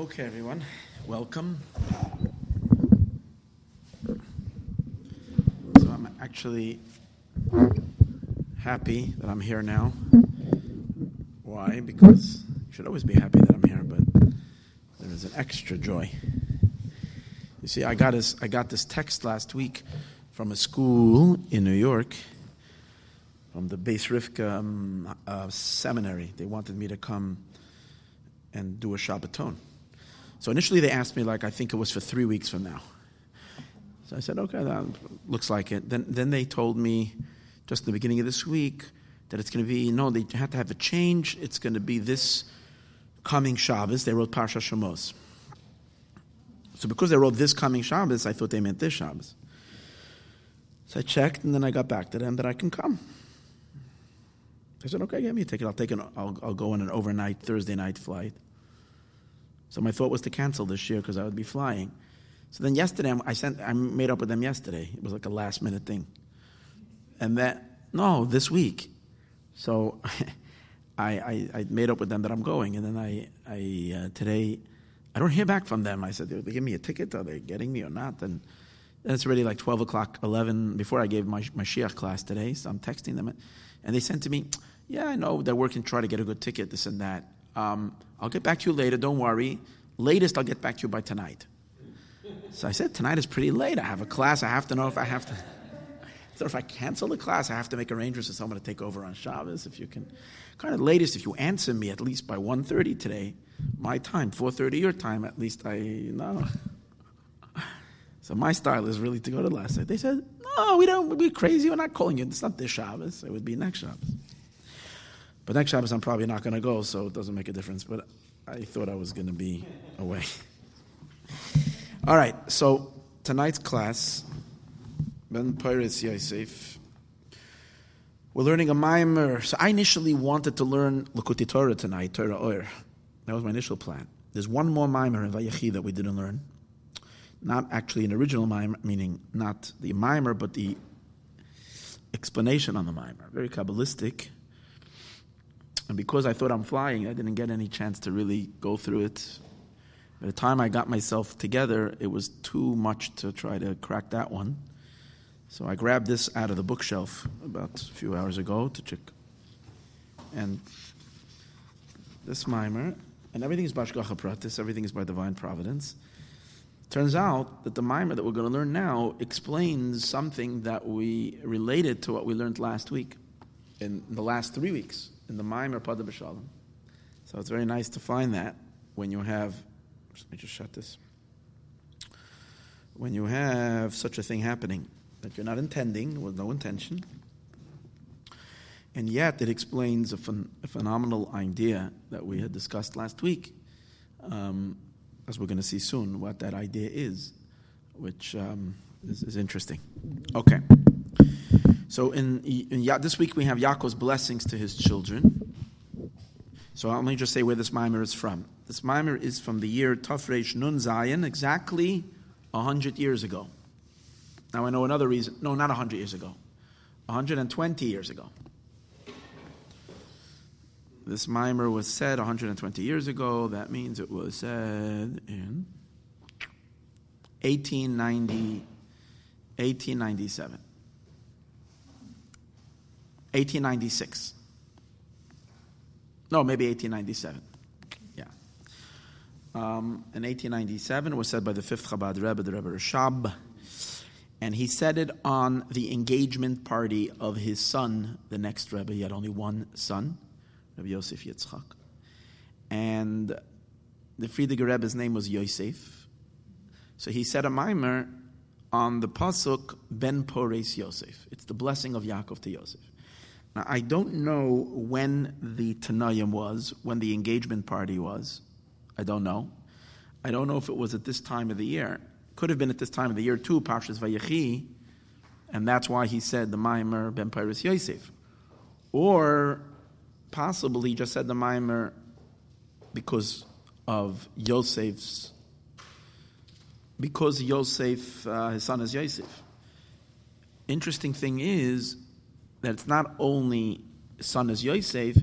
Okay, everyone, welcome. So I'm actually happy that I'm here now. Why? Because you should always be happy that I'm here, but there is an extra joy. You see, I got this text last week from a school in New York, from the Beis Rivka seminary. They wanted me to come and do a Shabbaton. So initially they asked me, I think it was for 3 weeks from now. So I said, okay, that looks like it. Then they told me just in the beginning of this week that it's going to be, no, they had to have a change. It's going to be this coming Shabbos. They wrote Parsha Shemos. So because they wrote this coming Shabbos, I thought they meant this Shabbos. So I checked, and then I got back to them that I can come. They said, okay, give me a ticket. I'll go on an overnight Thursday night flight. So my thought was to cancel this year because I would be flying. So then yesterday, I made up with them yesterday. It was like a last minute thing. And this week. So I made up with them that I'm going. And then today, I don't hear back from them. I said, do they give me a ticket? Are they getting me or not? And then it's already like 12 o'clock, 11, before I gave my Shiach class today. So I'm texting them. And they sent to me, yeah, I know they're working to try to get a good ticket, this and that. I'll get back to you later, don't worry. Latest, I'll get back to you by tonight. So I said, tonight is pretty late. I have a class. I have to know if I have to. So if I cancel the class, I have to make arrangements for someone to take over on Shabbos. If you can, kind of latest, if you answer me at least by 1:30 today, my time, 4:30 your time, at least I know. So my style is really to go to last night. They said, no, we're crazy, we're not calling you. It's not this Shabbos, it would be next Shabbos. But next Shabbos I'm probably not going to go, so it doesn't make a difference. But I thought I was going to be away. All right, so tonight's class, Ben Peiris Yosef, we're learning a maimer. So I initially wanted to learn Likutei Torah tonight, Torah Oyer. That was my initial plan. There's one more maimer in Vayechi that we didn't learn. Not actually an original maimer, meaning not the maimer, but the explanation on the maimer. Very Kabbalistic. And because I thought I'm flying, I didn't get any chance to really go through it. By the time I got myself together, it was too much to try to crack that one. So I grabbed this out of the bookshelf about a few hours ago to check. And this maimer, and everything is b'ashgacha pratis, everything is by divine providence. Turns out that the maimer that we're going to learn now explains something that we related to what we learned last week, in the last 3 weeks, in the maimer Pada B'Shalom. So it's very nice to find that when you have, let me just shut this, when you have such a thing happening that you're not intending, with no intention, and yet it explains a phenomenal idea that we had discussed last week, as we're going to see soon, what that idea is, which is interesting. Okay. So this week we have Yaakov's blessings to his children. So let me just say where this maimer is from. This maimer is from the year Tafresh Nun Zayin, exactly 100 years ago. Now I know another reason. No, not 100 years ago. 120 years ago. This maimer was said 120 years ago. That means it was said in 1897. 1896. No, maybe 1897. Yeah. In 1897, it was said by the 5th Chabad Rebbe, the Rebbe Rashab. And he said it on the engagement party of his son, the next Rebbe. He had only one son, Rebbe Yosef Yitzchak. And the Friedrich Rebbe's name was Yosef. So he said a maimer on the pasuk, Ben Pores Yosef. It's the blessing of Yaakov to Yosef. Now, I don't know when the Tanayim was, when the engagement party was. I don't know. I don't know if it was at this time of the year. Could have been at this time of the year too, Parshas Vayechi, and that's why he said the maimer Ben Peiris Yosef. Or possibly just said the maimer because of Yosef's, because Yosef, his son is Yosef. Interesting thing is that it's not only his son is Yosef,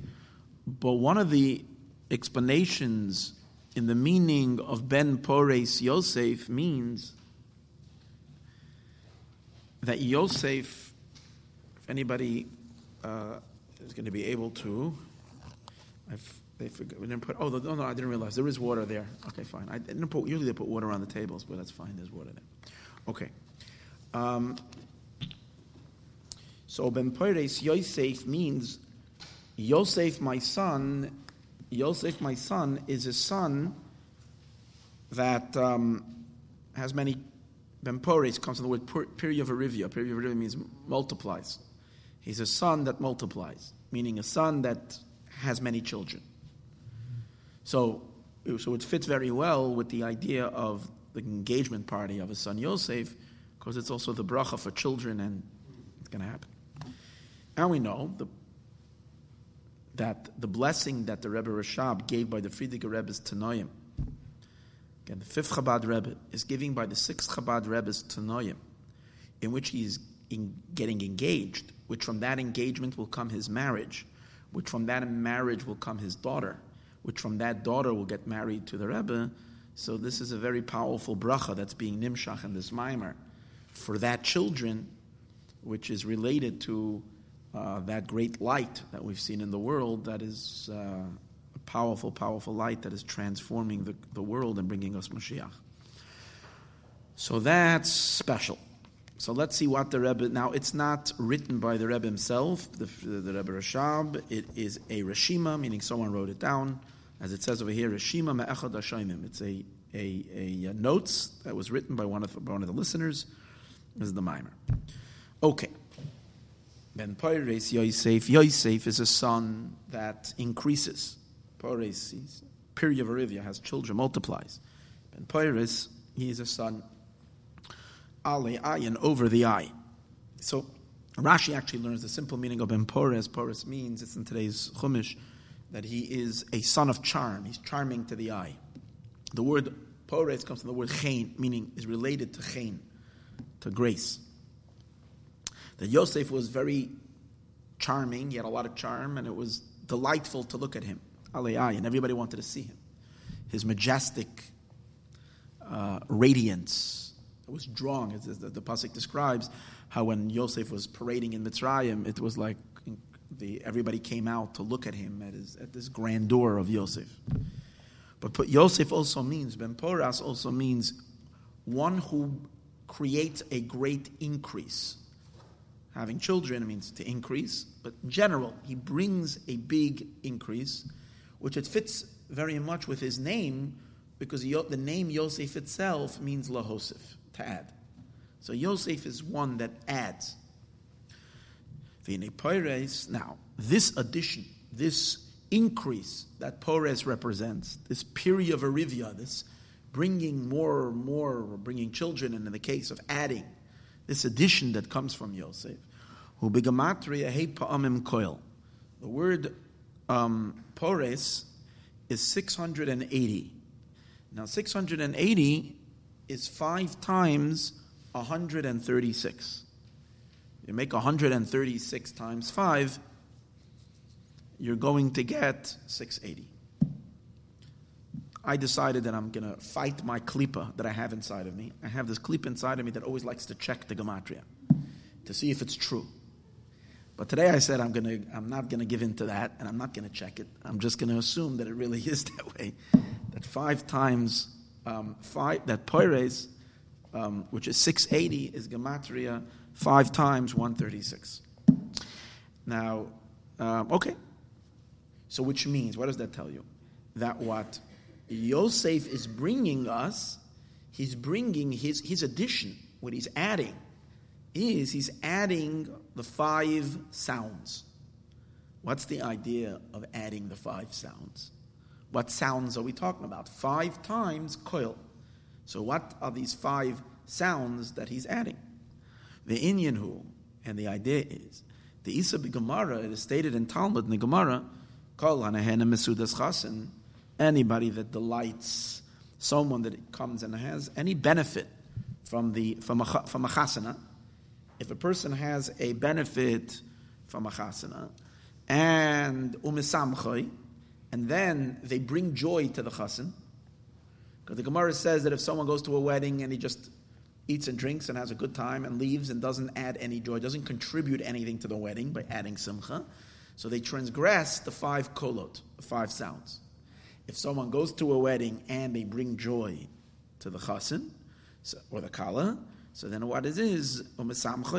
but one of the explanations in the meaning of Ben Pores Yosef means that Yosef, if anybody is going to be able to, no, I didn't realize there is water there. Okay, fine. Usually they put water on the tables, but that's fine. There's water there. Okay. So Ben Pores Yosef means Yosef, my son. Yosef, my son, is a son that has many. Ben Pores comes from the word Piryavarivya. Piryavarivya means multiplies. He's a son that multiplies, meaning a son that has many children. So it fits very well with the idea of the engagement party of his son Yosef, because it's also the bracha for children, and it's going to happen. And we know that the blessing that the Rebbe Rashab gave by the Friedricher Rebbe's Tanoim, again, the 5th Chabad Rebbe is giving by the 6th Chabad Rebbe's Tanoim, in which he is getting engaged, which from that engagement will come his marriage, which from that marriage will come his daughter, which from that daughter will get married to the Rebbe. So this is a very powerful bracha that's being nimshach in this maimer for that children, which is related to that great light that we've seen in the world, that is a powerful, powerful light that is transforming the world and bringing us Mashiach. So that's special. So let's see what the Rebbe... Now, it's not written by the Rebbe himself, the Rebbe Rashab. It is a Reshima, meaning someone wrote it down. As it says over here, Reshima me'echad hashayimim. It's a notes that was written by one of the listeners. This is the Maimer. Okay. Ben Pores Yosef. Yosef is a son that increases. Pores, Piryavarivya, has children, multiplies. Ben Pores, he is a son, Ali ayin, over the eye. So Rashi actually learns the simple meaning of Ben Pores. Pores means, it's in today's Chumash, that he is a son of charm. He's charming to the eye. The word Pores comes from the word Chen, meaning is related to Chen, to grace. That Yosef was very charming, he had a lot of charm, and it was delightful to look at him, and everybody wanted to see him. His majestic radiance was drawn, as the Pasuk describes, how when Yosef was parading in Mitzrayim, it was like everybody came out to look at him, at this grandeur of Yosef. But Yosef also means, Ben Pores also means, one who creates a great increase. Having children means to increase, but in general, he brings a big increase, which it fits very much with his name, because the name Yosef itself means lahosef, to add. So Yosef is one that adds. Now, this addition, this increase that Pores represents, this period of Arivia, this bringing more and more, bringing children, and in the case of adding, this addition that comes from Yosef, who begamatria he pa'amim koil. The word Pores is 680. Now 680 is 5 times 136. You make 136 times 5, you're going to get 680. I decided that I'm going to fight my klipa that I have inside of me. I have this klipa inside of me that always likes to check the gematria to see if it's true. But today I said I'm not going to give in to that, and I'm not going to check it. I'm just going to assume that it really is that way. That 5 times 5, that Pores, which is 680, is gematria 5 times 136. Now, okay. So which means, what does that tell you? That what Yosef is bringing us, he's bringing his addition, what he's adding is he's adding the 5 sounds. What's the idea of adding the 5 sounds? What sounds are we talking about? 5 times koil. So what are these 5 sounds that he's adding? The Indian who, and the idea is, the Isa B'Gemara, it is stated in Talmud, in the Gemara, kol hanahena mesudas chasen. Anybody that delights, someone that comes and has any benefit from a chasana, if a person has a benefit from a chasana, and umisamchoi, and then they bring joy to the chasan, Because the Gemara says that if someone goes to a wedding and he just eats and drinks and has a good time and leaves and doesn't add any joy, doesn't contribute anything to the wedding by adding simcha, so they transgress the 5 kolot, the 5 sounds. If someone goes to a wedding and they bring joy to the chasen or the kala, so then what it is, actually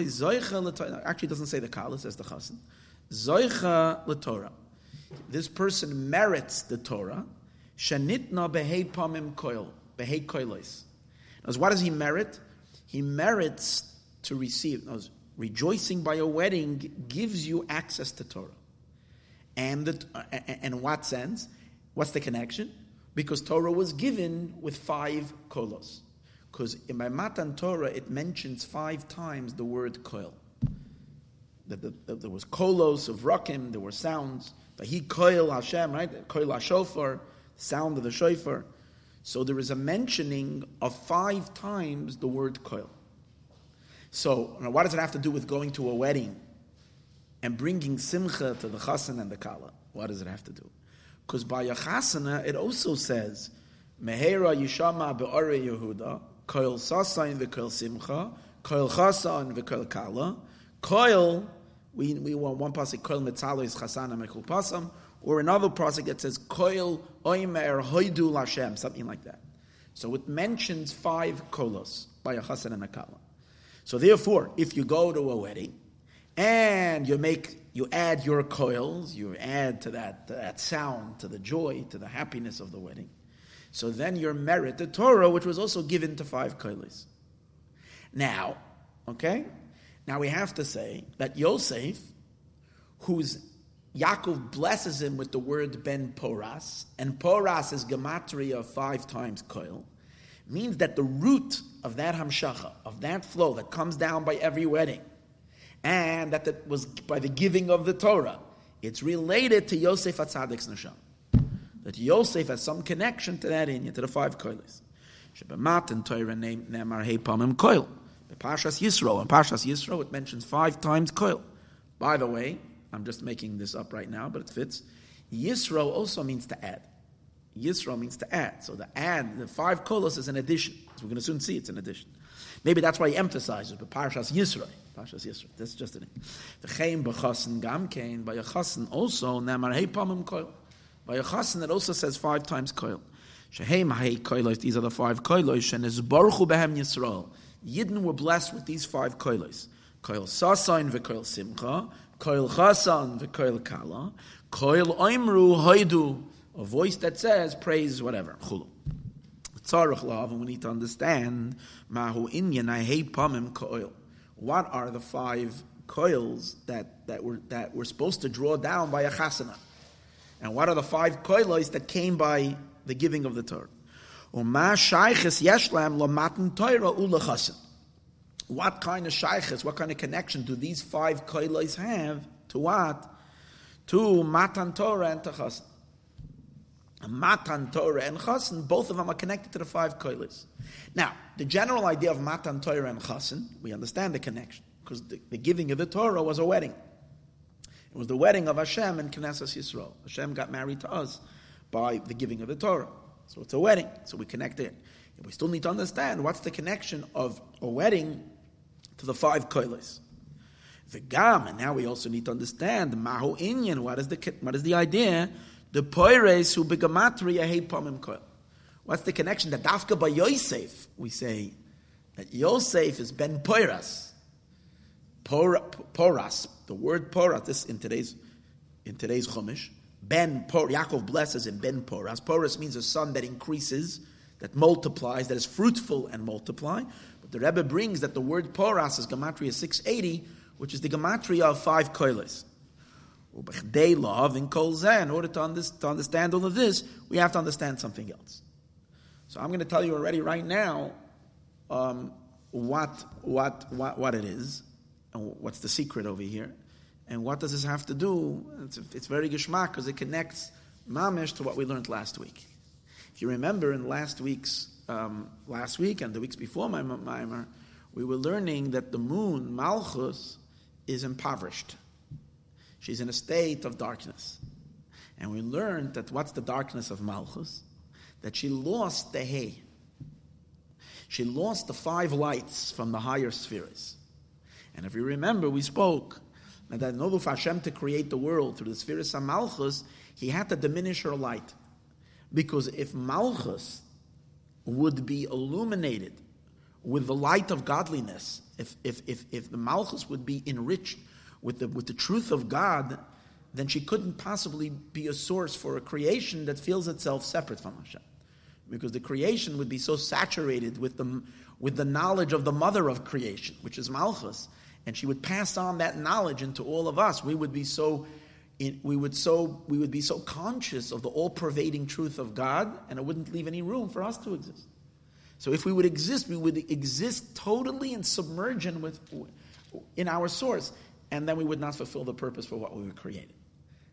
doesn't say the kala, it says the chasen. Zoicha l'Torah. This person merits the Torah. Shenitna behei pamim koil, behei koilos. What does he merit? He merits to receive. Rejoicing by a wedding gives you access to Torah. And in what sense? What's the connection? Because Torah was given with 5 kolos. Because in my Matan Torah, it mentions 5 times the word koil. There was kolos of rakim, there were sounds. The he koil Hashem, right? Koil HaShofar, sound of the shofar. So there is a mentioning of 5 times the word koil. So now what does it have to do with going to a wedding and bringing simcha to the chasana and the kala? What does it have to do? Because by a chasana, it also says, Mehera yishama be'ore Yehuda, koil sasayin v'koil simcha, koil chasan v'koil kala, koil, we want one pasuk, koil metzalo is chasana mechupasam, or another pasuk that says, koil oimer hoidu l'Hashem, something like that. So it mentions 5 kolos by a chasan and a kala. So therefore, if you go to a wedding and you add your coils, you add to that sound, to the joy, to the happiness of the wedding, so then your merit, the Torah, which was also given to 5 coils. Now we have to say that Yosef, whose Yaakov blesses him with the word ben poras, and poras is gematria 5 times coil, means that the root of that hamshacha, of that flow that comes down by every wedding, and that was by the giving of the Torah, it's related to Yosef HaTzadik's neshama. That Yosef has some connection to that inyan, to the 5 koilis. Shebematan Torah ne'emar hei pamim koil. In Parshas Yisro, it mentions 5 times koil. By the way, I'm just making this up right now, but it fits. Yisro also means to add. Yisro means to add. So the add, the 5 kolos is an addition. So we're going to soon see it's an addition. Maybe that's why he emphasizes, but Parshas Yisro. That's just a name. V'chein b'chasen gam kein, by a chasen also, namar hei pamim koil. By a chasen, it also says 5 times koil. Sheheim hei koilos, these are the 5 koilos, and is baruchu behem Yisrael. Yidden were blessed with these 5 koilos. Koil sasain v'koil simcha, koil chasan v'koil kala, koil oimru hoidu, a voice that says, praise whatever. Chulu. Tzarech lav, and we need to understand, mahu inyanai hei pamim koil. What are the 5 koils that were supposed to draw down by a chasana? And what are the 5 koilos that came by the giving of the Torah? Uma shayches yeshlam lamatan Torah ulachasan. What kind of shayches, what kind of connection do these 5 koilos have to what? To matan Torah and to chasan. Matan Torah and Chasen, both of them are connected to the 5 koilos. Now, the general idea of Matan Torah and Chasen, we understand the connection, because the giving of the Torah was a wedding. It was the wedding of Hashem and Knesset Yisrael. Hashem got married to us by the giving of the Torah. So it's a wedding, so we connect it. And we still need to understand what's the connection of a wedding to the 5 koilos. The Gam, and now we also need to understand Mahu Inyan, what is the idea? The poires who begamatria hei pamim koil. What's the connection? That dafka by Yosef, we say that Yosef is ben poiras. Poras, the word poras. This in today's chumash, Yaakov blesses him ben poras. Poras means a son that increases, that multiplies, that is fruitful and multiply. But the Rebbe brings that the word poras is gematria 680, which is the gematria of 5 koilos. In order to understand all of this, we have to understand something else. So I'm going to tell you already right now what it is, and what's the secret over here, and what does this have to do? It's very geshmak because it connects mamish to what we learned last week. If you remember in last week and the weeks before my Maimer, we were learning that the moon, Malchus, is impoverished. She's in a state of darkness. And we learned that what's the darkness of Malchus? that she lost the hay. She lost the 5 lights from the higher spheres. And if you remember, we spoke that in order for Hashem to create the world through the spheres of Malchus, he had to diminish her light. Because if Malchus would be illuminated with the light of godliness, if the Malchus would be enriched with the truth of God, then she couldn't possibly be a source for a creation that feels itself separate from Hashem. Because the creation would be so saturated with the knowledge of the mother of creation, which is Malchus, and she would pass on that knowledge into all of us. We would be so conscious of the all-pervading truth of God, and it wouldn't leave any room for us to exist. So if we would exist, we would exist totally in submersion in our source, and then we would not fulfill the purpose for what we were created.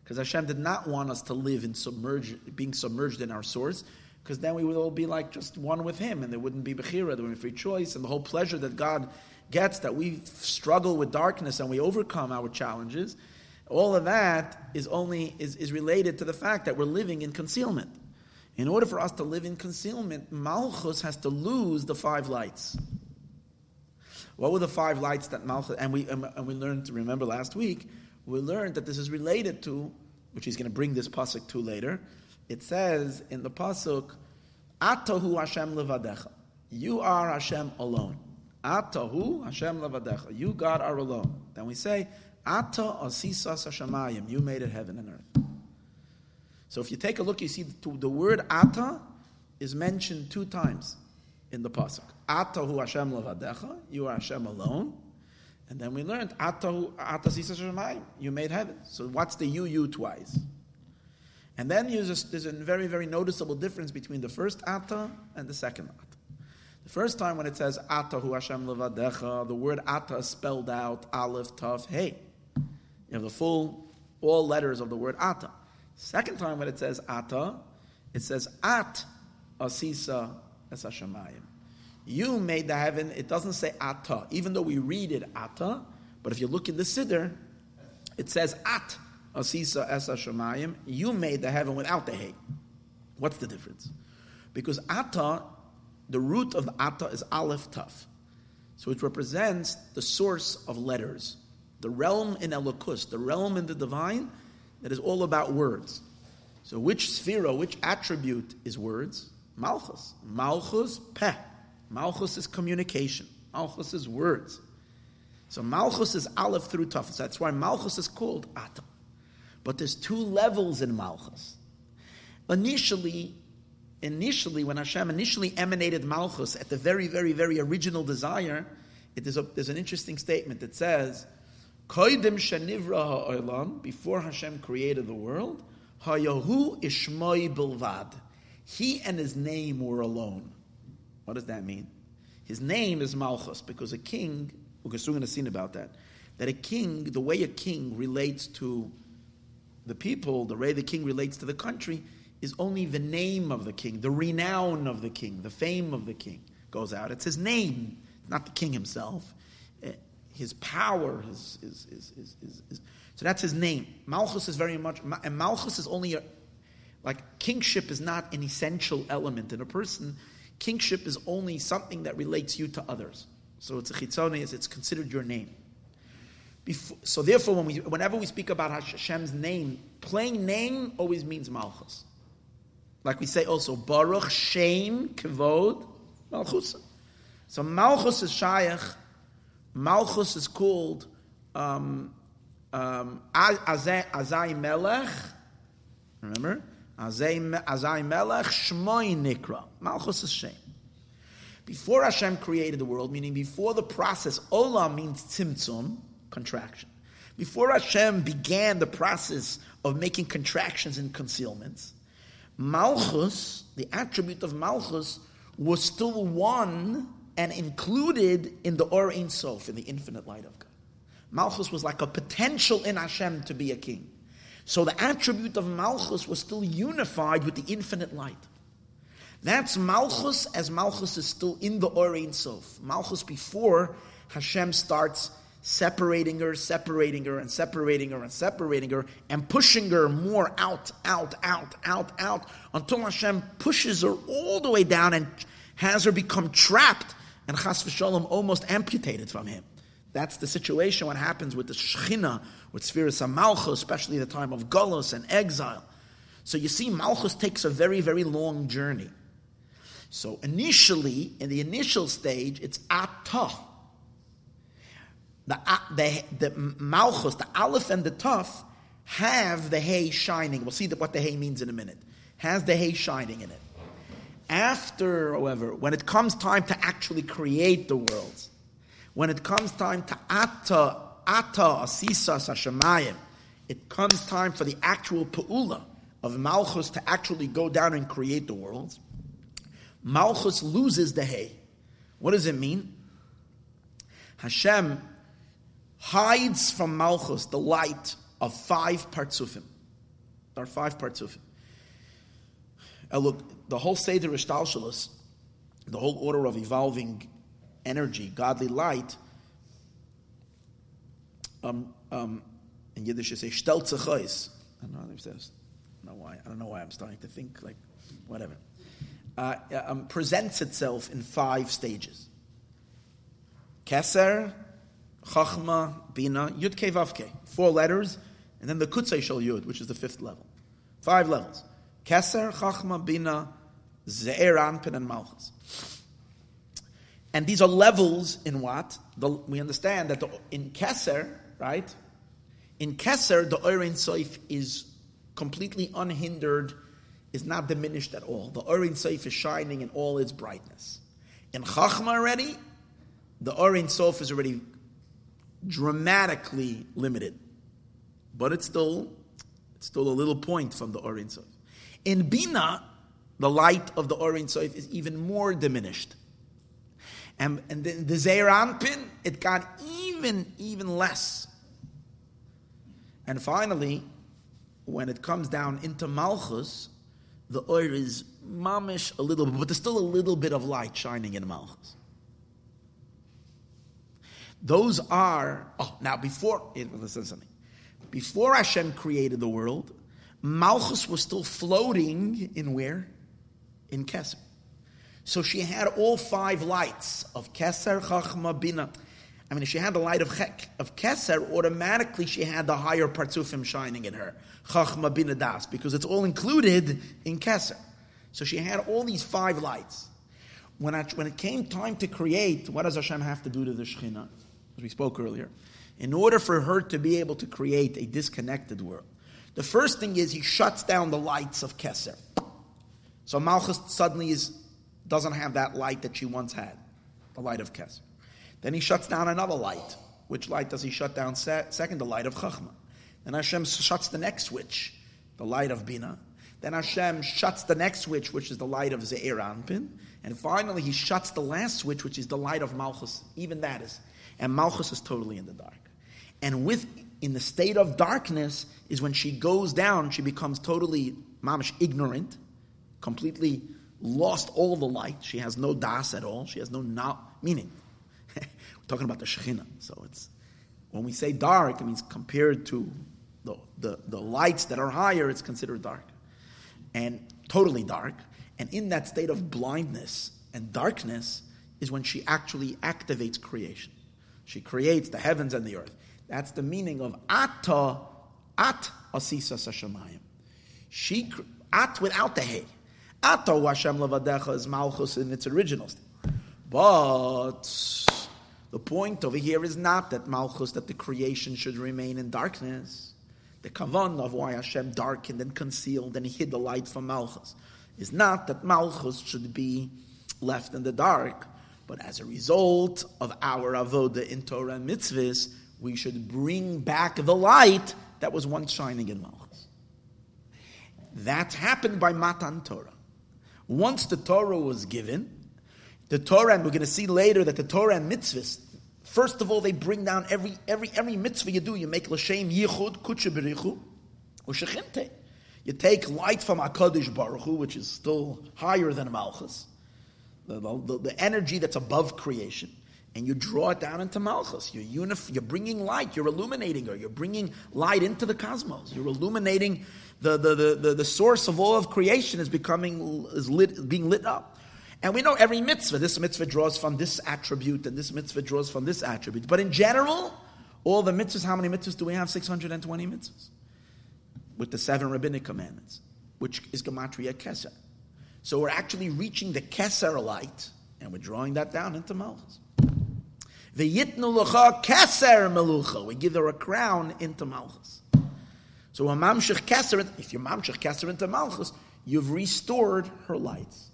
Because Hashem did not want us to live in being submerged in our source, because then we would all be like just one with Him, and there wouldn't be Bechira, there wouldn't be free choice, and the whole pleasure that God gets, that we struggle with darkness and we overcome our challenges, all of that is related to the fact that we're living in concealment. In order for us to live in concealment, Malchus has to lose the 5 lights. What were the 5 lights that Malchus... And we learned, remember last week, we learned that this is related to, which he's going to bring this pasuk to later, it says in the pasuk, Atahu Hashem levadecha. You are Hashem alone. Atahu Hashem levadecha. You, God, are alone. Then we say... Ata asisas hashamayim. You made it heaven and earth. So if you take a look, you see the word Ata is mentioned 2 times in the pasuk. Atahu Hashem levadecha. You are Hashem alone. And then we learned Atahu asisas hashamayim. You made heaven. So what's the you twice? And then there's a very, very noticeable difference between the first Ata and the second Ata. The first time when it says Atahu Hashem levadecha, the word Ata is spelled out Aleph, Tav, Hey. You have the full, all letters of the word Ata. Second time when it says Ata, it says At Asisa Es Hashamayim. You made the heaven. It doesn't say Ata, even though we read it Ata. But if you look in the Siddur, it says At Asisa Es Hashamayim. You made the heaven without the Hey. What's the difference? Because Ata, the root of the Ata is Aleph Tav. So it represents the source of letters. The realm in Elokus, the realm in the divine, that is all about words. So which sphera, which attribute is words? Malchus. Malchus, Peh. Malchus is communication. Malchus is words. So Malchus is Aleph through Tav. So that's why Malchus is called Ata. But there's 2 levels in Malchus. Initially, when Hashem emanated Malchus at the very, very, very original desire, there's an interesting statement that says... Koidim shenivra ha'olam, before Hashem created the world, hayahu ishmoi bilvad. He and his name were alone. What does that mean? His name is Malchus, because a king, we're soon going to see about that, that a king, the way a king relates to the people, the way the king relates to the country, is only the name of the king, the renown of the king, the fame of the king goes out. It's his name, not the king himself. His power, his. So that's his name. Malchus is very much, and Malchus is only kingship is not an essential element in a person. Kingship is only something that relates you to others. So it's a chitzonis, it's considered your name. So therefore, whenever we speak about Hashem's name, plain name always means Malchus. Like we say also, Baruch Shem Kevod Malchus. So Malchus is Shaykh. Malchus is called Azai Melech. Remember? Azai Melech Shmoi Nikra. Malchus is Shem. Before Hashem created the world, meaning before the process, Olam means Tzimtzum, contraction. Before Hashem began the process of making contractions and concealments, Malchus, the attribute of Malchus, was still one and included in the Or Ein Sof, in the infinite light of God. Malchus was like a potential in Hashem to be a king. So the attribute of Malchus was still unified with the infinite light. That's Malchus, as Malchus is still in the Or Ein Sof. Malchus before Hashem starts separating her, and pushing her more out, until Hashem pushes her all the way down and has her become trapped and chas v'shalom almost amputated from him. That's the situation what happens with the Shekhinah, with Sfiras HaMalchus, especially the time of Galus and exile. So you see, Malchus takes a very, very long journey. So initially, in the initial stage, it's Atah. The Malchus, the Aleph and the Taf, have the Hay shining. We'll see what the Hay means in a minute. Has the Hay shining in it. After, however, when it comes time to actually create the worlds, when it comes time to Atah, Asisas, Hashemayim, it comes time for the actual Pa'ula of Malchus to actually go down and create the worlds, Malchus loses the Hay. What does it mean? Hashem hides from Malchus the light of 5 partsufim. There are 5 partsufim. Look, the whole Seder Ishtalshalus, the whole order of evolving energy, godly light, in Yiddish you say, Shtelzachos. I don't know why I'm starting to think like, whatever. Presents itself in 5 stages. Keser, Chachma, Bina, Yud Kei Vav Kei. 4 letters, and then the Kutzei Shel Yud, which is the 5th level. 5 levels. Keser, Chachma, Bina, Ze'er Anpin, and Malchus. And these are levels in what? We understand that in Keser, right? In Keser, the Or Ein Sof is completely unhindered, is not diminished at all. The Or Ein Sof is shining in all its brightness. In Chachma already, the Or Ein Sof is already dramatically limited, but it's still a little point from the Or Ein Sof. In Bina, the light of the Or Ein Sof is even more diminished, and the Zeir Anpin, it got even less. And finally, when it comes down into Malchus, the Or is mamish a little bit, but there's still a little bit of light shining in Malchus. Those are, now before Hashem created the world, Malchus was still floating in where? In Keser. So she had all 5 lights of Keser, Chachma, Bina. I mean, if she had the light of Keser, automatically she had the higher Partsufim shining in her. Chachma, Bina, Das, because it's all included in Keser. So she had all these 5 lights. When it came time to create, what does Hashem have to do to the Shekhinah? As we spoke earlier. In order for her to be able to create a disconnected world, the first thing is he shuts down the lights of Keser. So Malchus suddenly doesn't have that light that she once had, the light of Keser. Then he shuts down another light. Which light does he shut down? Second, the light of Chachma. Then Hashem shuts the next switch, the light of Bina. Then Hashem shuts the next switch, which is the light of Ze'er Anpin. And finally, he shuts the last switch, which is the light of Malchus. Even that is. And Malchus is totally in the dark. And in the state of darkness is when she goes down, she becomes totally mamish ignorant, completely lost all the light. She has no das at all. She has no meaning. We're talking about the Shekhinah. So it's, when we say dark, it means compared to the lights that are higher, it's considered dark. And totally dark. And in that state of blindness and darkness is when she actually activates creation. She creates the heavens and the earth. That's the meaning of Atah, At Asisas Hashemayim. She, At without the Hay. Atah Hashem Levadecha is Malchus in its original state. But the point over here is not that Malchus, that the creation should remain in darkness. The kavan of why Hashem darkened and concealed and hid the light from Malchus is not that Malchus should be left in the dark, but as a result of our avodah in Torah and mitzvahs, we should bring back the light that was once shining in Malchus. That happened by Matan Torah. Once the Torah was given, the Torah, and we're going to see later that the Torah and mitzvahs, first of all, they bring down every mitzvah you do. You make l'shem yichud kutshe berichu u'shechinte. You take light from HaKadosh Baruch Hu, which is still higher than Malchus, the energy that's above creation, and you draw it down into Malchus. You're bringing light. You're illuminating her. You're bringing light into the cosmos. You're illuminating the source of all of creation is being lit up. And we know every mitzvah, this mitzvah draws from this attribute, and this mitzvah draws from this attribute. But in general, all the mitzvahs, how many mitzvahs do we have? 620 mitzvahs. With the 7 rabbinic commandments, which is Gematria Keser. So we're actually reaching the Keser light, and we're drawing that down into Malchus. V'yitnu l'cha Keser melucha. We give her a crown into Malchus. So if you mamshich Keser into Malchus, you've restored her lights.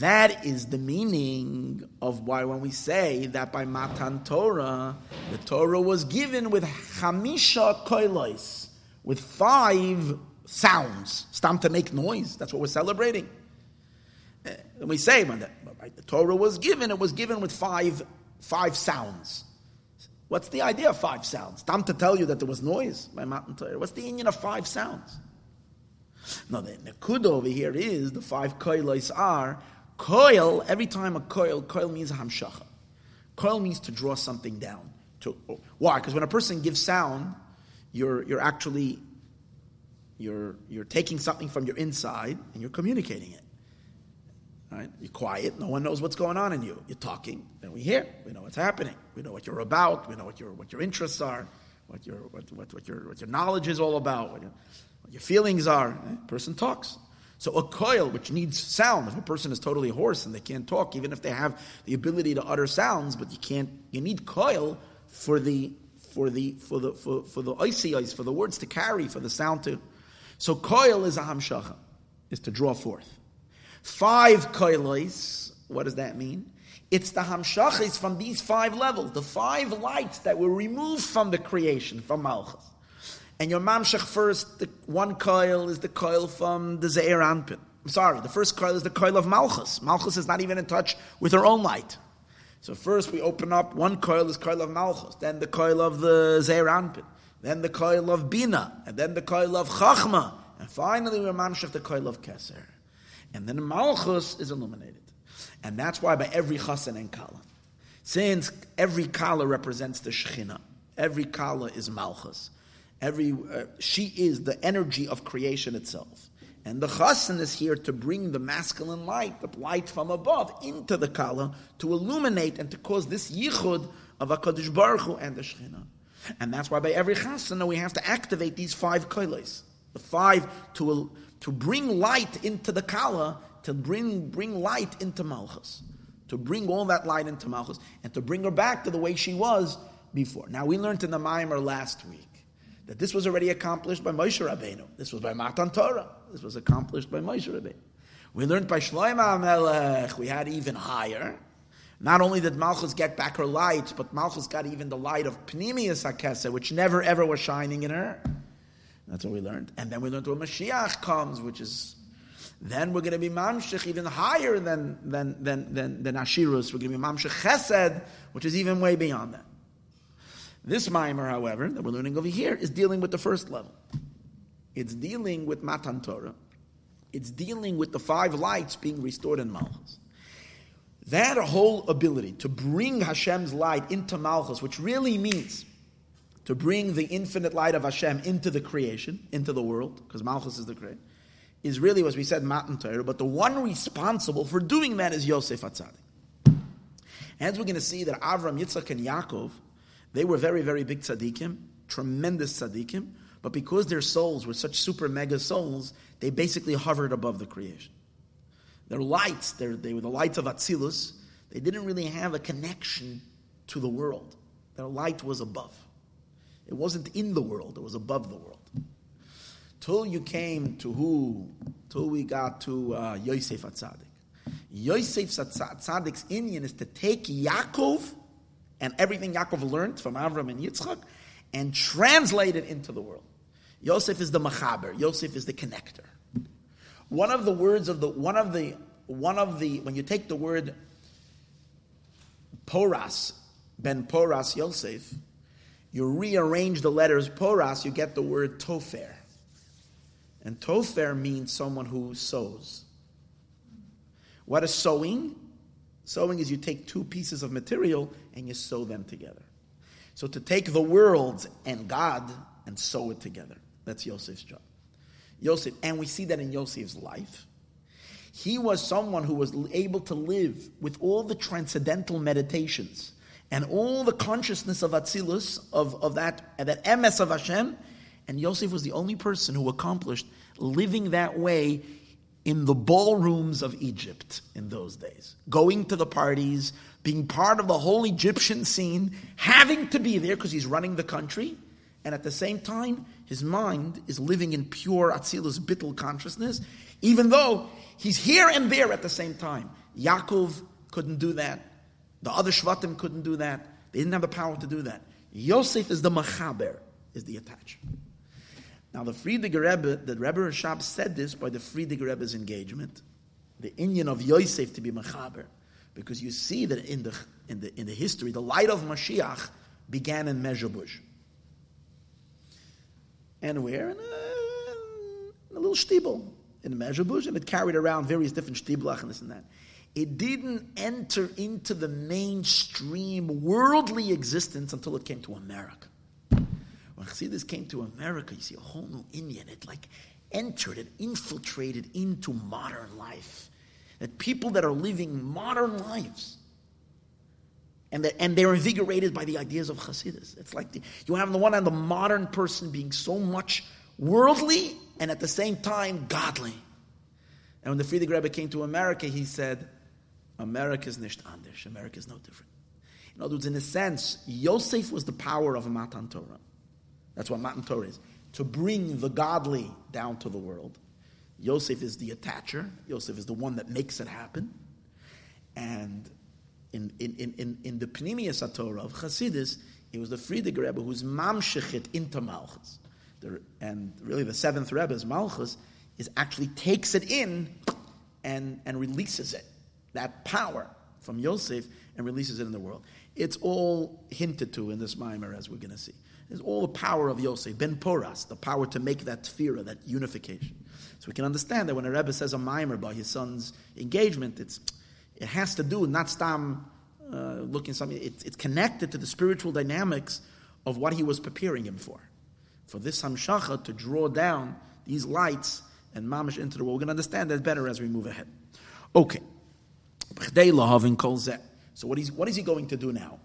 That is the meaning of why when we say that by Matan Torah, the Torah was given with Chamisha Koilos, with 5 sounds, stam to make noise. That's what we're celebrating. And we say when the Torah was given, it was given with five sounds. What's the idea of 5 sounds? Stam to tell you that there was noise by Matan Torah. What's the union of 5 sounds? Now the Nakud over here is the 5 koilos are koil. Every time a koil means hamshacha. Koil means to draw something down. Why? Because when a person gives sound, you're actually taking something from your inside and you're communicating it. Right? You're quiet. No one knows what's going on in you. You're talking, and we hear. We know what's happening. We know what you're about. We know what your interests are. What your knowledge is all about. Your feelings are, person talks. So a koil, which needs sound, if a person is totally hoarse and they can't talk, even if they have the ability to utter sounds, but you need koil for the oisiyos, for the words to carry, for the sound to. So koil is a hamshacha, is to draw forth. 5 koilos, what does that mean? It's the hamshachas from these 5 levels, the 5 lights that were removed from the creation, from Malchus. And your mamshach first, the one coil is the coil from the Ze'er Anpin. I'm sorry, the first coil is the coil of Malchus. Malchus is not even in touch with her own light. So first we open up, one coil is coil of Malchus, then the coil of the Ze'er Anpin, then the coil of Bina, and then the coil of Chachma, and finally we're mamshach the coil of Keser. And then Malchus is illuminated. And that's why by every Chassan and Kala, since every Kala represents the Shekhinah, every Kala is Malchus, she is the energy of creation itself. And the Chassan is here to bring the masculine light, the light from above, into the Kala, to illuminate and to cause this Yichud of HaKadosh Baruch Hu and the Shekhinah. And that's why by every Chassan we have to activate these 5 koilos, the 5 to bring light into the Kala, to bring light into Malchus, to bring all that light into Malchus, and to bring her back to the way she was before. Now we learned in the Maimer last week that this was already accomplished by Moshe Rabbeinu. This was by Matan Torah. This was accomplished by Moshe Rabbeinu. We learned by Shlomo HaMelech, we had even higher. Not only did Malchus get back her light, but Malchus got even the light of Pnimius HaKeser, which never ever was shining in her. That's what we learned. And then we learned when Mashiach comes, which is, then we're going to be Mamshech even higher than Ashirus. We're going to be Mamshech Chesed, which is even way beyond that. This Maimer, however, that we're learning over here, is dealing with the first level. It's dealing with Matan Torah. It's dealing with the 5 lights being restored in Malchus. That whole ability to bring Hashem's light into Malchus, which really means to bring the infinite light of Hashem into the creation, into the world, because Malchus is the creator, is really, as we said, Matan Torah, but the one responsible for doing that is Yosef HaTzadik. As we're going to see that Avram, Yitzchak, and Yaakov, they were very, very big tzaddikim, tremendous tzaddikim, but because their souls were such super mega souls, they basically hovered above the creation. Their lights, they were the lights of Atzilus. They didn't really have a connection to the world. Their light was above. It wasn't in the world, it was above the world. Till you came to who? Till we got to Yosef HaTzadik. Yosef HaTzadik's inyan is to take Yaakov and everything Yaakov learned from Avram and Yitzchak and translate it into the world. Yosef is the machaber. Yosef is the connector. One of the words of the when you take the word Poras, Ben Poras Yosef, you rearrange the letters Poras, you get the word Tofer. And Tofer means someone who sows. What is sowing? Sewing is you take two pieces of material and you sew them together. So to take the world and God and sew it together. That's Yosef's job. Yosef, and we see that in Yosef's life. He was someone who was able to live with all the transcendental meditations and all the consciousness of Atzilus, of that MS of Hashem. And Yosef was the only person who accomplished living that way in the ballrooms of Egypt in those days. Going to the parties, being part of the whole Egyptian scene, having to be there because he's running the country. And at the same time, his mind is living in pure Atzilus Bittul consciousness, even though he's here and there at the same time. Yaakov couldn't do that. The other Shvatim couldn't do that. They didn't have the power to do that. Yosef is the Machaber, is the attached. Now the Friediger Rebbe, the Rebbe Rashab said this by the Friediger Rebbe's engagement, the Inyan of Yosef to be Machaber, because you see that in the history, the light of Mashiach began in Mezhebush. And where? In a little shtibel in Mezhebush, and it carried around various different shtiblach and this and that. It didn't enter into the mainstream worldly existence until it came to America. When Chassidus came to America, you see a whole new Inyan. It like entered and infiltrated into modern life. That people that are living modern lives, and they're invigorated by the ideas of Chassidus. It's like you have on the one hand the modern person being so much worldly and at the same time godly. And when the Friediger Rebbe came to America, he said, America's nicht anders. America's no different. In other words, in a sense, Yosef was the power of Matan Torah. That's what Matan Torah is. To bring the godly down to the world. Yosef is the attacher. Yosef is the one that makes it happen. And in the Pnimiyas HaTorah of Chassidus, it was the Friediger Rebbe who's mamshechit into Malchus. And really the seventh Rebbe's Malchus is actually takes it in and releases it, that power from Yosef, and releases it in the world. It's all hinted to in this Maimer, as we're going to see. It's all the power of Yosef, Ben Poras, the power to make that tefira, that unification. So we can understand that when a Rebbe says a Maimer by his son's engagement, it has to do not stam looking something. It's connected to the spiritual dynamics of what he was preparing him for. For this Hamshacha to draw down these lights and mamish into the world. We're going to understand that better as we move ahead. Okay. So what is he going to do now?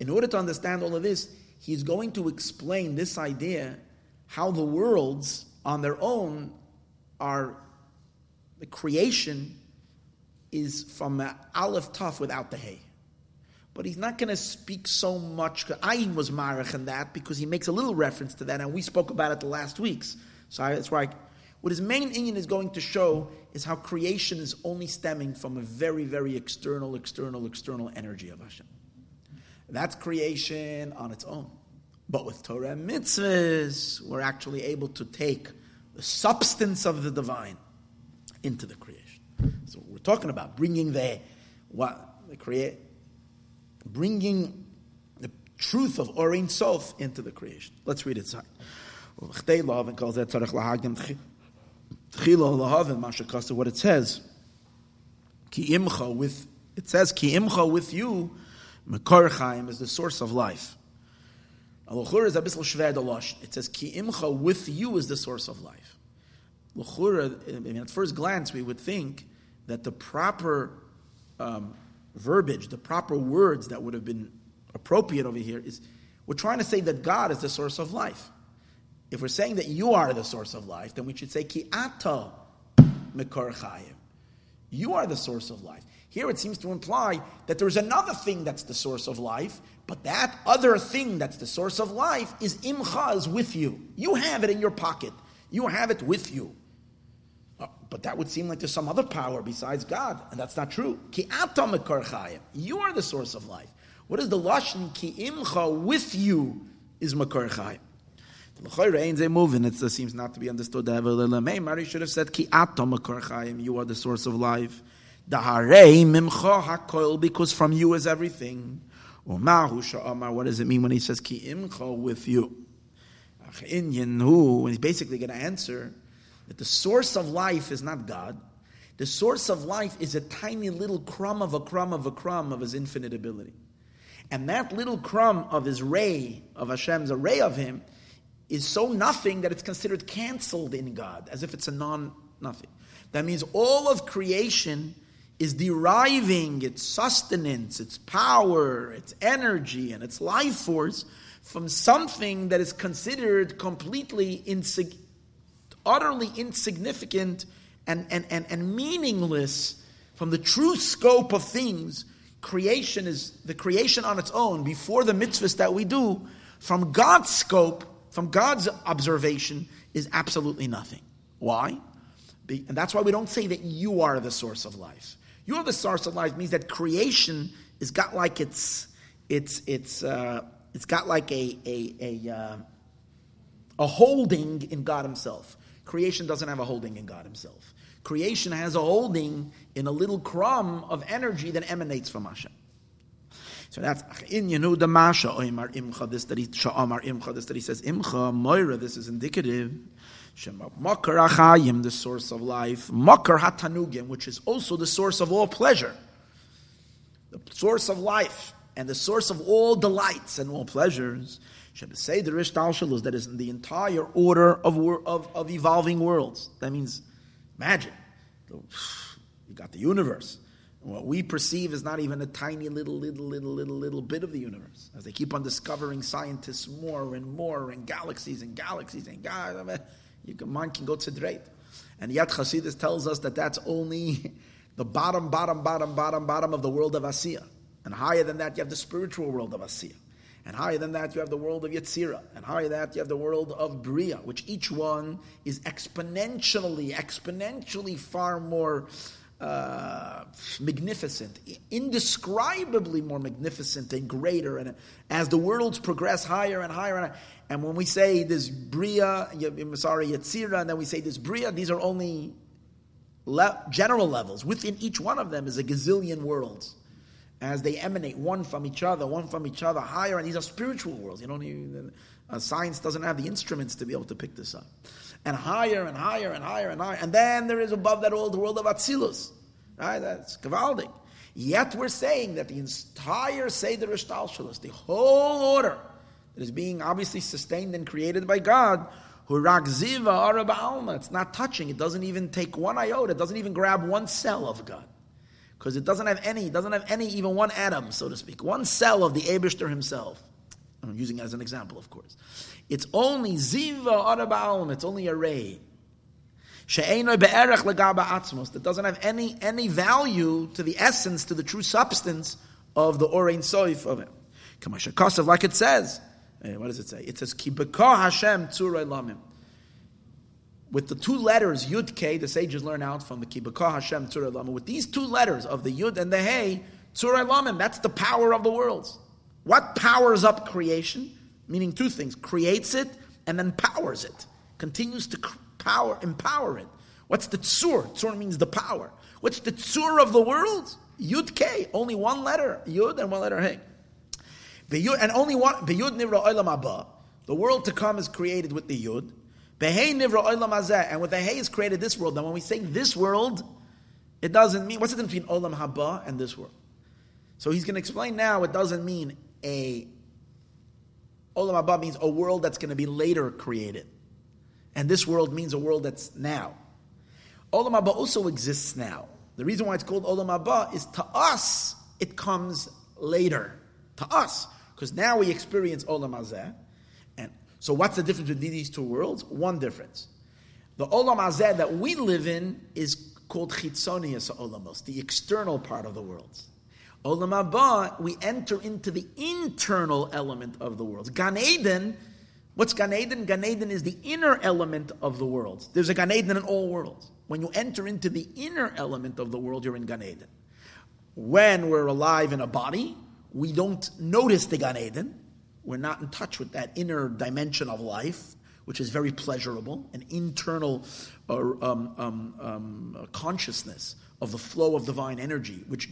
In order to understand all of this, he's going to explain this idea, how the worlds on their own are, the creation is from Aleph Tav without the Hay. But he's not going to speak so much. Ayin was marach in that because he makes a little reference to that, and we spoke about it the last weeks. So that's why what his main inyan is going to show is how creation is only stemming from a very, very external energy of Hashem. That's creation on its own. But with Torah and mitzvahs, we're actually able to take the substance of the divine into the creation. So we're talking about bringing bringing the truth of Or Ein Sof into the creation. Let's read it. What it says, Ki imcha with you, Makor Chaim is the source of life. It says, Ki imcha with you is the source of life. At first glance, we would think that the proper verbiage, the proper words that would have been appropriate over here is, we're trying to say that God is the source of life. If we're saying that you are the source of life, then we should say, Ki ato mekor chayim. You are the source of life. Here it seems to imply that there's another thing that's the source of life, but that other thing that's the source of life is imcha, is with you. You have it in your pocket. You have it with you. But that would seem like there's some other power besides God, and that's not true. Ki atam mekor chayim. You are the source of life. What is the lashon? Ki imcha with you is mekor chayim. The l'chayre ain't they moving? It seems not to be understood. The Mari should have said ki atam mekor chayim. You are the source of life. Daharei mimcha hakoil, because from you is everything. Umahu sha'amar. What does it mean when he says ki imcha with you? Inyan hu. And he's basically going to answer that the source of life is not God. The source of life is a tiny little crumb of a crumb of a crumb of His infinite ability. And that little crumb of His ray, of Hashem's array of Him, is so nothing that it's considered canceled in God, as if it's a nothing. That means all of creation is deriving its sustenance, its power, its energy, and its life force from something that is considered completely utterly insignificant and meaningless from the true scope of things. Creation is the creation on its own, before the mitzvahs that we do, from God's scope, from God's observation, is absolutely nothing. Why? And that's why we don't say that you are the source of life. You are the source of life means that creation has got like it's got like a holding in God Himself. Creation doesn't have a holding in God Himself. Creation has a holding in a little crumb of energy that emanates from Hashem. So that's in Yehuda Masha Oymar Imcha. This that he Sha'amar Imcha. This that he says Imcha Moira. This is indicative. Makar Achayim, the source of life. Makar Hatanugim, which is also the source of all pleasure, the source of life, and the source of all delights and all pleasures. That is in the entire order of evolving worlds. That means, imagine, you got the universe. What we perceive is not even a tiny little bit of the universe. As they keep on discovering, scientists more and galaxies and galaxies and God, your mind can go tzedreit. And yet Chassidus tells us that that's only the bottom of the world of Asiya. And higher than that, you have the spiritual world of Asiya. And higher than that, you have the world of Yetzirah. And higher than that, you have the world of Bria, which each one is exponentially far more magnificent, indescribably more magnificent and greater, and as the worlds progress higher and higher and higher. And when we say this Bria, Yetzirah, and then we say this Bria, these are only general levels. Within each one of them is a gazillion worlds, as they emanate one from each other, higher, and these are spiritual worlds. You don't even, science doesn't have the instruments to be able to pick this up. And higher and higher and higher and higher. And then there is above that all the world of Atzilus. Right? That's Kavaldik. Yet we're saying that the entire Seder Ishtalshalos, the whole order that is being obviously sustained and created by God, Hurak Ziva Araba Alma, it's not touching. It doesn't even take one iota. It doesn't even grab one cell of God. Because it doesn't have any, even one atom, so to speak. One cell of the Eibishter himself. I'm using it as an example, of course. It's only ziva araba'alm. It's only a ray. She'eino be'erech legaba atzmos. That doesn't have any value to the essence, to the true substance of the Orein Soif of it. Kamasha Kosev, like it says. What does it say? It says, Ki beko Hashem tzurei lamim. With the two letters, Yud K, the sages learn out from the Ki beko Hashem tzurei lamim. With these two letters of the Yud and the Hey, tzurei lamim, that's the power of the worlds. What powers up creation? Meaning two things. Creates it and then powers it. Continues to empower it. What's the tzur? Tzur means the power. What's the tzur of the world? Yud K. Only one letter. Yud and one letter Hey. And only one. B'yud nivra olam haba. The world to come is created with the Yud. B'hei nivra olam hazeh. And with the Hey is created this world. Now when we say this world, it doesn't mean. What's the difference between olam haba and this world? So he's going to explain now it doesn't mean Olam Haba means a world that's going to be later created. And this world means a world that's now. Olam Haba also exists now. The reason why it's called Olam Haba is to us, it comes later. To us. Because now we experience Olam Hazeh. And so what's the difference between these two worlds? One difference. The Olam Hazeh that we live in is called Chitzonius Olamos, the external part of the world. Olam Haba, we enter into the internal element of the world. Gan Eden, what's Gan Eden? Gan Eden is the inner element of the world. There's a Gan Eden in all worlds. When you enter into the inner element of the world, you're in Gan Eden. When we're alive in a body, we don't notice the Gan Eden. We're not in touch with that inner dimension of life, which is very pleasurable, an internal consciousness of the flow of divine energy, which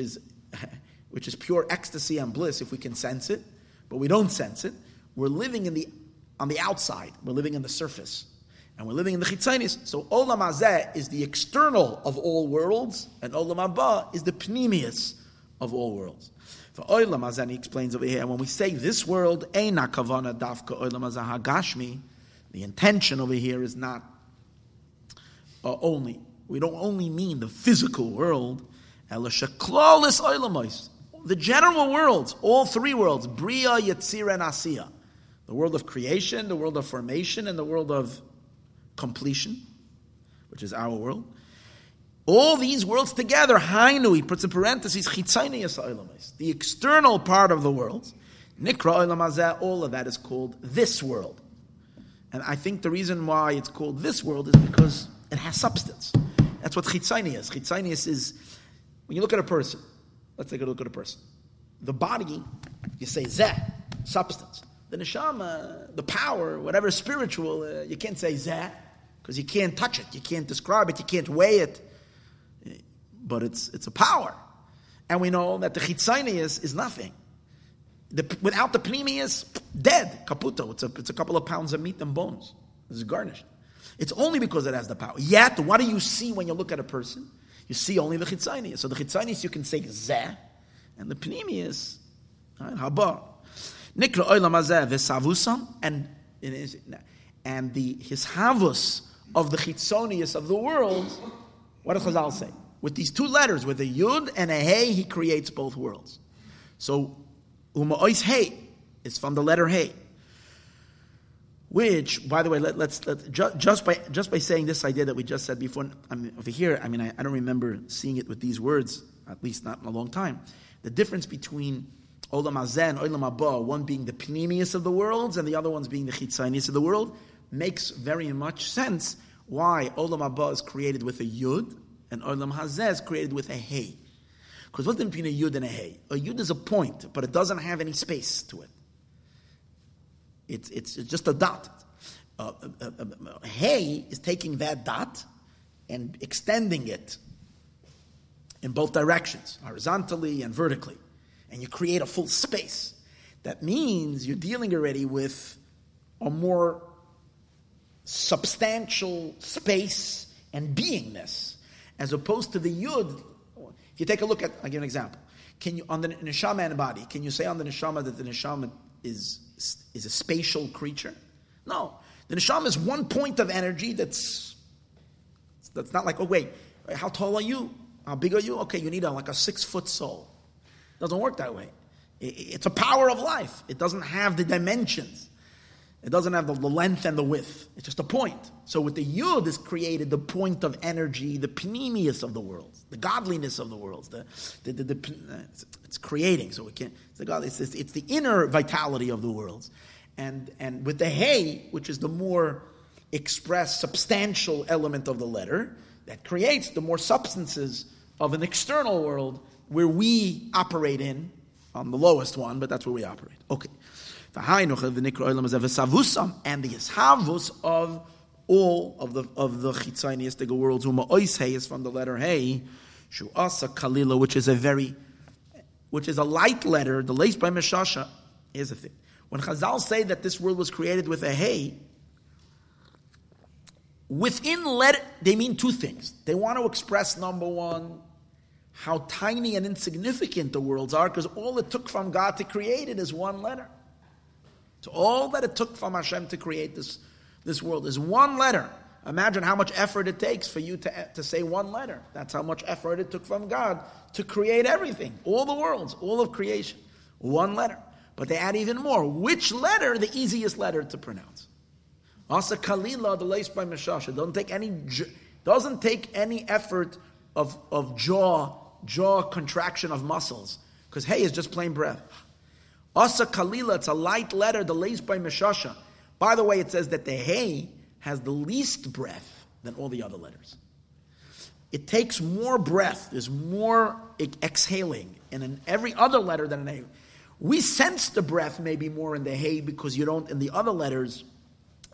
is pure ecstasy and bliss if we can sense it, but we don't sense it. We're living on the outside. We're living on the surface. and we're living in the Chitzainis. So Olam Hazeh is the external of all worlds, and Olam Haba is the Pnimius of all worlds. For Olam Hazeh, he explains over here, and when we say this world, Eina Kavana Dafka Olam Hazeh Hagashmi, the intention over here is not only, we don't only mean the physical world, Ela Sheklalis Olamais, the general worlds, all three worlds, Bria, Yetzira, and Asiya. The world of creation, the world of formation, and the world of completion, which is our world. All these worlds together, Hainu, he puts in parentheses, the external part of the world, Nikra Olam Hazeh, all of that is called this world. And I think the reason why it's called this world is because it has substance. That's what Chitzaini is. Chitzaini is, when you look at a person, let's take a look at a person. The body, you say zeh, substance. The neshama, the power, whatever spiritual, you can't say zeh, because you can't touch it, you can't describe it, you can't weigh it. But it's a power. And we know that the chitzonius is nothing. Without the pnimius, dead, kaputo. It's a couple of pounds of meat and bones. It's garnished. It's only because it has the power. Yet, what do you see when you look at a person? You see only the chitzonius. So the chitzonius you can say zeh, and the pnimius, right, haba. Nikra Olam Hazeh v'savusam, and the hishavus of the chitzonius of the world. What does Chazal say? With these two letters, with a yud and a hey, he creates both worlds. So uma'ois hey is from the letter hey, which, by the way, just by saying this idea that we just said before, I mean, over here, I don't remember seeing it with these words, at least not in a long time. The difference between Olam Hazeh and Olam Haba, one being the pnimius of the worlds and the other one's being the chitzonius of the world, makes very much sense why Olam Haba is created with a yud and Olam Hazeh is created with a hey. Because what's the difference between a yud and a hey? A yud is a point, but it doesn't have any space to it. It's just a dot. A hey is taking that dot and extending it in both directions, horizontally and vertically. And you create a full space. That means you're dealing already with a more substantial space and beingness, as opposed to the yud. If you take a look at, I'll give an example. Can you, on the neshama and body, can you say on the neshama that the neshama is a spatial creature? No. The neshama is one point of energy that's not like, oh wait, how tall are you? How big are you? Okay, you need like a 6-foot soul. Doesn't work that way. It's a power of life. It doesn't have the dimensions. It doesn't have the length and the width. It's just a point. So with the yud is created the point of energy, the pnimius of the world, the godliness of the world. It's creating. So we can't. It's the inner vitality of the worlds, and with the hey, which is the more expressed, substantial element of the letter, that creates the more substances of an external world, where we operate in, on the lowest one, but that's where we operate. Okay. And the Yishavus of all of the Chitzoniistic worlds, Uma Oishei is from the letter Hey, Shu'asa Kalila, which is a light letter, the leis by Meshasha. Here's the thing. When Chazal say that this world was created with a Hey, within letter, they mean two things. They want to express, number one, how tiny and insignificant the worlds are, because all it took from God to create it is one letter. So all that it took from Hashem to create this world is one letter. Imagine how much effort it takes for you to say one letter. That's how much effort it took from God to create everything, all the worlds, all of creation, one letter. But they add even more. Which letter? The easiest letter to pronounce. Asa Kalila, the leis by Meshasha. Doesn't take any effort of jaw contraction of muscles, because hey is just plain breath. Asa Kalila, it's a light letter, the leis by Meshasha. By the way, it says that the hey has the least breath than all the other letters. It takes more breath, there's more exhaling in every other letter than an hey. We sense the breath maybe more in the hey, because you don't in the other letters,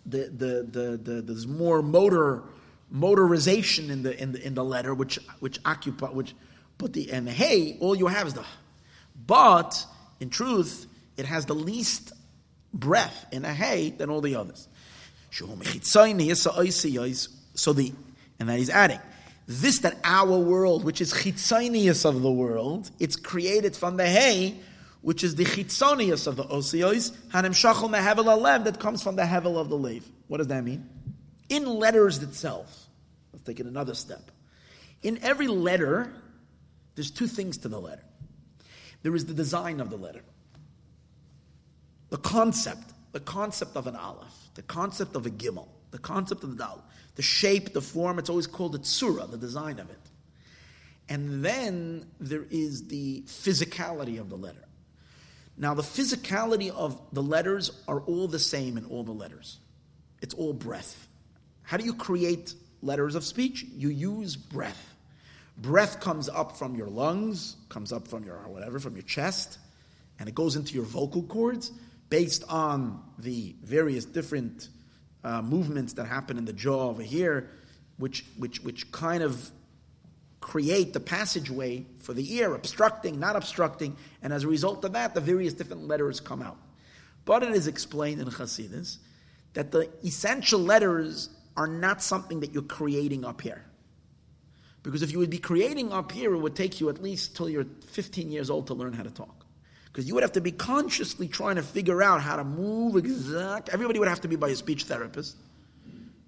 there's more motorization in the letter, which occupy, which but the and hey, all you have is the. But in truth, it has the least breath in a hey than all the others. And that he's adding, this that our world, which is chitzonius of the world, it's created from the hay, which is the chitzonius of the osios, hanem shachol mehevel alev, that comes from the hevel of the lev. What does that mean? In letters itself, let's take it another step. In every letter, there's two things to the letter. There is the design of the letter, the concept of an aleph, the concept of a gimel, the concept of the dal, the shape, the form. It's always called the tzura, the design of it. And then there is the physicality of the letter. Now, the physicality of the letters are all the same in all the letters. It's all breath. How do you create letters of speech? You use breath. Breath comes up from your lungs, comes up from your whatever, from your chest, and it goes into your vocal cords based on the various different movements that happen in the jaw over here, which kind of create the passageway for the ear, obstructing, not obstructing, and as a result of that, the various different letters come out. But it is explained in Chassidus that the essential letters are not something that you're creating up here. Because if you would be creating up here, it would take you at least till you're 15 years old to learn how to talk. Because you would have to be consciously trying to figure out how to move exact. Everybody would have to be by a speech therapist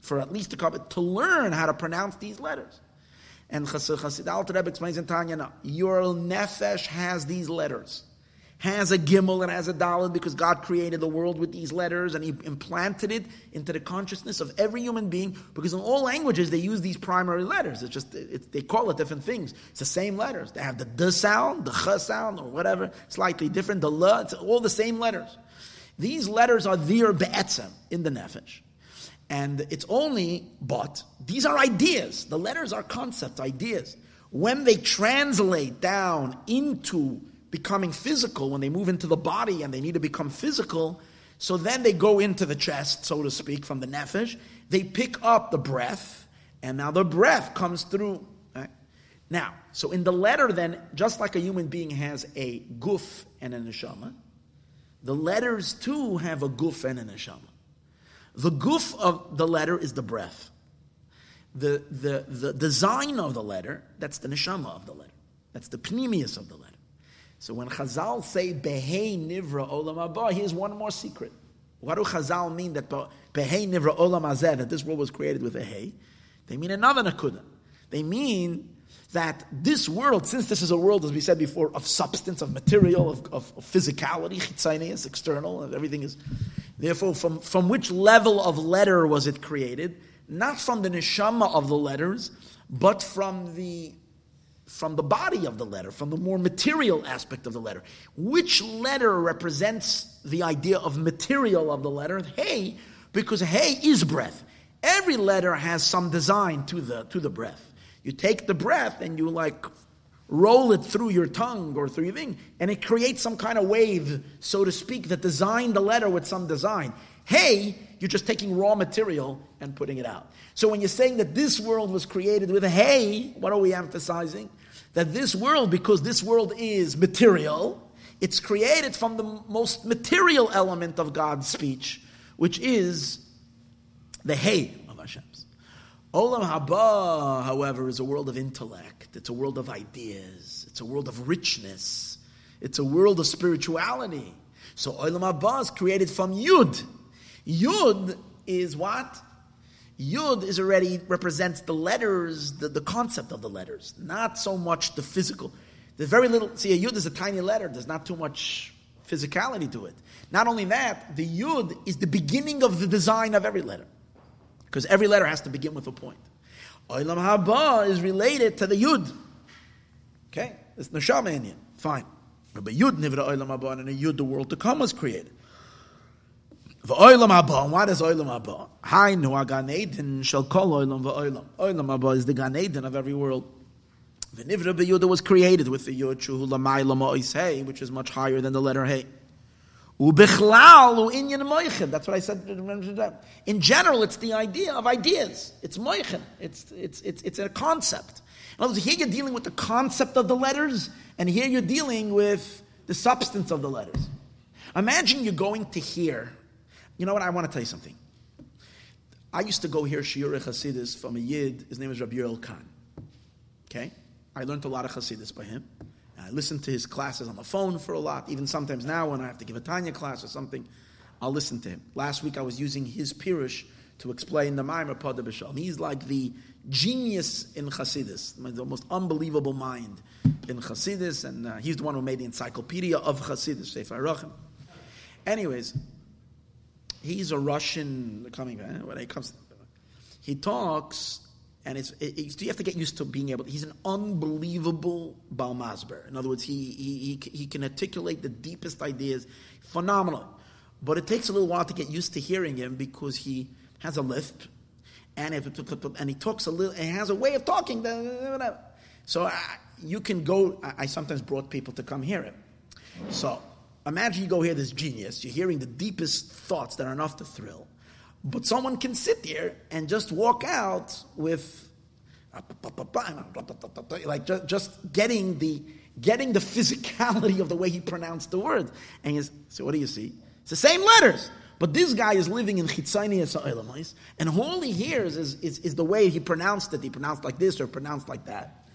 for at least a couple to learn how to pronounce these letters. And Chassid Alter Rebbe explains in Tanya, no, your nefesh has these letters, has a gimel and has a daled, because God created the world with these letters and He implanted it into the consciousness of every human being, because in all languages they use these primary letters. It's just, they call it different things. It's the same letters. They have the d sound, the ch sound, or whatever, slightly different, the l, it's all the same letters. These letters are there be'etzem in the nefesh. And it's only, but these are ideas. The letters are concepts, ideas. When they translate down into becoming physical, when they move into the body and they need to become physical, so then they go into the chest, so to speak, from the nefesh. They pick up the breath, and now the breath comes through. Right? Now, so in the letter then, just like a human being has a guf and a neshama, the letters too have a guf and a neshama. The guf of the letter is the breath. The design of the letter, that's the neshama of the letter. That's the pnimius of the letter. So when Chazal say, Behei Nivra Olam Haba, here's one more secret. What do Chazal mean that Behei Nivra Olam Hazeh, that this world was created with a hey? They mean another nakuda. They mean that this world, since this is a world, as we said before, of substance, of material, of physicality, chitzayne is external, and everything is. Therefore, from which level of letter was it created? Not from the neshama of the letters, but from the body of the letter, from the more material aspect of the letter. Which letter represents the idea of material of the letter? Hey, because hey is breath. Every letter has some design to the breath. You take the breath and you like roll it through your tongue or through your thing, and it creates some kind of wave, so to speak, that designed the letter with some design. Hey, you're just taking raw material and putting it out. So when you're saying that this world was created with a hey, what are we emphasizing? That this world, because this world is material, it's created from the most material element of God's speech, which is the hey of Hashem's. Olam Haba, however, is a world of intellect. It's a world of ideas. It's a world of richness. It's a world of spirituality. So Olam Haba is created from Yud. Yud is what? Yud is already represents the letters, the concept of the letters, not so much the physical. There's very little. See, a Yud is a tiny letter. There's not too much physicality to it. Not only that, the Yud is the beginning of the design of every letter. Because every letter has to begin with a point. Olam Haba is related to the Yud. Okay? It's Neshama in it. Fine. But Yud Nivra Olam Haba, and in Yud the world to come was created. V'Olam Haba, what is Olam Haba? Hainu HaGan Eden shall call Olam V'Olam. Olam Haba is the Gan Eden of every world. V'Nivra B'Yud was created with the Yud, Shuhu Lamai Lama Ois Hey, which is much higher than the letter Hey. That's what I said. In general, it's the idea of ideas. It's moichin. It's a concept. In other words, here you're dealing with the concept of the letters, and here you're dealing with the substance of the letters. Imagine you're going to hear. You know what? I want to tell you something. I used to go hear Shiurei Hasidus from a Yid. His name is Rabbi Yoel Kahn. Okay? I learned a lot of Hasidus by him. I listened to his classes on the phone for a lot. Even sometimes now when I have to give a Tanya class or something, I'll listen to him. Last week I was using his Pirush to explain the Maimar Pada B'Shalom. He's like the genius in Hasidus, the most unbelievable mind in Hasidus, and he's the one who made the encyclopedia of Hasidus, Sefer HaRachim. Anyways, he's a Russian coming when it comes. He talks, and it's you have to get used to being able. He's an unbelievable Baal Masber. In other words, he can articulate the deepest ideas, phenomenal. But it takes a little while to get used to hearing him because he has a lisp, and he talks a little. And he has a way of talking. So you can go. I sometimes brought people to come hear him. So. Imagine you go hear this genius. You're hearing the deepest thoughts that are enough to thrill. But someone can sit there and just walk out with, like just getting the physicality of the way he pronounced the words. And he's, so what do you see? It's the same letters. But this guy is living in Chitzayni Esa'ilamais, and all he hears is the way he pronounced it. He pronounced like this or pronounced like that.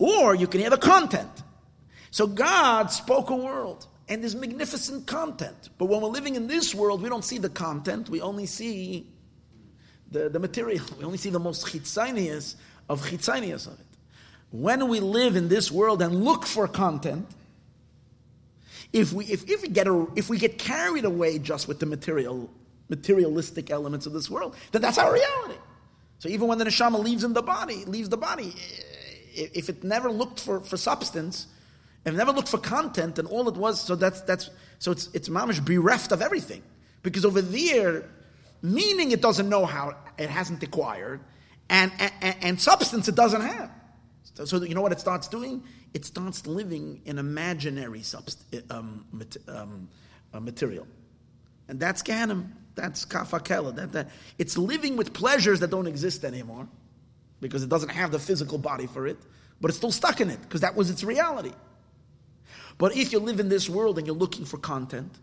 Or you can hear the content. So God spoke a world. And there's magnificent content. But when we're living in this world, we don't see the content. We only see the material. We only see the most chitzanius of chitzanius of it. When we live in this world and look for content, if we get carried away just with the materialistic elements of this world, then that's our reality. So even when the neshama leaves the body, if it never looked for substance, and never looked for content, and all it was. So it's mamish bereft of everything, because over there, meaning it doesn't know how, it hasn't acquired, and substance it doesn't have. So you know what it starts doing? It starts living in imaginary material, and that's Ganem, that's Kafakela. That it's living with pleasures that don't exist anymore, because it doesn't have the physical body for it, but it's still stuck in it because that was its reality. But if you live in this world and you're looking for content,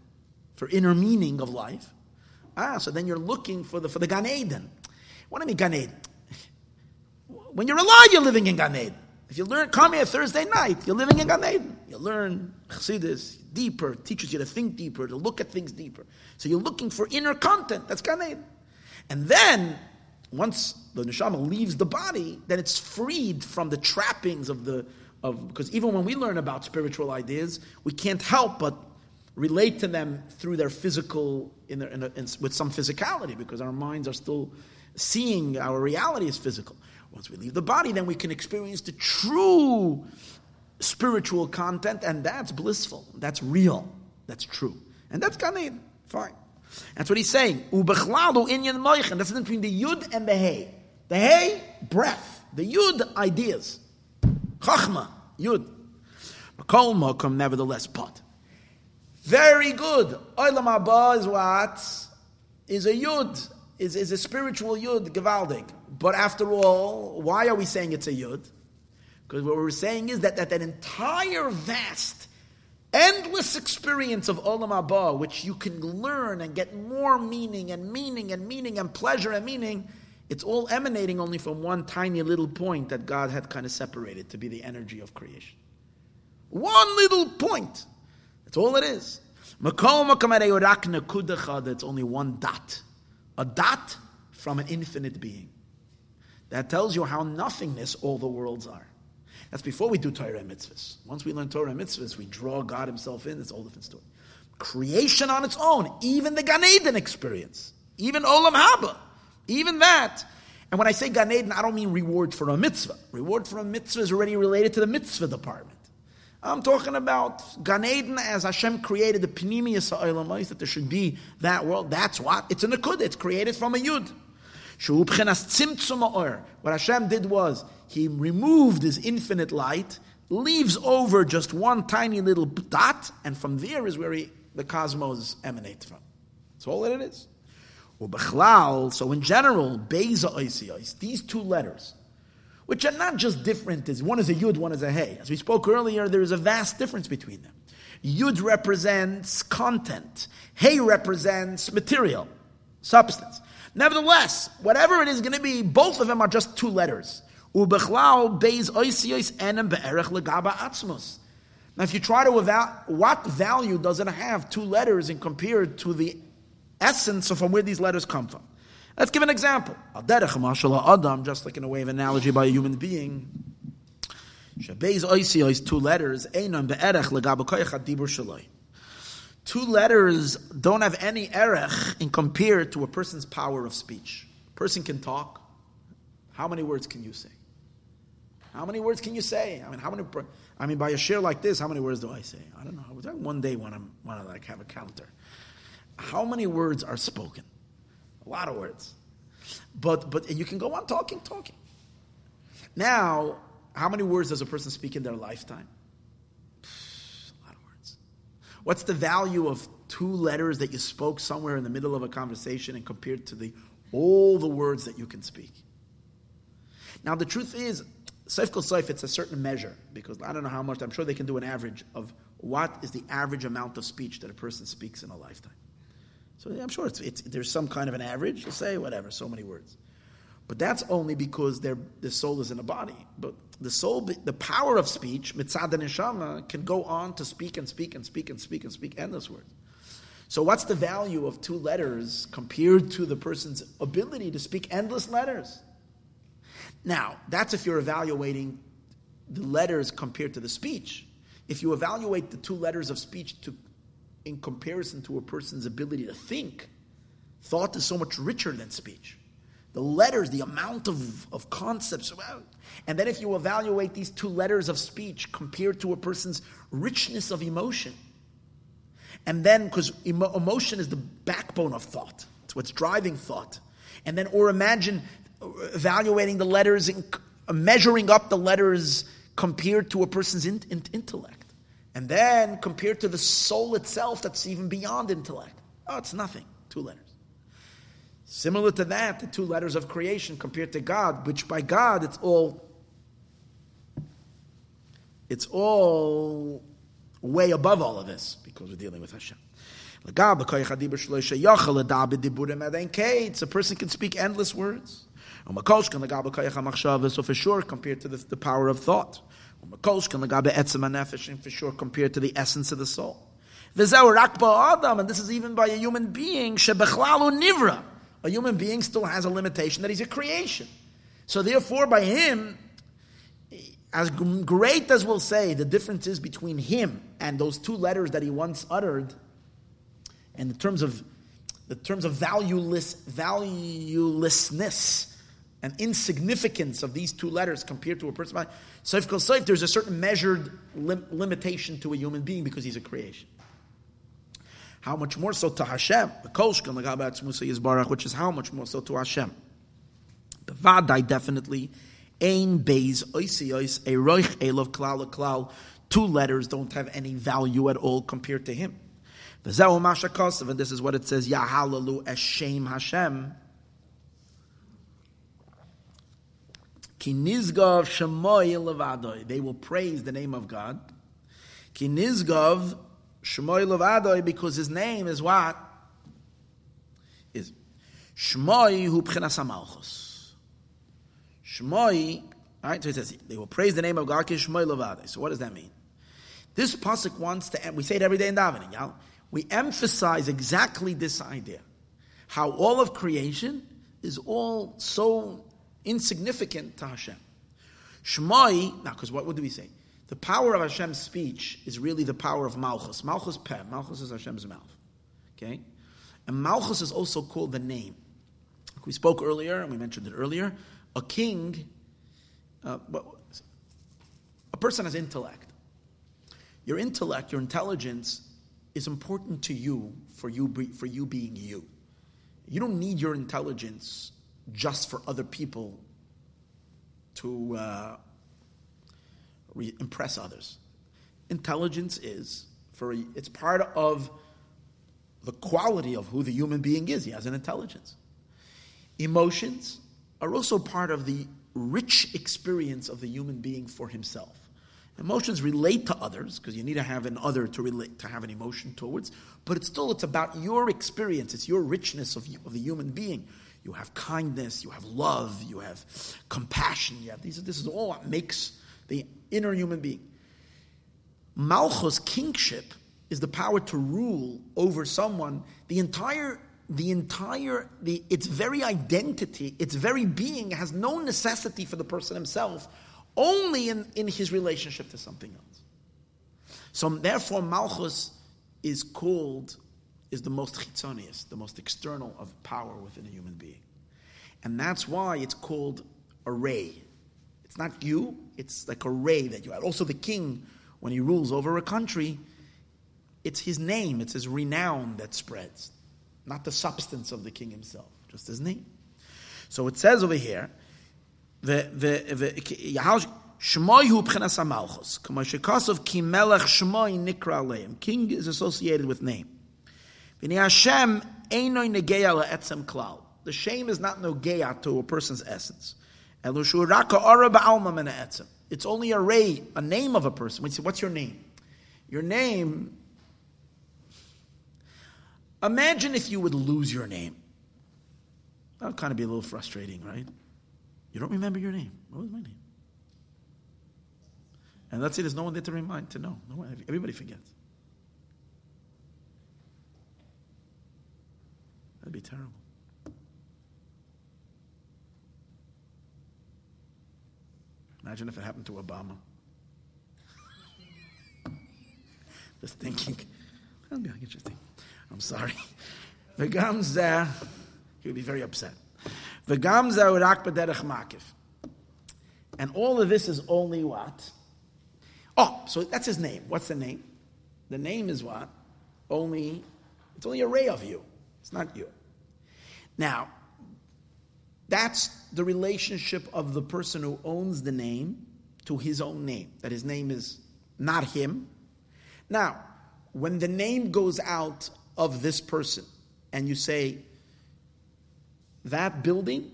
for inner meaning of life, so then you're looking for the Gan Eden. What do I mean Gan Eden? When you're alive, you're living in Gan Eden. If you come here Thursday night, you're living in Gan Eden. You learn Chassidus deeper, teaches you to think deeper, to look at things deeper. So you're looking for inner content. That's Gan Eden. And then, once the neshama leaves the body, then it's freed from the trappings of the. Because even when we learn about spiritual ideas, we can't help but relate to them through their physical, with some physicality, because our minds are still seeing our reality as physical. Once we leave the body, then we can experience the true spiritual content, and that's blissful, that's real, that's true, and that's Gan Eden. Fine. That's what he's saying. Ubechlalu inyan moichen. That's the difference between the yud and the hey. The hey, breath. The yud, ideas. Chachma, Yud. B'kol mokum, nevertheless, pot. Very good. Olam haba is what? Is a Yud. Is a spiritual Yud, Gevaldig. But after all, why are we saying it's a Yud? Because what we're saying is that entire vast, endless experience of Olam haba, which you can learn and get more meaning and meaning and meaning and pleasure and meaning, it's all emanating only from one tiny little point that God had kind of separated to be the energy of creation. One little point. That's all it is. It's only one dot. A dot from an infinite being. That tells you how nothingness all the worlds are. That's before we do Torah and mitzvahs. Once we learn Torah and mitzvahs, we draw God himself in. It's a whole different story. Creation on its own. Even the Gan Eden experience. Even Olam Haba. Even that, and when I say Gan Eden, I don't mean reward for a mitzvah. Reward for a mitzvah is already related to the mitzvah department. I'm talking about Gan Eden as Hashem created the Pnimiyus HaOlamais, that there should be that world. That's what, it's a Nekud, it's created from a Yud. What Hashem did was, he removed his infinite light, leaves over just one tiny little dot, and from there is where the cosmos emanates from. That's all that it is. So in general, Beza Oisios, these two letters, which are not just different, one is a Yud, one is a Hey. As we spoke earlier, there is a vast difference between them. Yud represents content. Hey represents material, substance. Nevertheless, whatever it is going to be, both of them are just two letters. Ubechlau beis oisios enem be'erech legaba atzmos. Now, if you try to evaluate what value does it have, two letters, and compared to the essence of from where these letters come from. Let's give an example. Al derech mashal adam, just like in a way of analogy by a human being. Shabeis oisios, two letters, enem be'erech legaba koyach dibur shaloi. Two letters don't have any erech in compared to a person's power of speech. A person can talk. How many words can you say? How many words can you say? I mean, by a share like this, how many words do I say? I don't know. One day when I like have a counter, how many words are spoken? A lot of words. But you can go on talking. Now, how many words does a person speak in their lifetime? What's the value of two letters that you spoke somewhere in the middle of a conversation and compared to all the words that you can speak? Now, the truth is, Seif Kol Seif, it's a certain measure, because I don't know how much, I'm sure they can do an average of what is the average amount of speech that a person speaks in a lifetime. So I'm sure there's some kind of an average. You say, whatever, so many words. But that's only because the soul is in a body. But the soul, the power of speech, mitzad neshama, can go on to speak endless words. So what's the value of two letters compared to the person's ability to speak endless letters? Now, that's if you're evaluating the letters compared to the speech. If you evaluate the two letters of speech in comparison to a person's ability to think, thought is so much richer than speech. The letters, the amount of concepts. And then if you evaluate these two letters of speech compared to a person's richness of emotion. And then, because emotion is the backbone of thought. It's what's driving thought. And then, or imagine evaluating the letters, and measuring up the letters compared to a person's intellect. And then compared to the soul itself, that's even beyond intellect. Oh, it's nothing. Two letters. Similar to that, the two letters of creation compared to God, which by God it's all way above all of this, because we're dealing with Hashem. A person can speak endless words. So for sure, compared to the power of thought. And for sure, compared to the essence of the soul. And this is even by a human being. A human being still has a limitation that he's a creation. So therefore, by him, as great as we'll say, the difference is between him and those two letters that he once uttered, and in terms of valuelessness and insignificance of these two letters compared to a person. So if there's a certain measured limitation to a human being because he's a creation. How much more so to Hashem? Which is how much more so to Hashem? The Vadai definitely. Ein beis oisios a roich elov klal klal. Two letters don't have any value at all compared to him. V'zehu mashakasav, and this is what it says. Yahalalu eshem Hashem. Ki nizgav shemoy levadoi. They will praise the name of God. Ki nizgav. Shmoy Levadoi, because his name is what? Is Shmoy hu b'chinas hamalchus. Shmoy, alright, so it says, they will praise the name of God, Shmoy Levadoi. So what does that mean? This pasuk wants to, we say it every day in davening, y'all. We emphasize exactly this idea. How all of creation is all so insignificant to Hashem. Shmoy, now, because what do we say? The power of Hashem's speech is really the power of Malchus. Malchus Peh. Malchus is Hashem's mouth. Okay? And Malchus is also called the name. We spoke earlier, and we mentioned it earlier. A king, a person has intellect. Your intellect, your intelligence is important to you for you being you. You don't need your intelligence just for other people to... impress others. Intelligence is it's part of the quality of who the human being is. He has an intelligence. Emotions are also part of the rich experience of the human being for himself. Emotions relate to others because you need to have an other to relate to have an emotion towards. But it's about your experience. It's your richness of the human being. you have kindness, you have love, you have compassion, you have these. This is all what makes the inner human being. Malchus, kingship, is the power to rule over someone. Its very identity, its very being has no necessity for the person himself, only in his relationship to something else. So therefore, Malchus is the most chitzonius, the most external of power within a human being. And that's why it's called a ray. It's not you, it's like a ray that you have. Also the king, when he rules over a country, it's his name, it's his renown that spreads, not the substance of the king himself, just his name. So it says over here, king is associated with name. The shame is not nogeya to a person's essence. It's only a ray, a name of a person. We say, what's your name? Your name. Imagine if you would lose your name. That would kind of be a little frustrating, right? You don't remember your name. What was my name? And let's say there's no one there to remind, to know. No one, everybody forgets. That'd be terrible. Imagine if it happened to Obama. Just thinking. That'd be interesting. I'm sorry. V'gamza, he would be very upset. V'gamza urak b'derech makif. And all of this is only what? Oh, so that's his name. What's the name? The name is what? It's only a ray of you. It's not you. Now, that's the relationship of the person who owns the name to his own name. That his name is not him. Now, when the name goes out of this person, and you say, that building,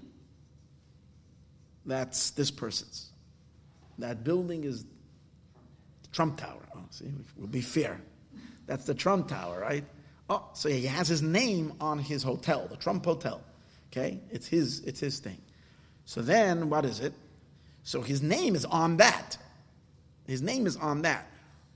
that's this person's. That building is the Trump Tower. Oh, see, we'll be fair. That's the Trump Tower, right? Oh, so he has his name on his hotel, the Trump Hotel. Okay? It's his thing. So then, what is it? So his name is on that. His name is on that.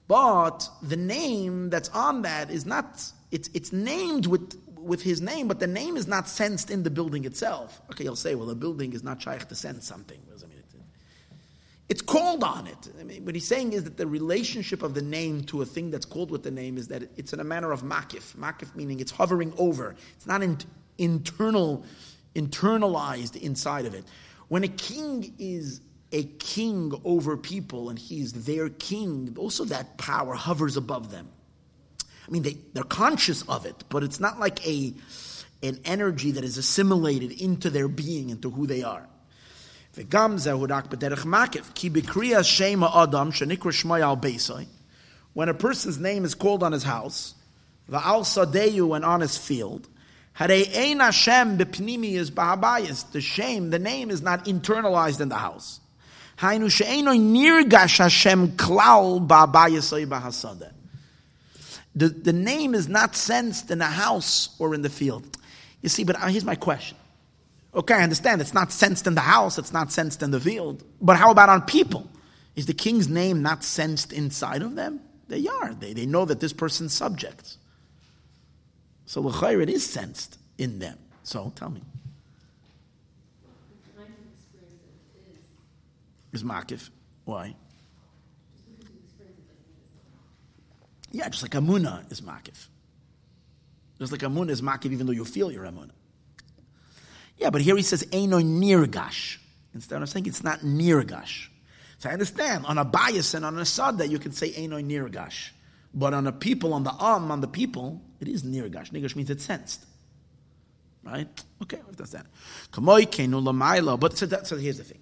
But the name that's on that is not... It's named with his name, but the name is not sensed in the building itself. Okay, you'll say, well, the building is not shaykh to sense something. I mean, it's called on it. I mean, what he's saying is that the relationship of the name to a thing that's called with the name is that it's in a manner of makif. Makif meaning it's hovering over. It's not internalized inside of it. When a king is a king over people and he's their king, also that power hovers above them. I mean, they're conscious of it, but it's not like an energy that is assimilated into their being, into who they are. When a person's name is called on his house, and on his field, the shame, the name is not internalized in the house. The name is not sensed in a house or in the field. You see, but here's my question. Okay, I understand it's not sensed in the house, it's not sensed in the field. But how about on people? Is the king's name not sensed inside of them? They are. They know that this person's subjects. So l'chayr, it is sensed in them. So tell me. The kind of experience it is makif. Why? Yeah, just like Amunah is Makif. Just like Amunah is Makif, even though you feel you're Amunah. Yeah, but here he says, Eino Nirgash. Instead of saying it's not Nirgash. So I understand, on a bias and on a sada, you can say Eino Nirgash. But on a people, on the people, it is Nirgash. Nirgash means it's sensed. Right? Okay, that's that. But so here's the thing.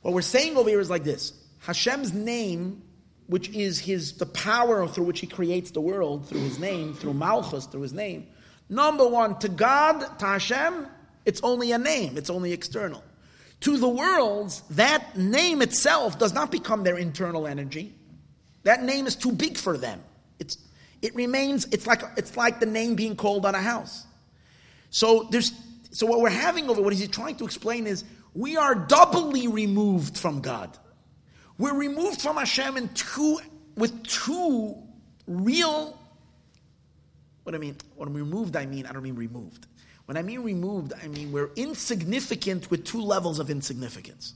What we're saying over here is like this. Hashem's name, which is the power through which he creates the world, through his name, through Malchus, through his name. Number one, to God, to Hashem, it's only a name. It's only external. To the worlds, that name itself does not become their internal energy. That name is too big for them. It remains, it's like the name being called on a house. So So what we're having over, what he's trying to explain is, we are doubly removed from God. We're removed from Hashem in two real, what I mean, when removed, I don't mean removed. When I mean removed, I mean we're insignificant with two levels of insignificance.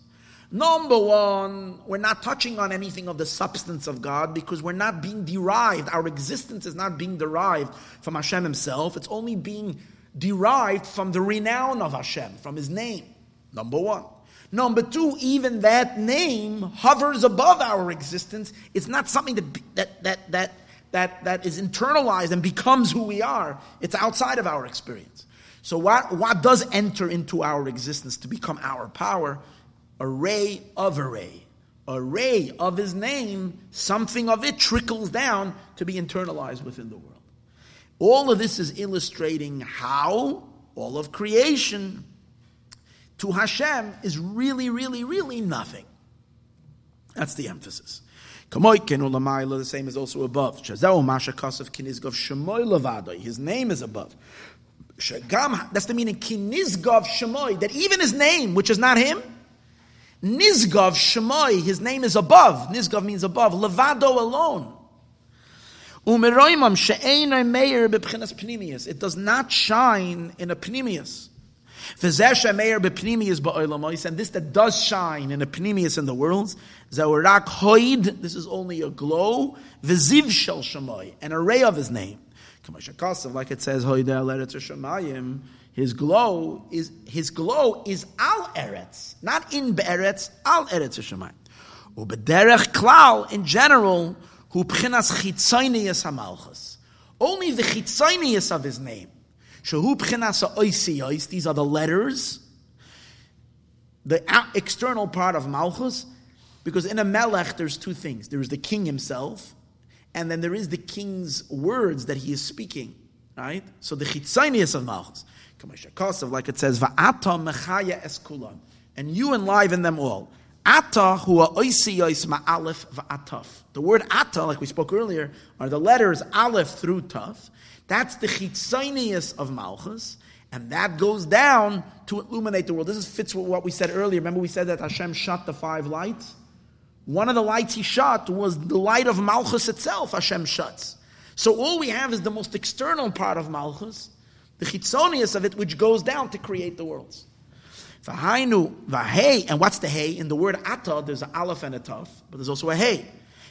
Number one, we're not touching on anything of the substance of God because we're not being derived. Our existence is not being derived from Hashem himself. It's only being derived from the renown of Hashem, from his name. Number one. Number two, even that name hovers above our existence. It's not something that is internalized and becomes who we are. It's outside of our experience. So what does enter into our existence to become our power? Array of his name, something of it trickles down to be internalized within the world. All of this is illustrating how all of creation to Hashem is really, really, really nothing. That's the emphasis. The same is also above. His name is above. That's the meaning, that even his name, which is not him, Nizgav Shemoi, his name is above. Nizgav means above. Levado, alone. Umeroimam she'eino meir b'pchinas pnimius. It does not shine in a pnimius. V'zeh she'meir b'pnimius ba'olamois. And this that does shine in a pnimius in the worlds, zeurak hoid. This is only a glow. V'ziv shel Shemoi, an array of his name. Like it says, hoideh l'eretz shemayim. His glow is al eretz, not in be'eretz, al eretz shemayim. Ubederech klal, in general, hu pchinas chitzonius hamalchus. Only the chitzonius of his name. Shehu pchinas ha'oisiyos. These are the letters, the external part of malchus, because in a melech there's two things: there is the king himself, and then there is the king's words that he is speaking. Right? So the chitzonius of malchus. Like it says, Va'ata mechaya es kulam, and you enliven them all. Ata hua oisiyos ma'alef va'ataf. The word ata, like we spoke earlier, are the letters aleph through taf. That's the chitzonius of malchus, and that goes down to illuminate the world. This fits with what we said earlier. Remember we said that Hashem shut the five lights? One of the lights he shut was the light of malchus itself, Hashem shuts. So all we have is the most external part of malchus, the chitzonius of it, which goes down to create the worlds. V'hainu v'hei, and what's the hey? In the word ata, there's an aleph and a taf, but there's also a hey.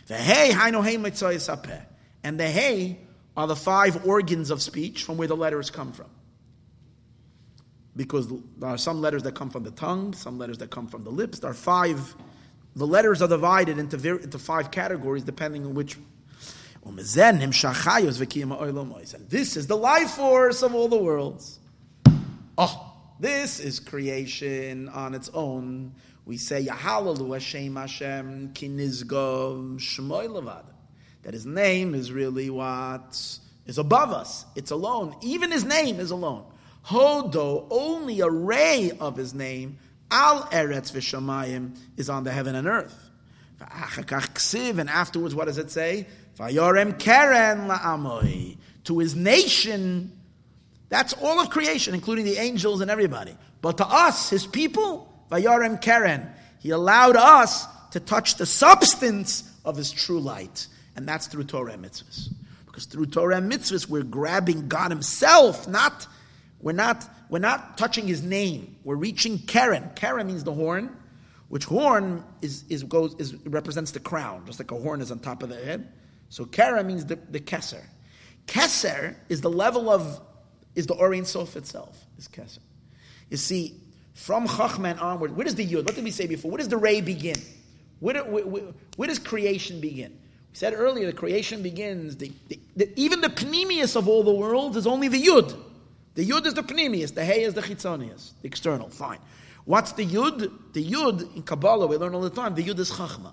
V'hei hainu hey mitzayis apeh, and the hey are the five organs of speech from where the letters come from. Because there are some letters that come from the tongue, some letters that come from the lips. There are five. The letters are divided into five categories depending on which. And this is the life force of all the worlds. Oh, this is creation on its own. We say, Yahalalu Hashem Hashem ki nizgav shmoi levad. That his name is really what is above us. It's alone. Even his name is alone. Hodo, only a ray of his name, al eretz v'shamayim, is on the heaven and earth. And afterwards, what does it say? Vayorem keren la'amoi, to his nation. That's all of creation, including the angels and everybody. But to us, his people, Vayorem keren, he allowed us to touch the substance of his true light. And that's through Torah and mitzvahs. Because through Torah and mitzvahs, we're grabbing God himself, we're not touching his name. We're reaching keren. Keren means the horn, which horn represents the crown, just like a horn is on top of the head. So Kara means the Keser. Keser is the level of, is the Orient Sof itself, is Keser. You see, from Chachman onward, where does the Yud, what did we say before? Where does the Ray begin? Where does creation begin? We said earlier that creation begins, even the Pneumius of all the worlds is only the Yud. The Yud is the Pneumius, the Hay is the Chitzonius, the external, fine. What's the Yud? The Yud, in Kabbalah, we learn all the time, the Yud is Chachma.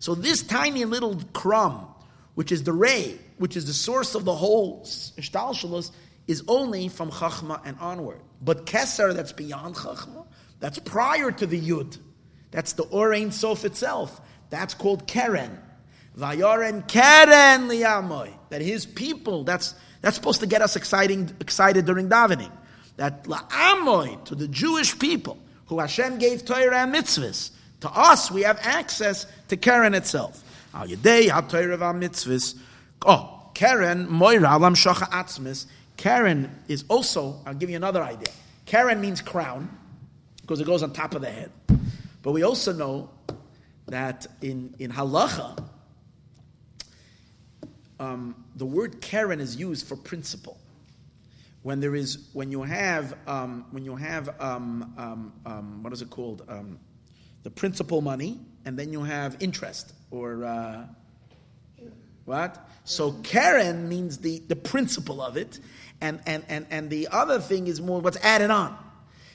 So this tiny little crumb, which is the ray, which is the source of the whole Ishtalshalos, is only from Chachma and onward. But Keser, that's beyond Chachma, that's prior to the Yud. That's the Orein Sof itself. That's called Keren. Vayoren Keren liyamoy. That his people, that's supposed to get us excited during davening. that la'amoy, to the Jewish people, who Hashem gave Torah and mitzvahs, to us, we have access to Keren itself. Al Yedei HaTorah v'Mitzvahs. Oh, Keren, Moira, Alam Shocha Atzmis. Keren is also, I'll give you another idea. Keren means crown, because it goes on top of the head. But we also know that in halacha, the word Keren is used for principle. When you have what is it called? The principal money, and then you have interest or what? So Keren means the principle of it, and the other thing is more what's added on.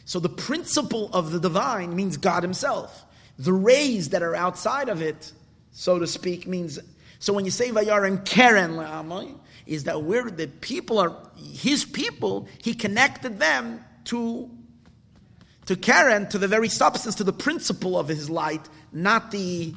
So the principle of the divine means God Himself. The rays that are outside of it, so to speak, means. So when you say Vayarim Keren la'amay, is that where the people are, His people, He connected them to Keren, to the very substance, to the principle of His light, not the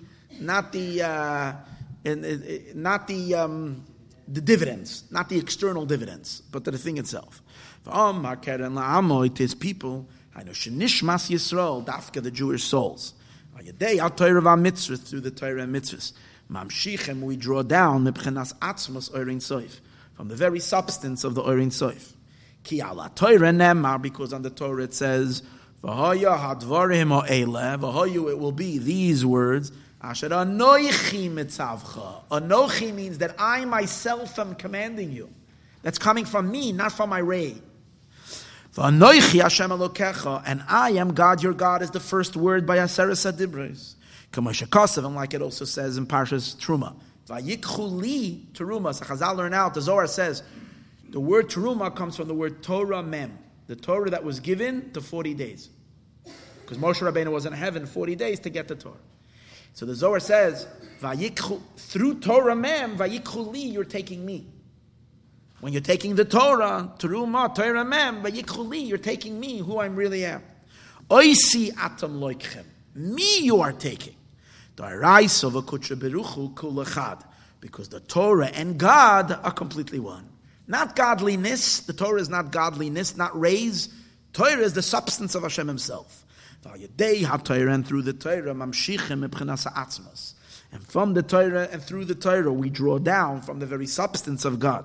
dividends, not the external dividends, but to the thing itself. V'omar Keren la'amay, to His people, haynu shenishmas Yisrael, dafka the Jewish souls. V'yadei ha'Torah v'Mitzvah, through the Torah and mitzvahs. Mamshichem, we draw down mepchenas atzmos oirin soif, from the very substance of the oirin soif. Ki ala Torah nemar, because on the Torah it says, "V'hoya hadvarim o'ele, v'hoyu," it will be these words. Asher anoichi mitzavcha. Anoichi means that I myself am commanding you. That's coming from me, not from my ray. V'anoichi Hashem Elokecha, and I am God, your God, is the first word by Aseres HaDibros. And like it also says in Parshas Teruma, Vayikchu li Teruma. So Chazal learn out. The Zohar says the word Teruma comes from the word Torah Mem, the Torah that was given to 40 days, because Moshe Rabbeinu was in heaven 40 days to get the Torah. So the Zohar says, Vayikchu, through Torah Mem, Vayikchu li, you're taking me. When you're taking the Torah, Teruma, Torah Mem, Vayikchu li, you're taking me, who I really am. Oisi atam loikchem, me you are taking. Because the Torah and God are completely one. Not godliness. The Torah is not godliness, not rays. Torah is the substance of Hashem Himself. And through the Torah, and from the Torah and through the Torah, we draw down from the very substance of God.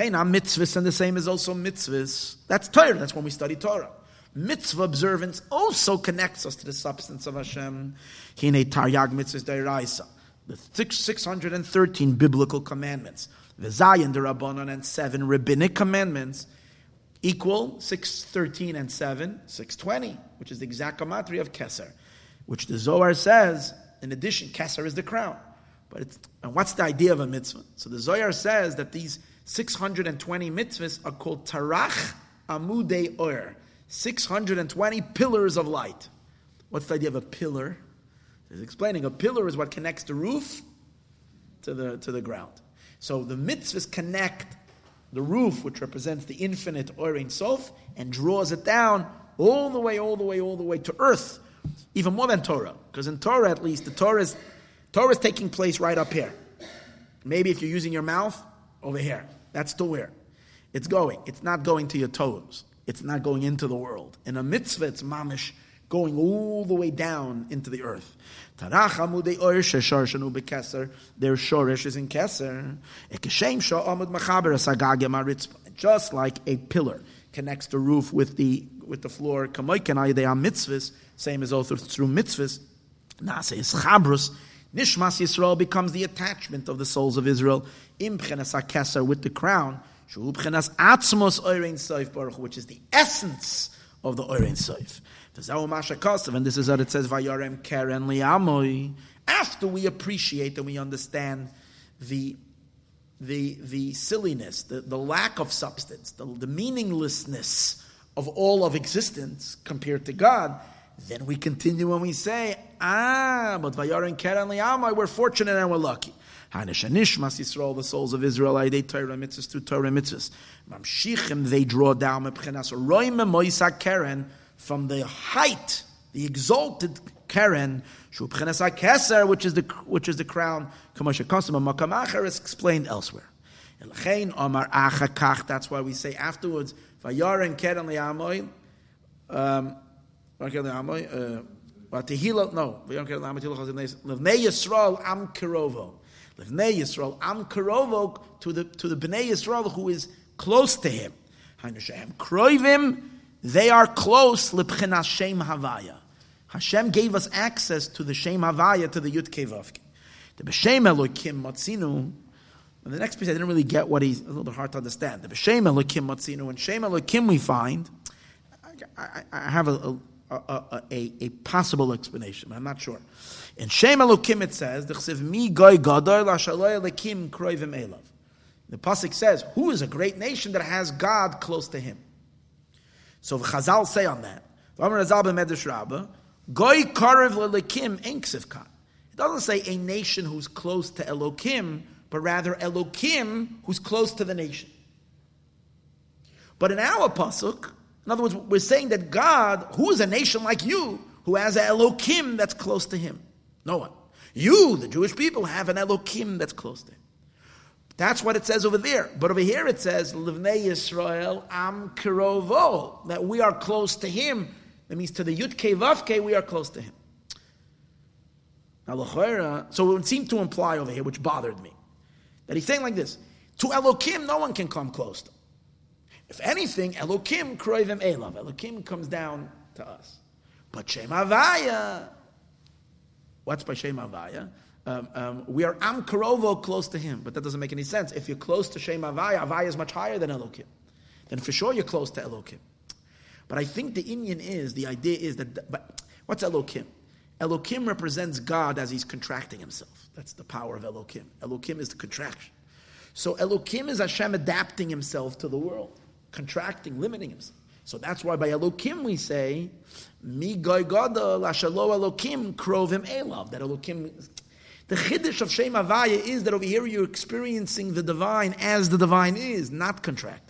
And the same is also mitzvahs. That's Torah. That's when we study Torah. Mitzvah observance also connects us to the substance of Hashem. Hine Taryag Mitzvahs Deiraisa, the 613 biblical commandments, V'zayin D'Rabbanan, and 7 rabbinic commandments, equal 613 and 7, 620, which is the exact gematria of Keser, which the Zohar says, in addition, Keser is the crown. And what's the idea of a mitzvah? So the Zohar says that these 620 mitzvahs are called Tarach Amudei Or, 620 pillars of light. What's the idea of a pillar? He's explaining a pillar is what connects the roof to the ground. So the mitzvahs connect the roof, which represents the infinite Orein Sof, and draws it down all the way to earth, even more than Torah. Because in Torah, at least, the Torah is taking place right up here. Maybe if you're using your mouth, over here. That's to where it's going. It's not going to your toes. It's not going into the world. In a mitzvah, it's mamish going all the way down into the earth. Tarach amudei oir sheshorshenu bekeser. Their shoresh is in keser. Ekeshem sho amud machaber asagag yamaritzpa. Just like a pillar connects the roof with the floor. Kamoiken ayidei mitzvahs. Same as also through mitzvahs. Nase ischabrus. Nishmas Yisrael becomes the attachment of the souls of Israel. Imchenas hakeser, with the crown. Which is the essence of the Orein Sof. And this is what it says, Vayarem Keren li'amoy. After we appreciate and we understand the silliness, the lack of substance, the meaninglessness of all of existence compared to God, then we continue and we say, but Vayarem Keren li'amoy, we're fortunate and we're lucky. Hanashanishmas Yisrael, the souls of Israel, Aidei Torah mitzvahs, through Torah mitzvahs. Mamshichim, they draw down mepchenas roim moisa Keren, from the height, the exalted Keren, shupchenas hakeser, which is the crown. K'moshe Kosim Makam Acher is explained elsewhere. Elchein Omar Acha Kach. That's why we say afterwards, Vayaren Keren Liamoy, Vayaren Keren Liamoy Tilachos Livnei Yisrael Am Kirovo. Livnei Yisrael Am Kirovo to the Bnei Yisrael who is close to him. Hainu Shehem Kroivim, they are close. Libchinas Shem Havaya. Hashem gave us access to the Shem Havaya, to the Yud Kei Vav Kei. The B'Shem Elokim Matzinu. And the next piece, I didn't really get what he's, a little bit hard to understand. The B'Shem Elokim Matzinu, and Shem Elokim we find, I have a possible explanation, but I'm not sure. In Shem Elokim it says, the Pasuk says, who is a great nation that has God close to him? So the Chazal say on that, it doesn't say a nation who's close to Elokim, but rather Elokim, who's close to the nation. But in our pasuk, in other words, we're saying that God, who is a nation like you, who has an Elokim that's close to him? No one. You, the Jewish people, have an Elokim that's close to him. That's what it says over there. But over here it says, Livnei Yisrael Am Kirovo, that we are close to him. That means to the Yud Kei Vav Kei, we are close to him. Now, so it seemed to imply over here, which bothered me, that he's saying like this, to Elokim, no one can come close to. If anything, Elokim kroivim elav. Elokim comes down to us. But Shem Havaya, what's by Shem Havaya? We are Am Kirovo, close to him, but that doesn't make any sense. If you're close to Shem Havaya, Havaya is much higher than Elokim. Then for sure you're close to Elokim. But I think the idea is that what's Elokim? Elokim represents God as he's contracting himself. That's the power of Elokim. Elokim is the contraction. So Elokim is Hashem adapting himself to the world, contracting, limiting himself. So that's why by Elokim we say, Mi goy gadol ashelo Elokim krovim elav. That Elokim, the chiddush of Shem Havaya is that over here you're experiencing the divine as the divine is, not contracted.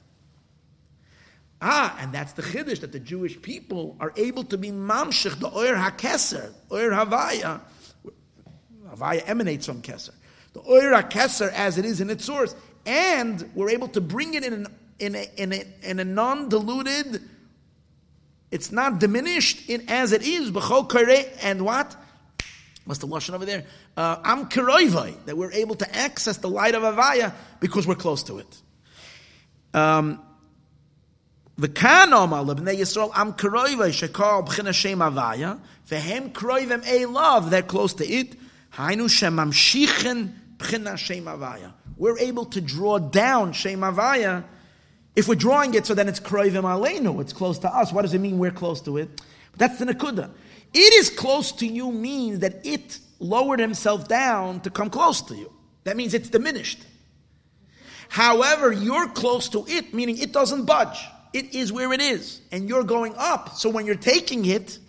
And that's the chiddush, that the Jewish people are able to be mamshich, the oyer hakeser, oyer havaya. Havaya emanates from keser. The oyer hakeser as it is in its source. And we're able to bring it in a non-diluted, it's not diminished in as it is, b'chol korei, and what? What's the lashon over there? Am kiroivai, that we're able to access the light of havaya because we're close to it. They're close to it. We're able to draw down Shem Havaya. If we're drawing it, so then it's kroivim aleinu. It's close to us. What does it mean we're close to it? That's the nekuda. It is close to you means that it lowered himself down to come close to you. That means it's diminished. However, you're close to it, meaning it doesn't budge. It is where it is, and you're going up. So when you're taking it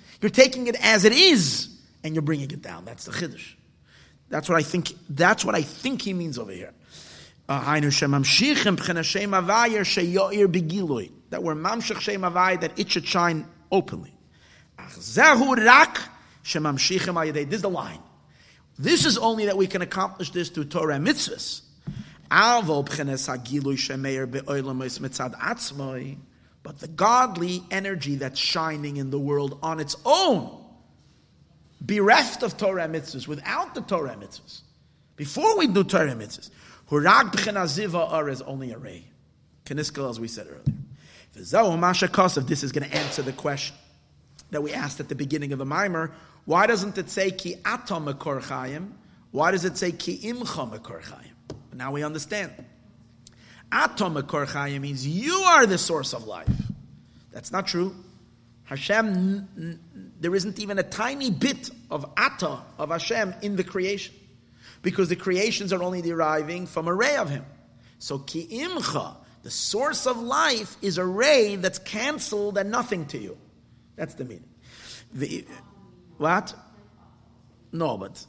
as it is, and you're bringing it down. That's the chiddush. That's what I think he means over here. That we're mamshich Shem Havaya, that it should shine openly. This is the line. This is only that we can accomplish this through Torah and mitzvahs. But the godly energy that's shining in the world on its own, bereft of Torah mitzvahs, without the Torah mitzvahs, before we do Torah mitzvahs, hurag b'chena ziva ar is only a ray. Keniskal, as we said earlier. This is going to answer the question that we asked at the beginning of the Maimer. Why doesn't it say ki atam mekor chayim? Why does it say ki imcha mekor chayim? Now we understand. Atom Mekor Chayim means you are the source of life. That's not true. Hashem, there isn't even a tiny bit of Ata, of Hashem, in the creation. Because the creations are only deriving from a ray of Him. So Ki Imcha, the source of life, is a ray that's cancelled and nothing to you. That's the meaning. What? No, but...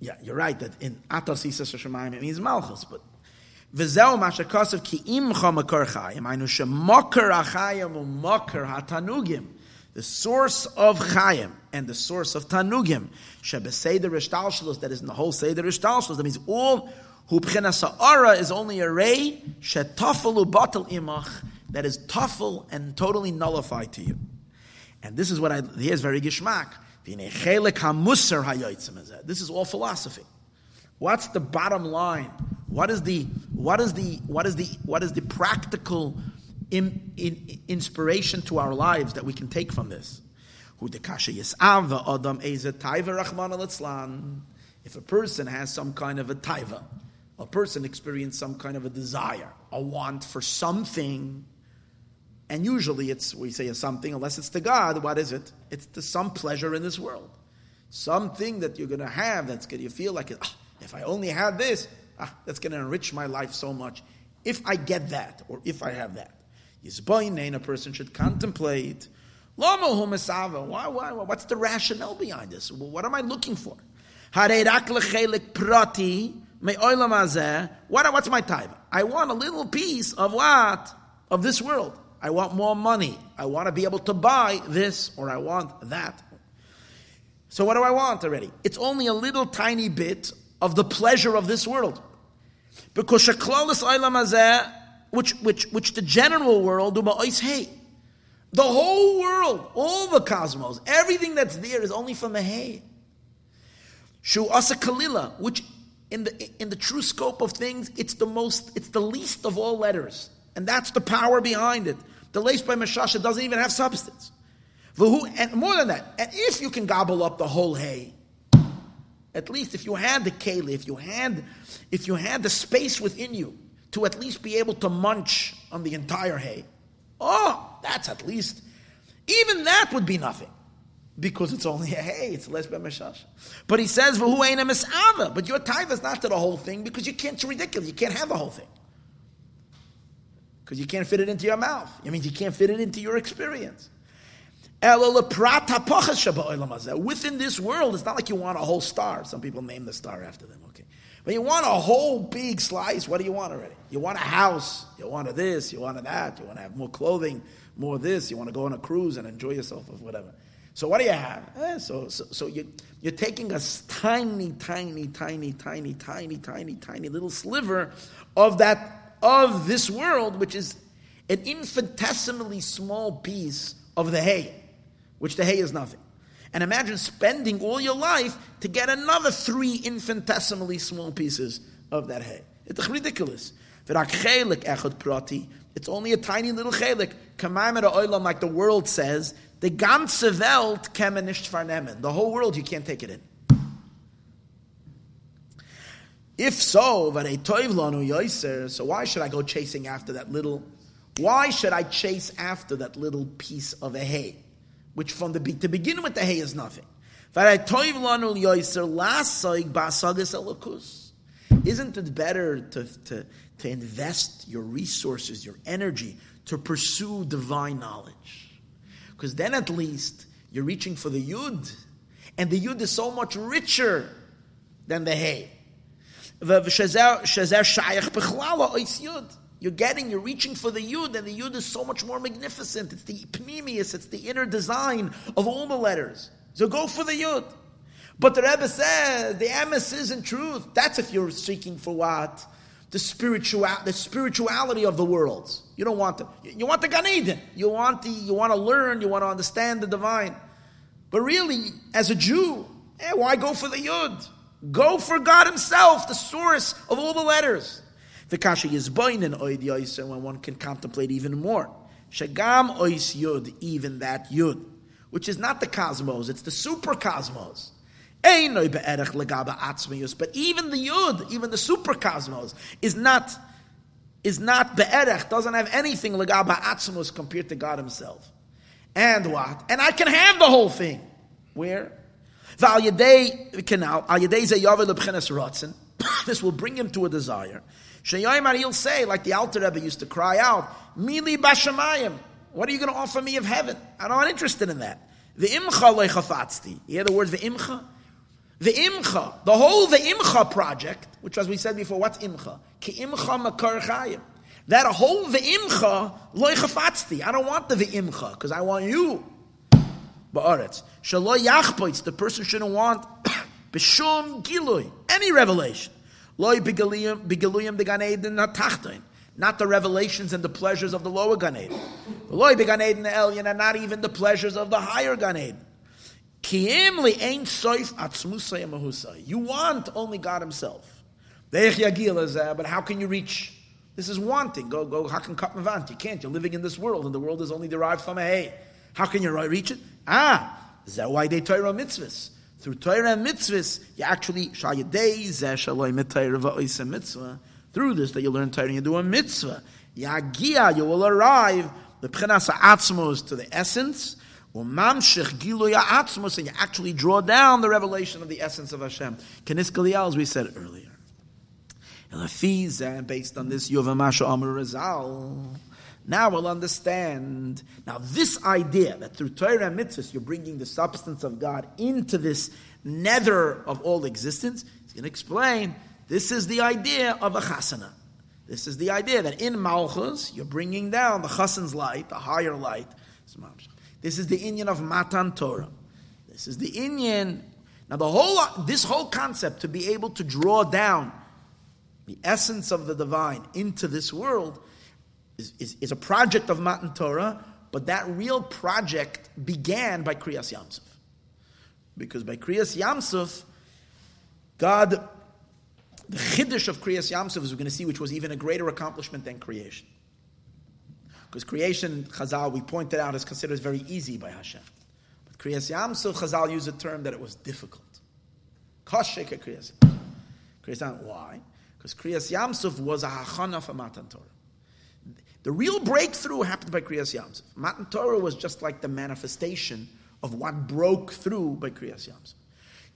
yeah, you're right that in Atos Yisas Hashemayim it means Malchus, but V'zeu mashakasav ki imcha makor chayim, ainu shemakor achayim umakor hatanugim, the source of chayim and the source of tanugim, shebeseder ishtalshalos, that is in the whole seder ishtalshalos, that means all hu b'chinas ha'ara is only a ray, shetafalu batal imach, that is tafel and totally nullified to you. And this is what here's very gishmak. This is all philosophy. What's the bottom line? What is the practical inspiration to our lives that we can take from this? If a person has some kind of a taiva, a person experiences some kind of a desire, a want for something, and usually we say a something, unless it's to God, what is it? It's to some pleasure in this world. Something that you're going to have that's going to feel like, if I only had this, that's going to enrich my life so much. If I get that, or if I have that. Yizboinen, a person should contemplate, why, what's the rationale behind this? What am I looking for? What's my taiva? I want a little piece of what? Of this world. I want more money. I want to be able to buy this, or I want that. So what do I want already? It's only a little tiny bit of the pleasure of this world. Because which the general world, the whole world, all the cosmos, everything that's there is only from the hay. Shu asa kalila, which in the true scope of things, it's the least of all letters. And that's the power behind it. The leis by mashasha doesn't even have substance. And more than that, and if you can gobble up the whole hay, at least if you had the keli, if you had the space within you to at least be able to munch on the entire hay, that's at least, even that would be nothing. Because it's only a hay, it's less by mashasha. But he says, v'hu eina mis'ava, but your tithe is not to the whole thing, because it's ridiculous, you can't have the whole thing. Because you can't fit it into your mouth. I mean, you can't fit it into your experience. Within this world, it's not like you want a whole star. Some people name the star after them, okay. But you want a whole big slice. What do you want already? You want a house. You want this. You want that. You want to have more clothing, more this. You want to go on a cruise and enjoy yourself or whatever. So what do you have? So you're taking a tiny little sliver of that, of this world, which is an infinitesimally small piece of the hay, which the hay is nothing. And imagine spending all your life to get another 3 infinitesimally small pieces of that hay. It's ridiculous. It's only a tiny little chelik. Like the world says, the ganze Welt kemen nicht vernehmen. The whole world, you can't take it in. If so, so why should I go chasing after that little? Why should I chase after that little piece of a hay, which from to begin with the hay is nothing? Isn't it better to invest your resources, your energy, to pursue divine knowledge? Because then at least you're reaching for the yud, and the yud is so much richer than the hay. You're reaching for the yud, and the yud is so much more magnificent. It's the pnimius, it's the inner design of all the letters. So go for the yud. But the Rebbe says the emes is in truth. That's if you're seeking for what? The spirituality of the worlds. You don't want you want the Gan Eden. You want to learn, you want to understand the divine. But really, as a Jew, why go for the yud? Go for God Himself, the source of all the letters. When one can contemplate even more, shagam ois yud, even that yud, which is not the cosmos, it's the super cosmos. But even the yud, even the super cosmos, is not be'erech, doesn't have anything legaba atzmos compared to God Himself. And what? And I can have the whole thing. Where? This will bring him to a desire. He'll say, like the Alter Rebbe used to cry out, Mili Bashamayim, what are you going to offer me of heaven? I'm not interested in that. You hear the word V'imcha? V'imcha, the whole V'imcha project, which as we said before, what's Imcha? Ki'imcha makar chayim. That whole V'imcha, loy chafatzti. I don't want the V'imcha, because I want you. The person shouldn't want any revelation. not the revelations and the pleasures of the lower Gan Eden. V'loi b'Gan Eden elyon, and not even the pleasures of the higher Gan Eden. Ki'im li'ein soif atzmusay mahusay. You want only God Himself. But how can you reach? This is wanting. Go. Hakan katmavanti. You can't. You're living in this world, and the world is only derived from a hey. How can you reach it? Zewai Torah mitzvahs. Through Torah and mitzvahs, you actually shayadei zeh shaloi mitayr va'oisem mitzvah. Through this, that you learn Torah and you do a mitzvah. Yagia, you will arrive the pchenas ha'atzmos to the essence. Umamshich giluya atzmos, and you actually draw down the revelation of the essence of Hashem. Kenis Galiyal, as we said earlier. And based on this, Yovamasha Amar Rizal. Now we'll understand. Now this idea that through Torah and mitzvahs you're bringing the substance of God into this nether of all existence, he's going to explain, this is the idea of a chasana. This is the idea that in Malchus you're bringing down the chasan's light, the higher light. This is the inyan of Matan Torah. This is the inyan. Now this whole concept to be able to draw down the essence of the divine into this world is a project of Matan Torah, but that real project began by Kriyas Yam Suf. Because by Kriyas Yam Suf, God, the chiddush of Kriyas Yam Suf, as we're going to see, which was even a greater accomplishment than creation. Because creation, Chazal, we pointed out, is considered very easy by Hashem. But Kriyas Yam Suf, Chazal used a term that it was difficult. Kashek Kriyas Yam Suf. Why? Because Kriyas Yam Suf was a hachana for Matan Torah. The real breakthrough happened by Kriyas Yam Suf. Matan Torah was just like the manifestation of what broke through by Kriyas Yam Suf.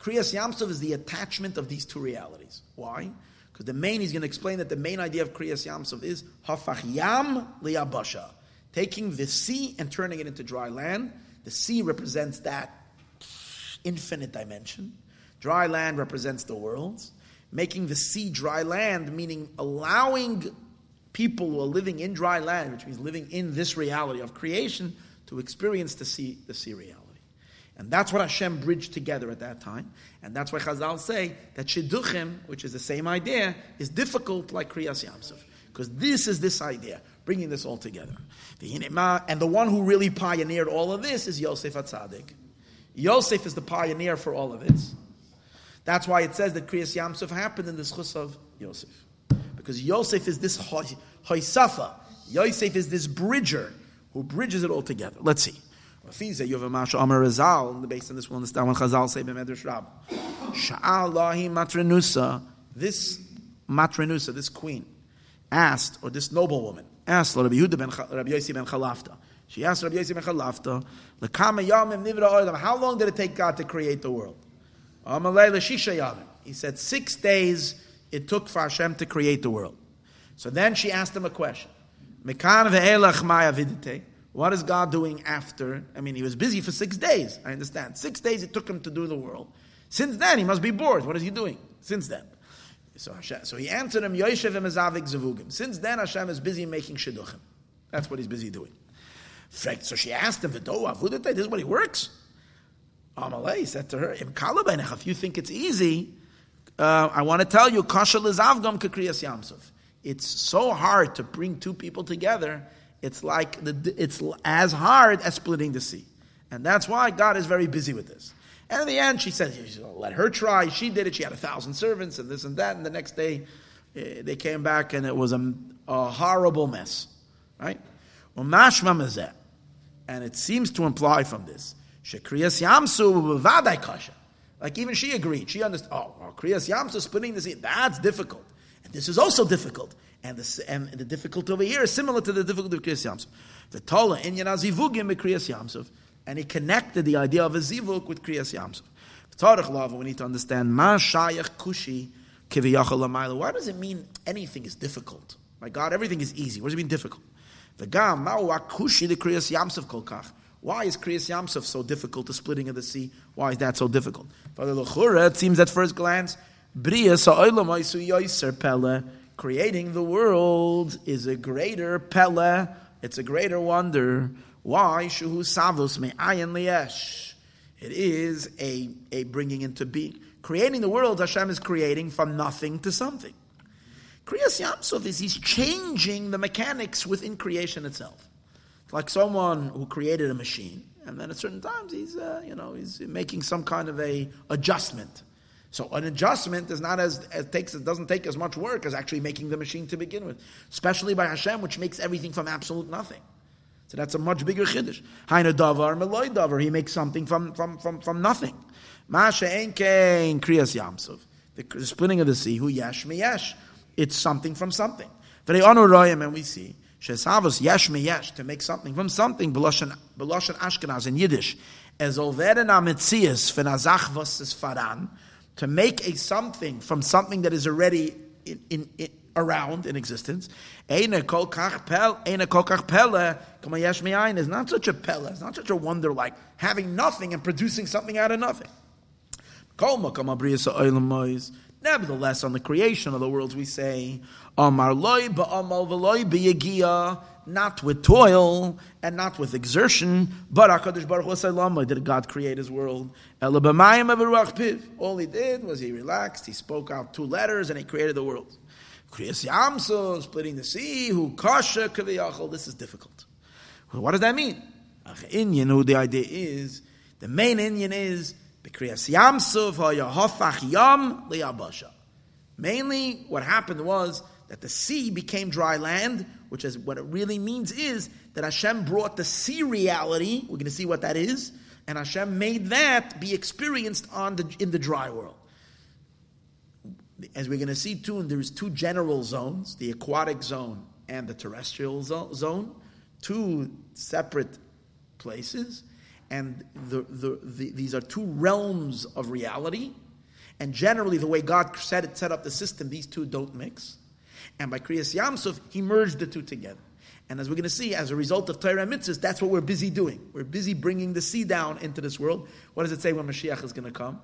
Kriyas Yam Suf is the attachment of these two realities. Why? Because he's going to explain that the main idea of Kriyas Yam Suf is Hafach Yam Liyabasha, taking the sea and turning it into dry land. The sea represents that infinite dimension. Dry land represents the worlds. Making the sea dry land, meaning allowing people who are living in dry land, which means living in this reality of creation, to experience the sea reality. And that's what Hashem bridged together at that time. And that's why Chazal say that Shidduchim, which is the same idea, is difficult like Kriyas Yam Suf. Because this is this idea, bringing this all together. And the one who really pioneered all of this is Yosef HaTzadik. Yosef is the pioneer for all of this. That's why it says that Kriyas Yam Suf happened in the Zchus of Yosef. Because Yosef is this Hoysafa. Yosef is this bridger who bridges it all together. Let's see. Based on this, we'll understand what Chazal say b'Medrash Rabbah. Sha'alahi matrenusa. This matrenusa, this queen, asked, or this noblewoman, asked Rabbi Yehuda ben Rabbi Yossi ben Chalafta. She asked Rabbi Yossi ben Chalafta, L'kama yamim nivra olam. How long did it take God to create the world? He said 6 days it took for Hashem to create the world. So then she asked him a question. What is God doing after? I mean, he was busy for 6 days. I understand. 6 days it took him to do the world. Since then, he must be bored. What is he doing since then? So he answered him, since then Hashem is busy making shidduchim. That's what he's busy doing. So she asked him, this is what he works? Amalei said to her, if you think it's easy, I want to tell you, it's so hard to bring two people together, it's as hard as splitting the sea. And that's why God is very busy with this. And in the end, she said, let her try. She did it. She had 1,000 servants and this and that. And the next day, they came back and it was a horrible mess. Right? And it seems to imply from this, Kriyas Yam Suf v'vadai kasha. Like even she agreed. She understood, Kriyas Yam Suf splitting the sea, that's difficult. And this is also difficult. And the difficulty over here is similar to the difficulty of Kriyas Yam Suf. The Tola inyan hazivugim b'Kriyas Yam Suf. And he connected the idea of a zivug with Kriyas Yam Suf. We need to understand, ma shayach kushi kiviyachol lamayla. Why does it mean anything is difficult? My God, everything is easy. What does it mean difficult? V'gam ma'u akushi l'Kriyas Yam Suf kol kach. Why is Kriyas Yam Suf so difficult, the splitting of the sea? Why is that so difficult? It seems at first glance, creating the world is a greater pele, it's a greater wonder. Why? It is a bringing into being. Creating the world, Hashem is creating from nothing to something. Kriyas Yam Suf is he's changing the mechanics within creation itself. It's like someone who created a machine, and then at certain times he's making some kind of a adjustment. So an adjustment is not doesn't take as much work as actually making the machine to begin with, especially by Hashem, which makes everything from absolute nothing. So that's a much bigger chiddush. Hainu davar meloy davar. He makes something from nothing. Masha enkein kriyas yamsuf. The splitting of the sea. Hu yash me yash. It's something from something. V'rei anu royim, and we see shesavos yash me yash, to make something from something. Beloshen Ashkenaz in Yiddish, as olveren ametzias v'nazach v'ses faran. To make a something from something that is already in around in existence, is not such a pella, it's not such a wonder like having nothing and producing something out of nothing. Nevertheless, on the creation of the worlds, we say, not with toil and not with exertion, but HaKadosh Baruch Hu Salam, did God create his world? All he did was he relaxed, he spoke out two letters, and he created the world. Kriyas Yamsuf, splitting the sea, Hu Kasha Kaviyachal, this is difficult. Well, what does that mean? The idea is, the main Indian is, Kriyas Yamsuf HaYahafach Yam Liyabasha. Mainly, what happened was that the sea became dry land, which is what it really means is that Hashem brought the sea reality, we're going to see what that is, and Hashem made that be experienced in the dry world. As we're going to see too, there's two general zones, the aquatic zone and the terrestrial zone, two separate places, and these are two realms of reality, and generally the way God set up the system, these two don't mix. And by Kriyas Yamsuf, he merged the two together. And as we're going to see, as a result of Torah and Mitzvahs, that's what we're busy doing. We're busy bringing the sea down into this world. What does it say when Mashiach is going to come?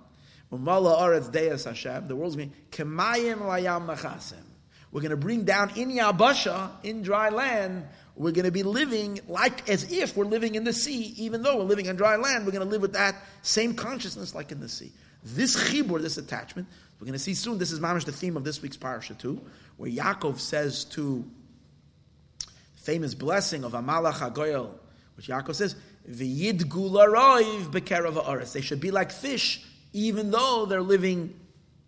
Umala Aretz Deus Hashem, the world's going to be Kemayim Layam Machasim. We're going to bring down in Yabasha, in dry land, we're going to be living like as if we're living in the sea, even though we're living on dry land, we're going to live with that same consciousness like in the sea. This chibur, this attachment, we're going to see soon, this is mamish the theme of this week's parasha too, where Yaakov says to the famous blessing of Amalach HaGoyel, which Yaakov says, V'yidgu l'roiv b'kerev ha'aretz. They should be like fish, even though they're living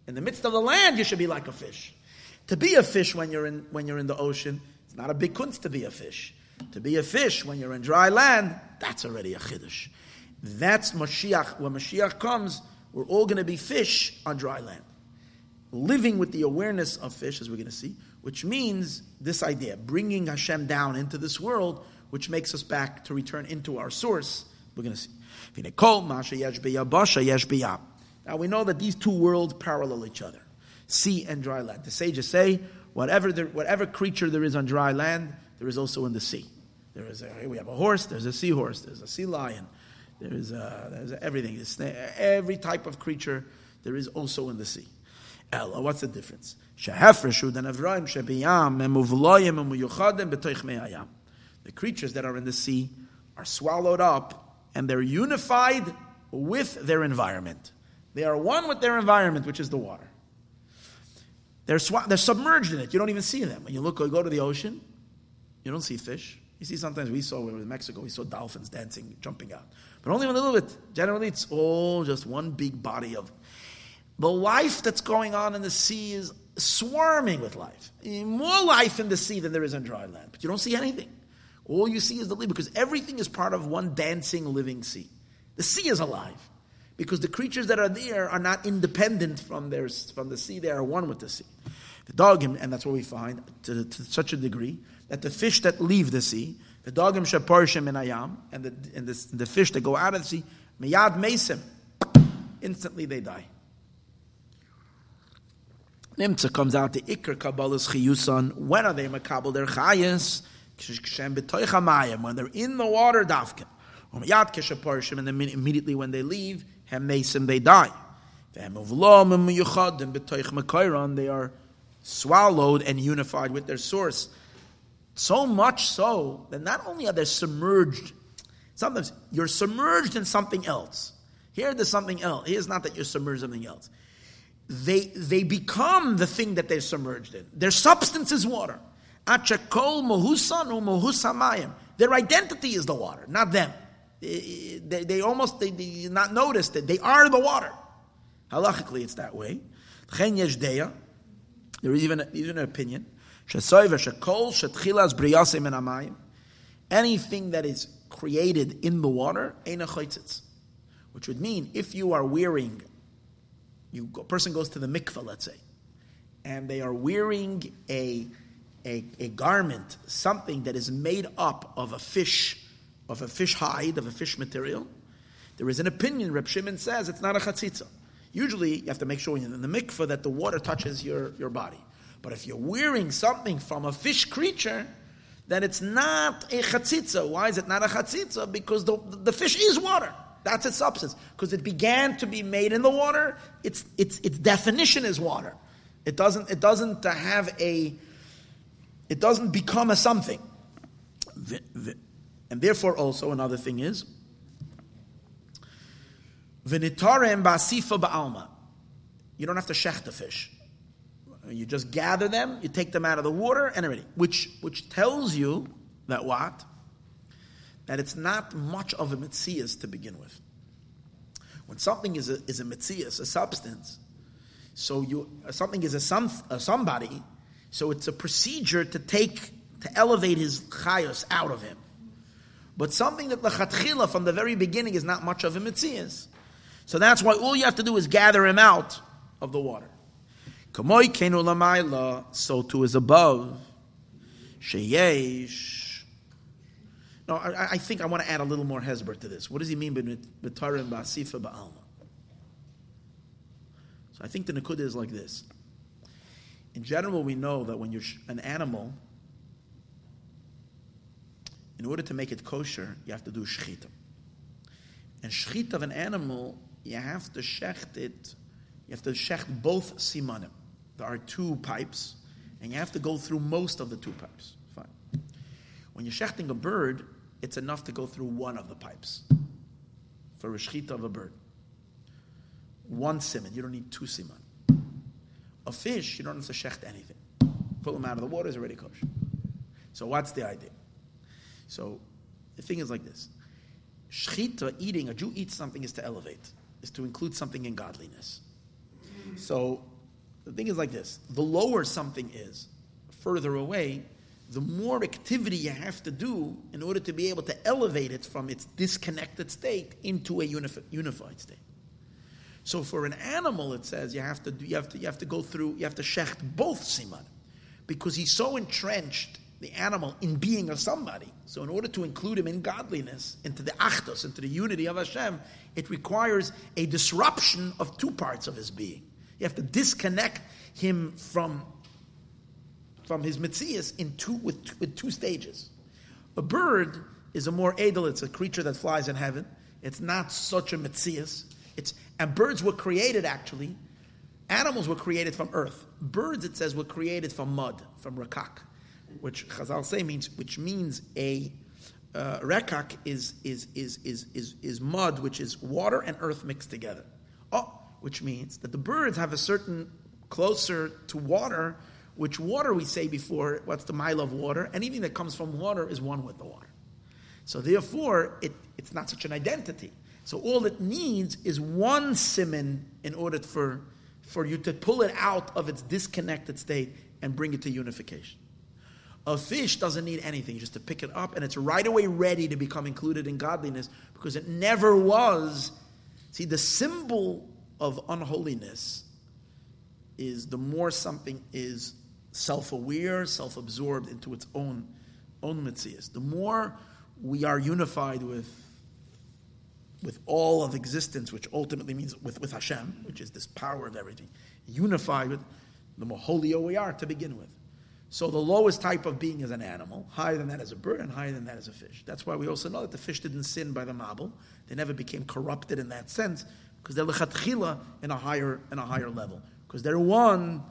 in the midst of the land, you should be like a fish. To be a fish when you're in the ocean, it's not a big kunst to be a fish. To be a fish when you're in dry land, that's already a chiddush. That's Mashiach. When Mashiach comes, we're all going to be fish on dry land, living with the awareness of fish, as we're going to see, which means this idea, bringing Hashem down into this world, which makes us back to return into our source. We're going to see. Now we know that these two worlds parallel each other, sea and dry land. The sages say, whatever creature there is on dry land, there is also in the sea. Here we have a horse, there's a seahorse, there's a sea lion, there's everything. Every type of creature there is also in the sea. Ella, what's the difference? The creatures that are in the sea are swallowed up and they're unified with their environment. They are one with their environment, which is the water. They're submerged in it. You don't even see them. When you go to the ocean, you don't see fish. You see, sometimes in Mexico, we saw dolphins dancing, jumping out. But only a little bit. Generally, it's all just one big body of... The life that's going on in the sea is swarming with life. More life in the sea than there is on dry land. But you don't see anything. All you see is the leaf, because everything is part of one dancing, living sea. The sea is alive, because the creatures that are there are not independent from the sea. They are one with the sea. The dogim, and that's what we find, to such a degree, that the fish that leave the sea, the dogim sheparshim minayam, and the fish that go out of the sea, miyad mesim, instantly they die. Nimtza comes out to Iker Kabbalah's Chiyusan. When are they makabel their chayas? When they're in the water, dafka. And then immediately when they leave, hemmesim, they die. They are swallowed and unified with their source. So much so that not only are they submerged, sometimes you're submerged in something else. Here's not that you're submerged in something else. they become the thing that they're submerged in. Their substance is water. Their identity is the water, not them. They did not notice that they are the water. Halachically, it's that way. There is even an opinion. Anything that is created in the water, which would mean if you are wearing, a person goes to the mikveh, let's say, and they are wearing a garment, something that is made up of a fish material. There is an opinion, Reb Shimon says, it's not a chatzitza. Usually, you have to make sure in the mikveh that the water touches your body. But if you're wearing something from a fish creature, then it's not a chatzitza. Why is it not a chatzitza? Because the fish is water. That's its substance. Because it began to be made in the water. Its definition is water. It doesn't become a something. And therefore, also another thing is, v'nitarem ba'asifa ba'alma. You don't have to shech the fish. You just gather them, you take them out of the water, and everything. Which tells you that what? That it's not much of a metzias to begin with. When something is a metzias, a substance, something is a somebody, so it's a procedure to elevate his chayos out of him. But something that l'chatchila from the very beginning is not much of a metzias. So that's why all you have to do is gather him out of the water. Kamoi kenu lamayla, so too is above. Sheyesh. No, I think I want to add a little more hesber to this. What does he mean by b'tarim ba'asifa ba'alma? So I think the nekuda is like this. In general, we know that when you're an animal, in order to make it kosher, you have to do shechita. And shechita of an animal, you have to shecht it. You have to shecht both simanim. There are two pipes, and you have to go through most of the two pipes. Fine. When you're shechting a bird, it's enough to go through one of the pipes for a shechita of a bird. One siman. You don't need two siman. A fish, you don't have to shecht anything. Pull them out of the water, is already kosher. So what's the idea? So the thing is like this. Shechita, eating, a Jew eats something is to elevate, is to include something in godliness. So the thing is like this. The lower something is, further away, the more activity you have to do in order to be able to elevate it from its disconnected state into a unified state. So for an animal, it says you have to shecht both siman, because he's so entrenched, the animal, in being of somebody. So in order to include him in godliness, into the achdus, into the unity of Hashem, it requires a disruption of two parts of his being. You have to disconnect him from his metzias with two stages. A bird is a more edel, it's a creature that flies in heaven. It's not such a metzias. And birds were created actually. Animals were created from earth. Birds, it says, were created from mud, from rakak. Which Chazal say means a rekak is mud, which is water and earth mixed together. Which means that the birds have a certain closer to water, which water we say before, what's the mile of water? Anything that comes from water is one with the water. So therefore, it's not such an identity. So all it needs is one siman in order for you to pull it out of its disconnected state and bring it to unification. A fish doesn't need anything, just to pick it up, and it's right away ready to become included in godliness, because it never was. See, the symbol of unholiness is the more something is self-aware, self-absorbed into its own metzias, the more we are unified with all of existence, which ultimately means with Hashem, which is this power of everything, unified with, the more holier we are to begin with. So the lowest type of being is an animal, higher than that is a bird, and higher than that is a fish. That's why we also know that the fish didn't sin by the mabul; they never became corrupted in that sense, because they're lechatchila in a higher level, because they're one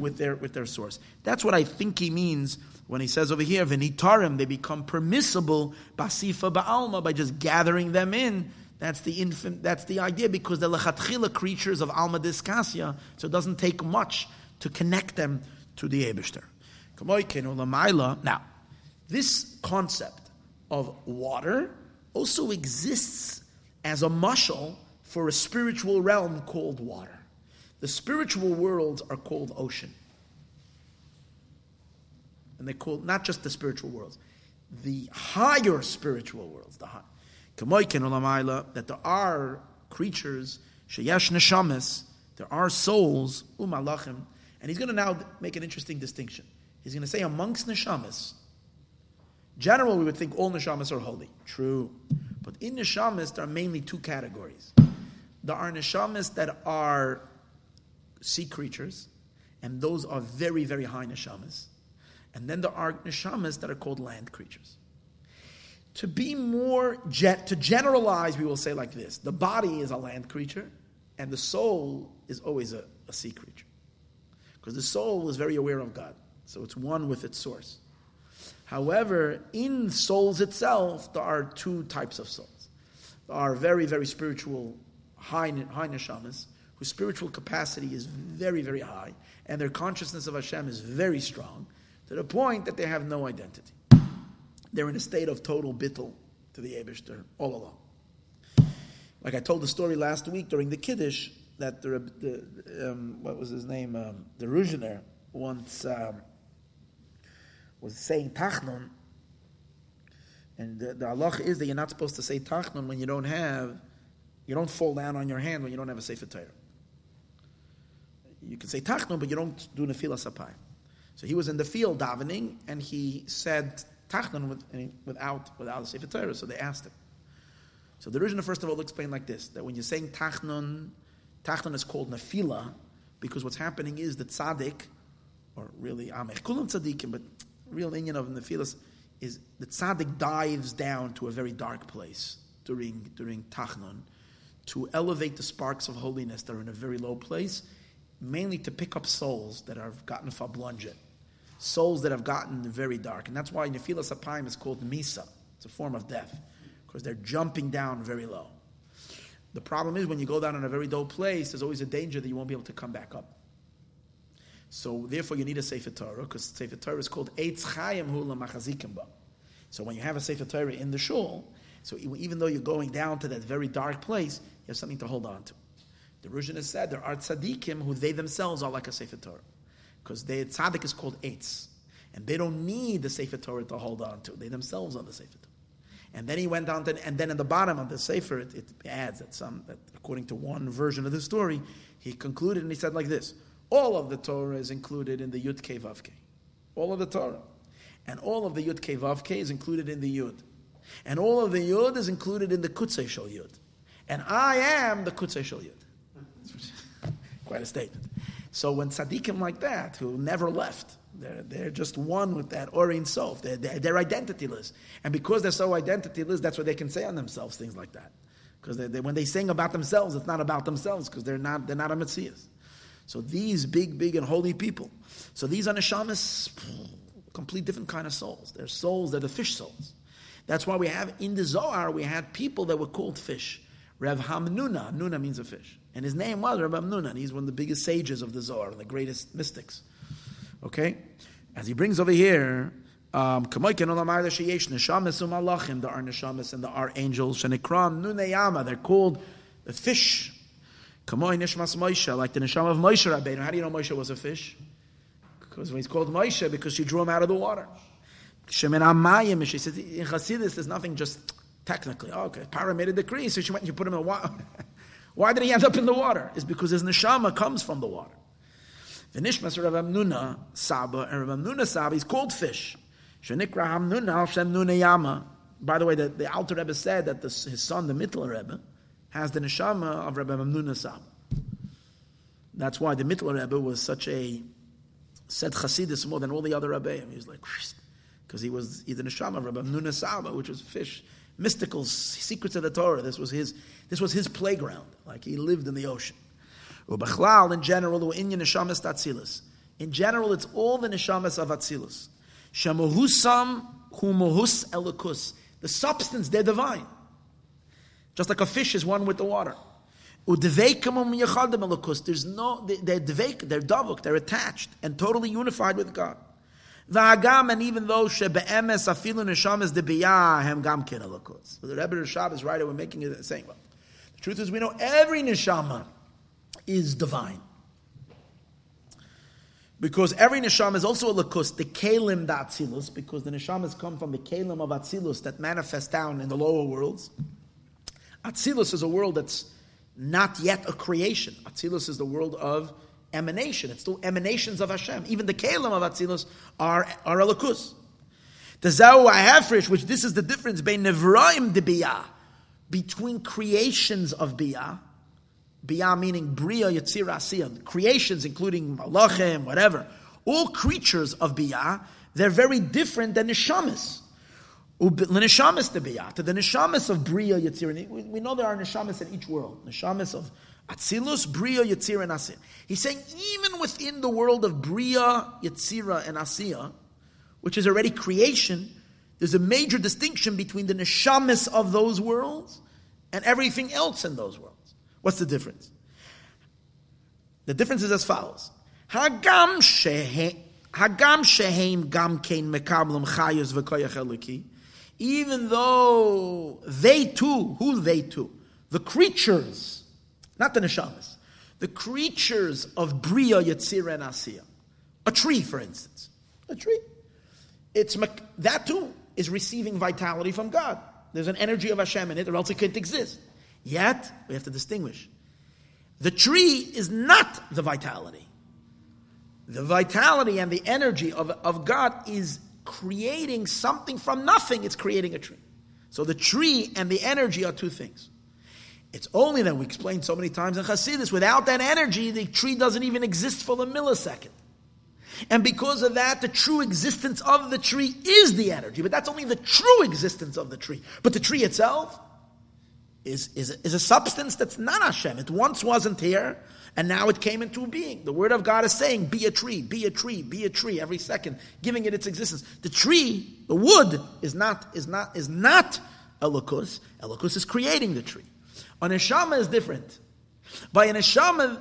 with their source. That's what I think he means when he says over here, v'nitarim, they become permissible basifa ba'alma, by just gathering them in. That's the infant. That's the idea, because they're lechatchila creatures of Alma Diskasya, so it doesn't take much to connect them to the Eibishter. Now, this concept of water also exists as a mashal for a spiritual realm called water. The spiritual worlds are called ocean. And they're called not just the spiritual worlds, the higher spiritual worlds, the high. That there are creatures, sheyesh neshamas, there are souls, umalachim, and he's going to now make an interesting distinction. He's going to say amongst neshamas, general we would think all neshamas are holy. True. But in neshamas there are mainly two categories. There are neshamas that are sea creatures, and those are very, very high neshamas. And then there are neshamas that are called land creatures. To be more, to generalize, we will say like this: the body is a land creature, and the soul is always a sea creature, because the soul is very aware of God, so it's one with its source. However, in souls itself, there are two types of souls. There are very, very spiritual, high neshamas, whose spiritual capacity is very, very high, and their consciousness of Hashem is very strong, to the point that they have no identity. They're in a state of total bittul to the Eibishter all along. Like I told the story last week during the Kiddush, that the Ruzhiner once was saying Tachnun, and the halacha is that you're not supposed to say Tachnun when you don't fall down on your hand when you don't have a Sefer Torah. You can say Tachnun, but you don't do Nefila Sapai. So he was in the field davening, and he said Tachnun without a Sefer Torah, so they asked him. So the Rishon, first of all, explained like this, that when you're saying Tachnun is called Nefila, because what's happening is that Tzaddik, or really Amech Kulam Tzaddikim, but real inyan of Nefilas is the tzaddik dives down to a very dark place during Tachnun to elevate the sparks of holiness that are in a very low place, mainly to pick up souls that have gotten fablunget, souls that have gotten very dark. And that's why Nefilas Apayim is called Misa. It's a form of death, because they're jumping down very low. The problem is when you go down in a very low place, there's always a danger that you won't be able to come back up. So therefore you need a Sefer Torah, because Sefer Torah is called Eitz Chaim Hu L'Machazikim Ba. So when you have a Sefer Torah in the shul, so even though you're going down to that very dark place, you have something to hold on to. The Rishon has said there are tzaddikim who they themselves are like a Sefer Torah, because their tzaddik is called Eitz, and they don't need the Sefer Torah to hold on to. They themselves are the Sefer Torah. And then he went down to, and then at the bottom of the Sefer, it adds that according to one version of the story, he concluded and he said like this: all of the Torah is included in the Yud Kei Vav Kei. All of the Torah. And all of the Yud Kei Vav Kei is included in the Yud. And all of the Yud is included in the Kutzei Shel Yud. And I am the Kutzei Shel Yud. Quite a statement. So when tzaddikim like that, who never left, they're just one with that Orein Sof. They're identityless. And because they're so identityless, that's what they can say on themselves, things like that. Because when they sing about themselves, it's not about themselves, because they're not a Metzias. So these big, big and holy people. So these are neshamas, complete different kind of souls. They're souls, they're the fish souls. That's why we have, in the Zohar, we had people that were called fish. Rav Hamnuna, Nuna means a fish. And his name was Rav Hamnuna, and he's one of the biggest sages of the Zohar, the greatest mystics. Okay? As he brings over here, there are neshamas and there are angels. Shenikram, Nuneyama, they're called the fish. Like the neshama of Moshe Rabbeinu. How do you know Moshe was a fish? Because when he's called Moshe, because she drew him out of the water. Shemin Amayim, she says, in Chassidus, there's nothing just technically. Oh, okay, Parah made a decree, so she went and you put him in the water. Why did he end up in the water? It's because his neshama comes from the water. The nishmas Rav Hamnuna Saba, and Rav Hamnuna Saba, he's called fish. Shenikra Hamnuna al Shem Nuneyama. By the way, the Alter Rebbe said that his son, the Mittler Rebbe, has the neshama of Rabbi Hamnuna Saba. That's why the Mittler Rebbe was said Chassidus more than all the other Rebbeim. He was like, because he's the neshama of Rabbi Hamnuna Saba, which was fish, mystical secrets of the Torah. This was his playground. Like he lived in the ocean. Ubachlal, in general, neshamas tatzilus. In general, it's all the neshamas of atzilus. Shemohusam humohus elikus. The substance, they're divine. Just like a fish is one with the water. There's no, they're dveik, they're davuk, they're attached and totally unified with God. And even though so the Rebbe Rishab is right, we're making it saying, well, the truth is we know every neshama is divine. Because every neshama is also a lakus, the kelim da atzilus, because the neshamas come from the kelim of atzilus that manifest down in the lower worlds. Atzilus is a world that's not yet a creation. Atzilus is the world of emanation. It's still emanations of Hashem. Even the kelim of atzilus are a lakus. The zahu ahafrish, which this is the difference between nevraim de biyah, between creations of biyah. Biyah meaning Bria, Yetzirah, Asiyah. Creations including Malachim, whatever. All creatures of Biyah, they're very different than Neshamas. L'Neshamas to Biyah. To the Neshamas of Bria, Yetzirah. We know there are Neshamas in each world. Neshamas of Atzilus, Bria, Yetzirah, and Asiyah. He's saying even within the world of Bria, Yetzirah, and Asiyah, which is already creation, there's a major distinction between the Neshamas of those worlds and everything else in those worlds. What's the difference? The difference is as follows. Hagam sheheim gamkein mekablam chayos v'koyach eloki. Even though they too, who they too? The creatures, not the neshamas, the creatures of Bria, Yetzirah, and Asiyah. A tree, for instance. A tree. It's that too is receiving vitality from God. There's an energy of Hashem in it, or else it couldn't exist. Yet, we have to distinguish. The tree is not the vitality. The vitality and the energy of God is creating something from nothing. It's creating a tree. So the tree and the energy are two things. It's only that we explained so many times in Hasidus, without that energy, the tree doesn't even exist for a millisecond. And because of that, the true existence of the tree is the energy. But that's only the true existence of the tree. But the tree itself is a substance that's not Hashem. It once wasn't here, and now it came into being. The Word of God is saying, be a tree, be a tree, be a tree, every second, giving it its existence. The tree, the wood, is not Elokus. Elokus is creating the tree. A neshama is different. By a neshama,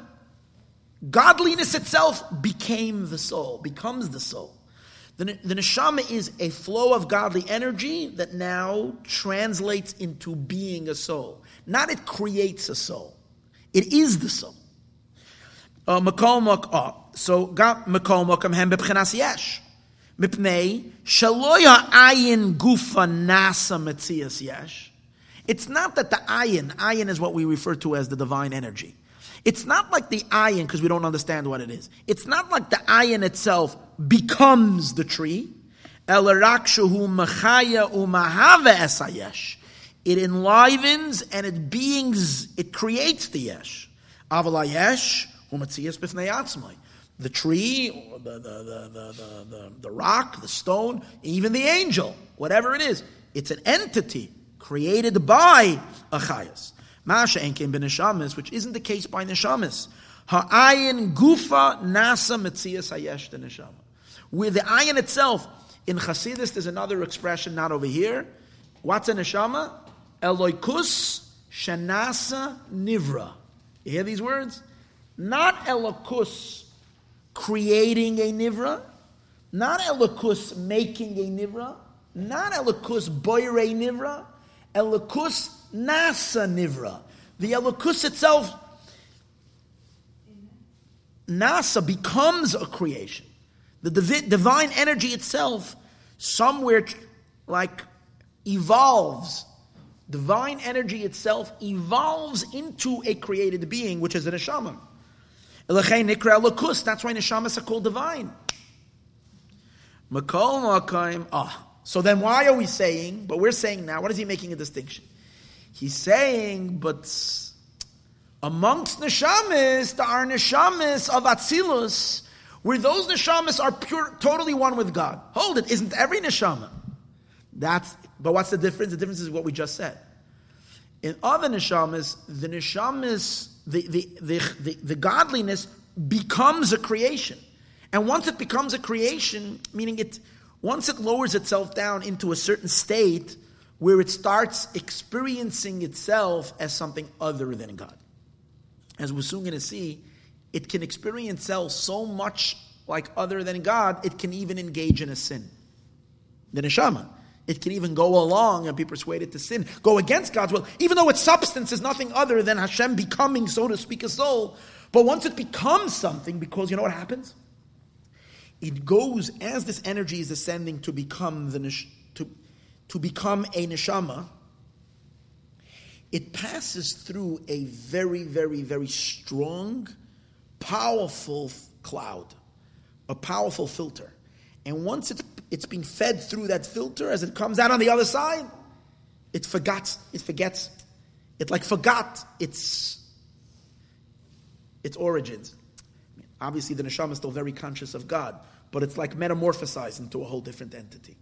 godliness itself became the soul, becomes the soul. The neshama is a flow of godly energy that now translates into being a soul. Not it creates a soul. It is the soul. So, it's not that the ayin is what we refer to as the divine energy. It's not like the ayin, because we don't understand what it is. It's not like the ayin itself becomes the tree. It enlivens and it beings, it creates the yesh. The tree, the rock, the stone, even the angel, whatever it is. It's an entity created by a chayas. Masha enkein b'neshamis, which isn't the case by neshamis. Ha'ayin gufa nasa metzias hayesh deneshama. With the ayin itself, in Chassidus, there's another expression, not over here. What's a neshama? Elokus shenasa nivra. You hear these words? Not elokus creating a nivra. Not elokus making a nivra. Not elokus boire nivra. Elokus nasa nivra. The elokus itself, nasa, becomes a creation. The divine energy itself somewhere evolves. Divine energy itself evolves into a created being, which is a neshama. That's why neshamas are called divine. So then why are we saying, but we're saying now, what is he making a distinction? He's saying, but amongst neshamas, there are neshamas of atzilus, where those neshamas are pure, totally one with God. Hold it, isn't every neshama? But what's the difference? The difference is what we just said. In other neshamas, the godliness becomes a creation. And once it becomes a creation, meaning once it lowers itself down into a certain state where it starts experiencing itself as something other than God. As we're soon going to see, it can experience itself so much like other than God, it can even engage in a sin. The neshama. It can even go along and be persuaded to sin, go against God's will, even though its substance is nothing other than Hashem becoming, so to speak, a soul. But once it becomes something, because you know what happens? It goes, as this energy is ascending to become become a neshama, it passes through a very, very, very strong, powerful cloud, a powerful filter. And once it's being fed through that filter, as it comes out on the other side, it forgot its origins. I mean, obviously, the neshama is still very conscious of God, but it's like metamorphosized into a whole different entity,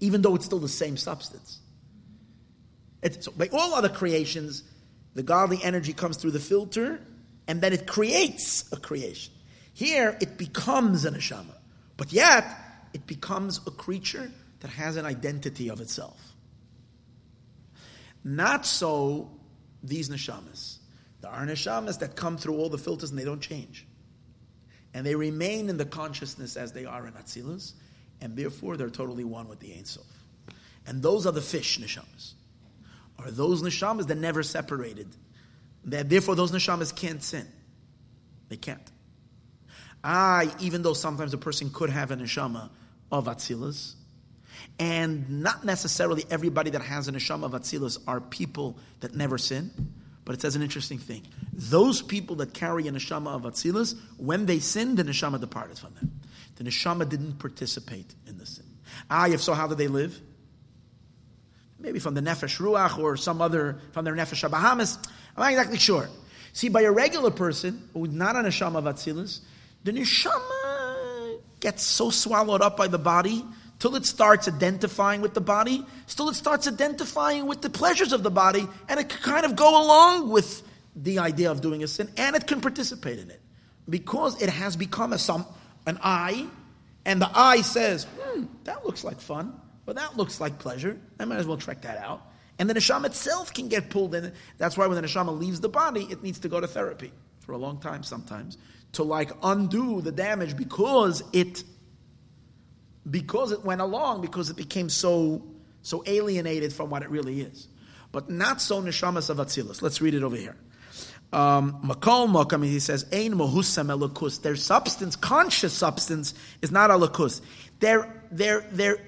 even though it's still the same substance. So by all other creations, the godly energy comes through the filter, and then it creates a creation. Here, it becomes a neshama, but yet it becomes a creature that has an identity of itself. Not so these neshamas. There are neshamas that come through all the filters and they don't change, and they remain in the consciousness as they are in Atzilus, and therefore they're totally one with the Ein Sof. And those are the fish neshamas. Are those neshamas that never separated? Therefore, those neshamas can't sin. They can't. Even though sometimes a person could have a neshama of Atzilus, and not necessarily everybody that has a neshama of Atzilus are people that never sin, but it says an interesting thing. Those people that carry a neshama of Atzilus, when they sin, the neshama departed from them. The neshama didn't participate in the sin. If so, how do they live? Maybe from the Nefesh Ruach or some other, from their Nefesh HaBahamas. I'm not exactly sure. See, by a regular person who's not a neshama of Atzilus, the neshama gets so swallowed up by the body till it starts identifying with the body, till it starts identifying with the pleasures of the body, and it can kind of go along with the idea of doing a sin, and it can participate in it because it has become an I, and the I says, that looks like fun, but that looks like pleasure. I might as well check that out. And the neshama itself can get pulled in. That's why when the neshama leaves the body, it needs to go to therapy for a long time sometimes, to undo the damage because it went along, because it became so alienated from what it really is. But not so neshamas of Atzilus. Let's read it over here. He says, Ein mohusam elokus. Their substance, conscious substance, is not elokus. Their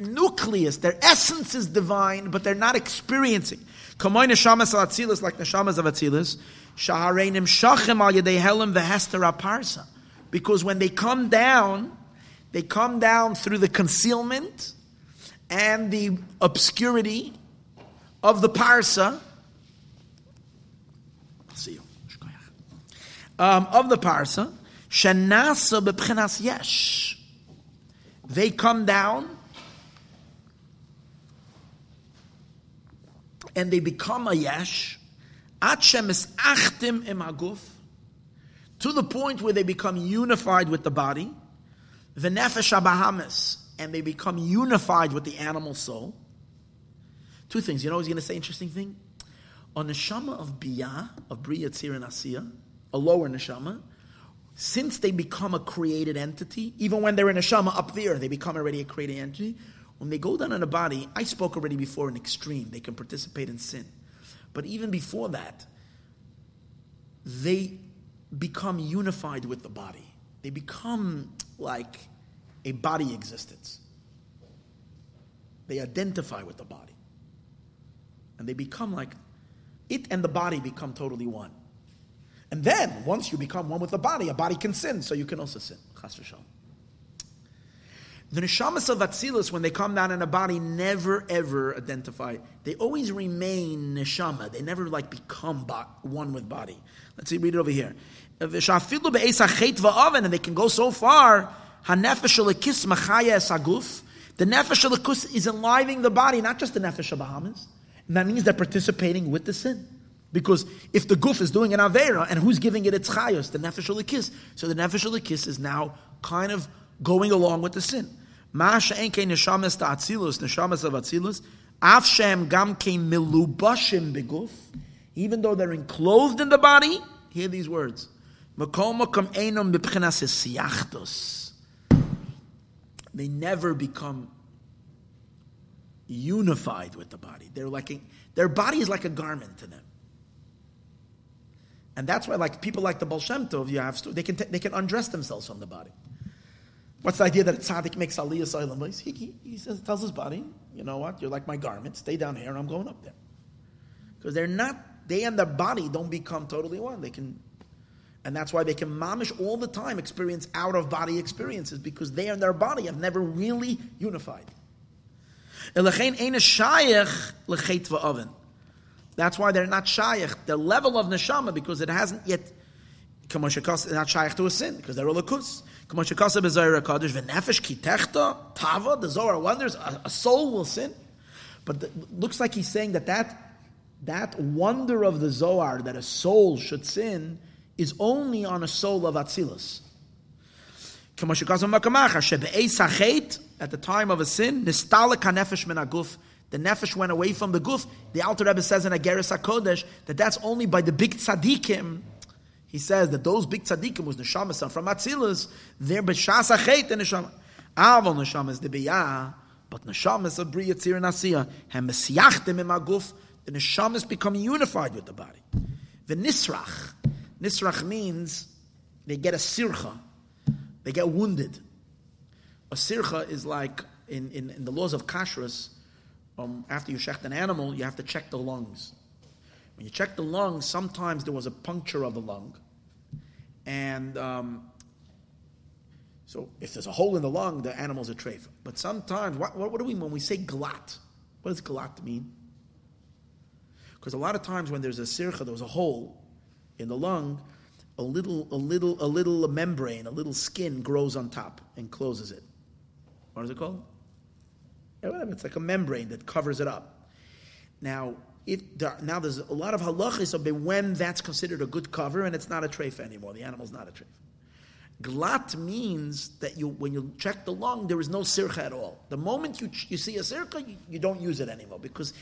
nucleus, their essence is divine, but they're not experiencing. Kamoi neshamas al Atzilus, like neshamas of Atzilus. Shahareinim shachem al yedei helim v'hester aparsa. Because when they come down through the concealment and the obscurity of the parsa. Of the parsa, shenasa b'pchenas yesh. They come down and they become a yesh. Atshem is achtim imaguf, to the point where they become unified with the body, the nefesh abahamis, and they become unified with the animal soul. Two things. You know, he's going to say interesting thing. On the neshama of biyah, of bria, tzir, and asiyah, a lower neshama, since they become a created entity, even when they're in a neshama up there, they become already a created entity. When they go down in a body, I spoke already before in extreme, they can participate in sin. But even before that, they become unified with the body. They become like a body existence. They identify with the body. And they become like, it and the body become totally one. And then, once you become one with the body, a body can sin, so you can also sin. Chas v'shalom. The neshamas of Atzilus, when they come down in a body, never ever identify. They always remain neshama. They never become one with body. Let's see, read it over here. And they can go so far. The nefesh elikus is enlivening the body, not just the nefesh abahamis. And that means they're participating with the sin. Because if the guf is doing an avera, and who's giving it its chayos? The nefesh elikus. So the nefesh elikus is now kind of going along with the sin. Masha enke neshamas ta atzilus, neshamas of atzilus, Afshem gamkein milubashim beguf, even though they're enclosed in the body. Hear these words. They never become unified with the body. They're like their body is like a garment to them, and that's why, like people like the Baal Shem Tov, they can undress themselves from the body. What's the idea that a tzaddik makes aliyah silent? He says, tells his body, you know what? You're like my garment. Stay down here, and I'm going up there, because they're not. They and their body don't become totally one. They can, and that's why they can mamish all the time experience out of body experiences, because they and their body have never really unified. That's why they're not shayach. The level of neshama, because it hasn't yet. Not shayach to a sin, because they're a lakus. The Zohar wonders a soul will sin, but looks like he's saying that wonder of the Zohar that a soul should sin is only on a soul of Atzilus. At the time of a sin, the nefesh went away from the guf. The Alter Rebbe says in Ageres HaKodesh that that's only by the big tzaddikim. He says that those big tzaddikim was neshamas from Atzilus. They're b'shas achet and neshama. Avon neshamas debiyah, but neshamas of Bria Tzir and Asiyah hem mesiyachtem im haguf. The neshamas become unified with the body. The nisrach. Nisrach means they get a sircha. They get wounded. A sircha is like, in the laws of kashrus, after you shecht an animal, you have to check the lungs. When you check the lungs, sometimes there was a puncture of the lung. And so if there's a hole in the lung, the animal's a treifa. But sometimes, what do we mean when we say glatt? What does glatt mean? Because a lot of times when there's a sircha, there was a hole in the lung, a little membrane, a little skin grows on top and closes it. What is it called? It's like a membrane that covers it up. Now there's a lot of halachis of when that's considered a good cover and it's not a treifa anymore. The animal's not a treifa. Glatt means that when you check the lung, there is no sircha at all. The moment you see a sircha, you don't use it anymore because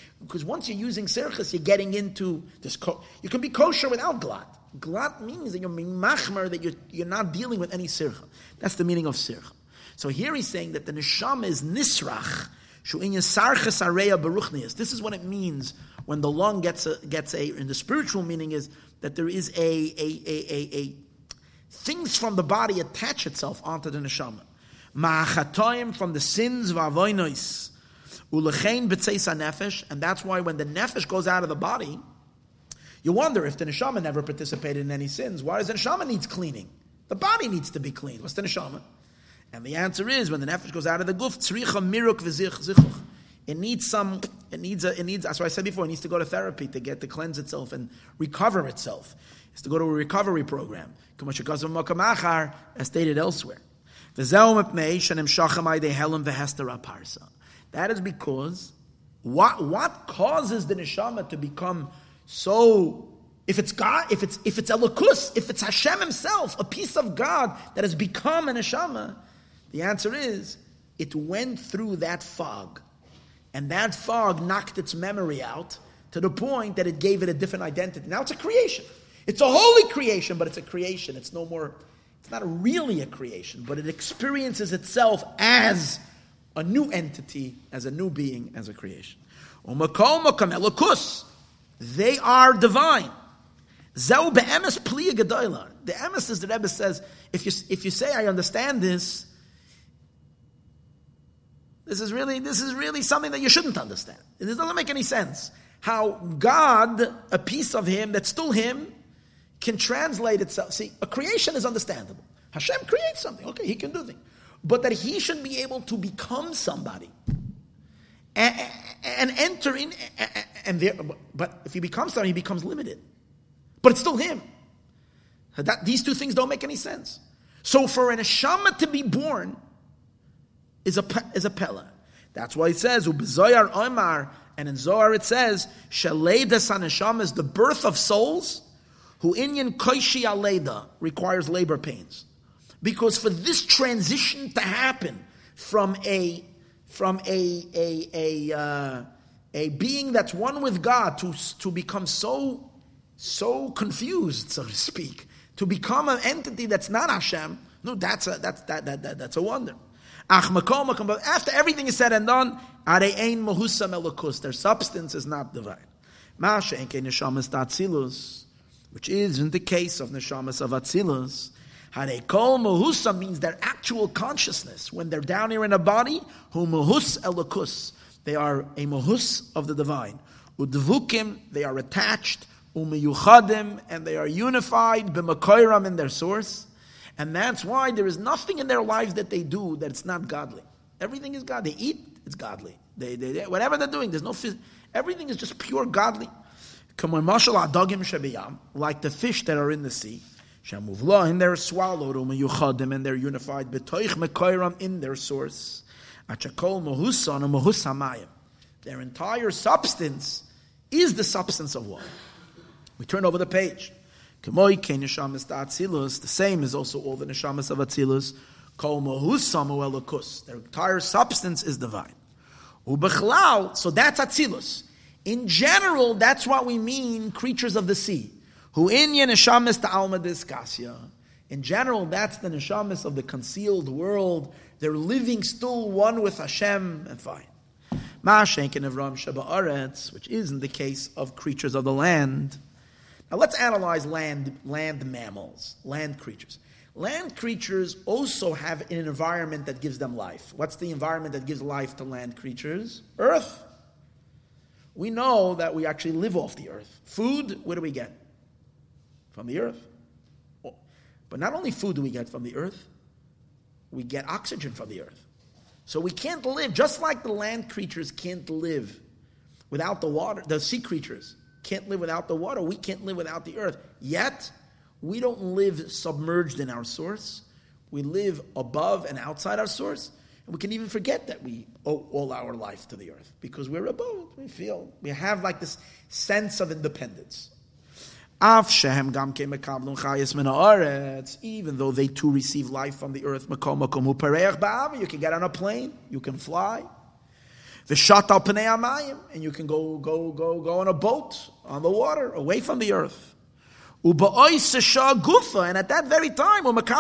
once you're using sirchas, you're getting into this. You can be kosher without glatt. Glatt means that you're machmer, that you're not dealing with any sircha. That's the meaning of sircha. So here he's saying that the neshama is nisrach. This is what it means when the lung gets a. And the spiritual meaning is that there is a things from the body attach itself onto the neshama. Ma'achatoyim, from the sins of avoynois. Ulechein b'tzeis nefesh, and that's why when the nefesh goes out of the body, you wonder if the neshama never participated in any sins. Why does the neshama needs cleaning? The body needs to be cleaned. What's the neshama? And the answer is, when the nefesh goes out of the guf, tzricha miruk v'zichuch. It needs, that's what I said before, it needs to go to therapy to cleanse itself and recover itself. It's to go to a recovery program, as stated elsewhere. That is because what causes the neshama to become so? If it's God, if it's Elokus, if it's Hashem Himself, a piece of God that has become a neshama, the answer is it went through that fog, and that fog knocked its memory out to the point that it gave it a different identity. Now it's a creation. It's a holy creation, but it's a creation. It's no more, it's not really a creation, but it experiences itself as a new entity, as a new being, as a creation. They are divine. The emes is, the Rebbe says, if you say I understand this, this is really something that you shouldn't understand. It doesn't make any sense. How God, a piece of Him that's still Him, can translate itself. See, a creation is understandable. Hashem creates something. Okay, He can do things. But that He should be able to become somebody and enter in. But if He becomes something, He becomes limited. But it's still Him. These two things don't make any sense. So for an neshama to be born is a pella. That's why it says, Ub'zoyar Omar, and in Zohar it says, Shalei Desa Neshama is the birth of souls, who inyan koishi aleida requires labor pains, because for this transition to happen from a a being that's one with God to become so confused, so to speak, to become an entity that's not Hashem. No, that's a wonder. After everything is said and done, their substance is not divine. Which is in the case of neshamas of Atzilus, Harekol Muhusa means their actual consciousness. When they're down here in a body, Hu Muhus Elokus, they are a Muhus of the divine. Udvukim, they are attached. Umeyuchadim, and they are unified. B'makoyram, in their source. And that's why there is nothing in their lives that they do that's not godly. Everything is godly. They eat, it's godly. They whatever they're doing, there's no everything is just pure godly. Like the fish that are in the sea. And they're swallowed, and they're unified in their source. Their entire substance is the substance of one. We turn over the page. The same is also all the neshamas of Atzilus. Their entire substance is divine. So that's Atzilus. In general, that's what we mean, creatures of the sea. Who in ye neshamis ta'alma diskasya. In general, that's the neshamis of the concealed world. They're living still one with Hashem and fine. Ma'ashenken Avram Shaba'aretz, which isn't the case of creatures of the land. Now let's analyze land mammals, land creatures. Land creatures also have an environment that gives them life. What's the environment that gives life to land creatures? Earth. We know that we actually live off the earth. Food, where do we get? From the earth. Oh. But not only food do we get from the earth, we get oxygen from the earth. So we can't live, just like the land creatures can't live without the water, the sea creatures can't live without the water, we can't live without the earth. Yet, we don't live submerged in our source. We live above and outside our source. And we can even forget that we owe all our life to the earth because we're above. We have like this sense of independence. Even though they too receive life from the earth, you can get on a plane, you can fly, and you can go on a boat on the water away from the earth. And at that very time, but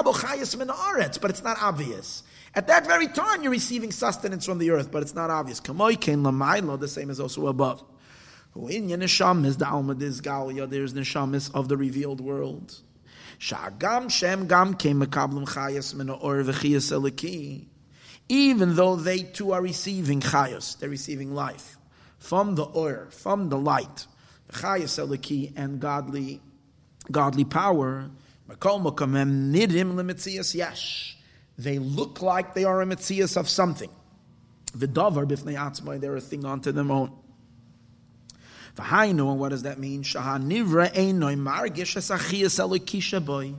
it's not obvious. At that very time, you're receiving sustenance from the earth, but it's not obvious. The same is also above. There's neshamis of the revealed world. Even though they too are receiving chayos, they're receiving life from the oir, from the light, chayos eliki, and godly power. They look like they are a metzias of something. V'davar b'fnei atzmai, they're a thing unto their own. V'hainu, and what does that mean? Shahanivra einoi margish esachiyas eliki shaboy.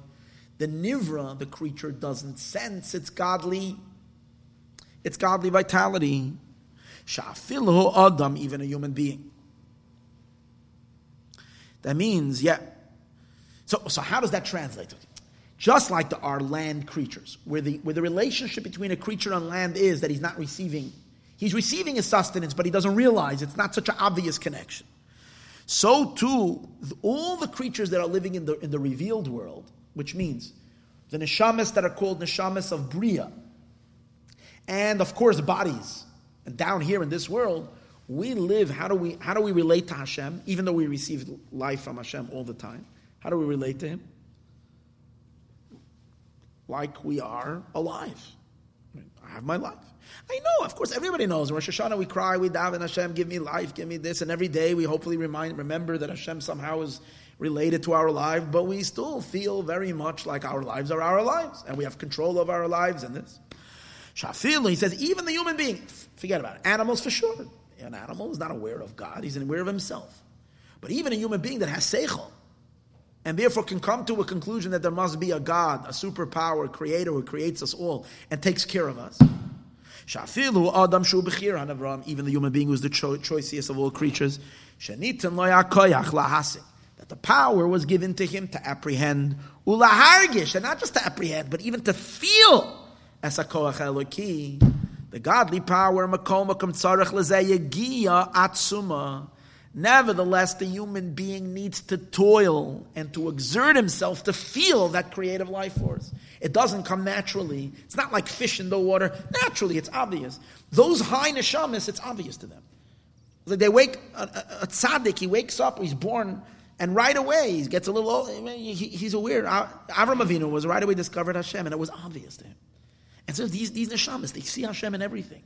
The nivra, the creature, doesn't sense its godly vitality. Sha'afilhu adam, even a human being. That means, yeah. So how does that translate? Just like our land creatures, where the relationship between a creature on land is that he's receiving his sustenance, but he doesn't realize it's not such an obvious connection. So too, all the creatures that are living in the revealed world, which means the neshamas that are called neshamas of Bria, and of course bodies, and down here in this world, we live. How do we relate to Hashem? Even though we receive life from Hashem all the time, how do we relate to Him? Like we are alive. I have my life. I know, of course, everybody knows. In Rosh Hashanah, we cry, we daven, Hashem, give me life, give me this. And every day we hopefully remember that Hashem somehow is related to our life. But we still feel very much like our lives are our lives. And we have control of our lives and this. Shafilu, he says, even the human being, forget about it. Animals for sure. An animal is not aware of God. He's aware of himself. But even a human being that has seichel, and therefore can come to a conclusion that there must be a God, a superpower, a creator who creates us all and takes care of us. Even the human being who is the choicest of all creatures. That the power was given to him to apprehend. And not just to apprehend, but even to feel. The The godly power, nevertheless, the human being needs to toil and to exert himself to feel that creative life force. It doesn't come naturally. It's not like fish in the water. Naturally, it's obvious. Those high neshamas, it's obvious to them. They wake, a tzaddik, he wakes up, he's born, and right away he gets a little old. He's aware. Avram Avinu was right away discovered Hashem, and it was obvious to him. And so these neshamas, they see Hashem in everything.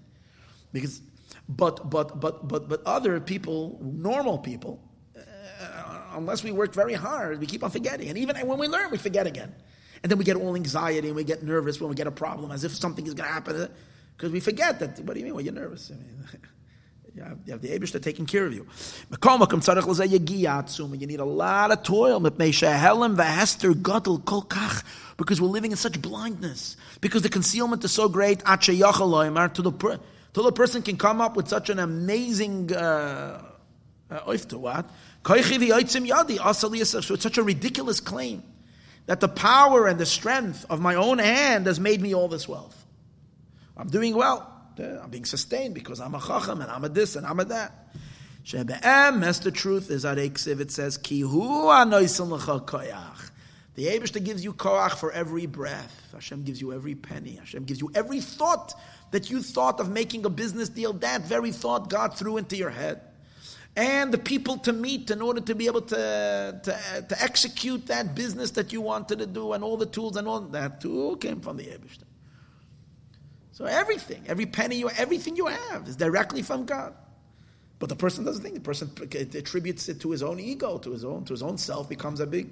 Because... But other people, normal people, unless we work very hard, we keep on forgetting. And even when we learn, we forget again. And then we get all anxiety and we get nervous when we get a problem, as if something is going to happen. Because we forget that, what do you mean? Well, you're nervous. I mean, you have the Eibishter taking care of you. You need a lot of toil. Because we're living in such blindness. Because the concealment is so great, till a person can come up with such an amazing such a ridiculous claim that the power and the strength of my own hand has made me all this wealth. I'm doing well. I'm being sustained because I'm a chacham and I'm a this and I'm a that. That's the truth is it says the Eibishter gives you koach for every breath. Hashem gives you every penny. Hashem gives you every thought that you thought of making a business deal. That very thought God threw into your head. And the people to meet in order to be able to execute that business that you wanted to do, and all the tools and all that too came from the Eibishter. So everything, every penny, everything you have is directly from God. But the person doesn't think. The person attributes it to his own ego, to his own self, becomes a big...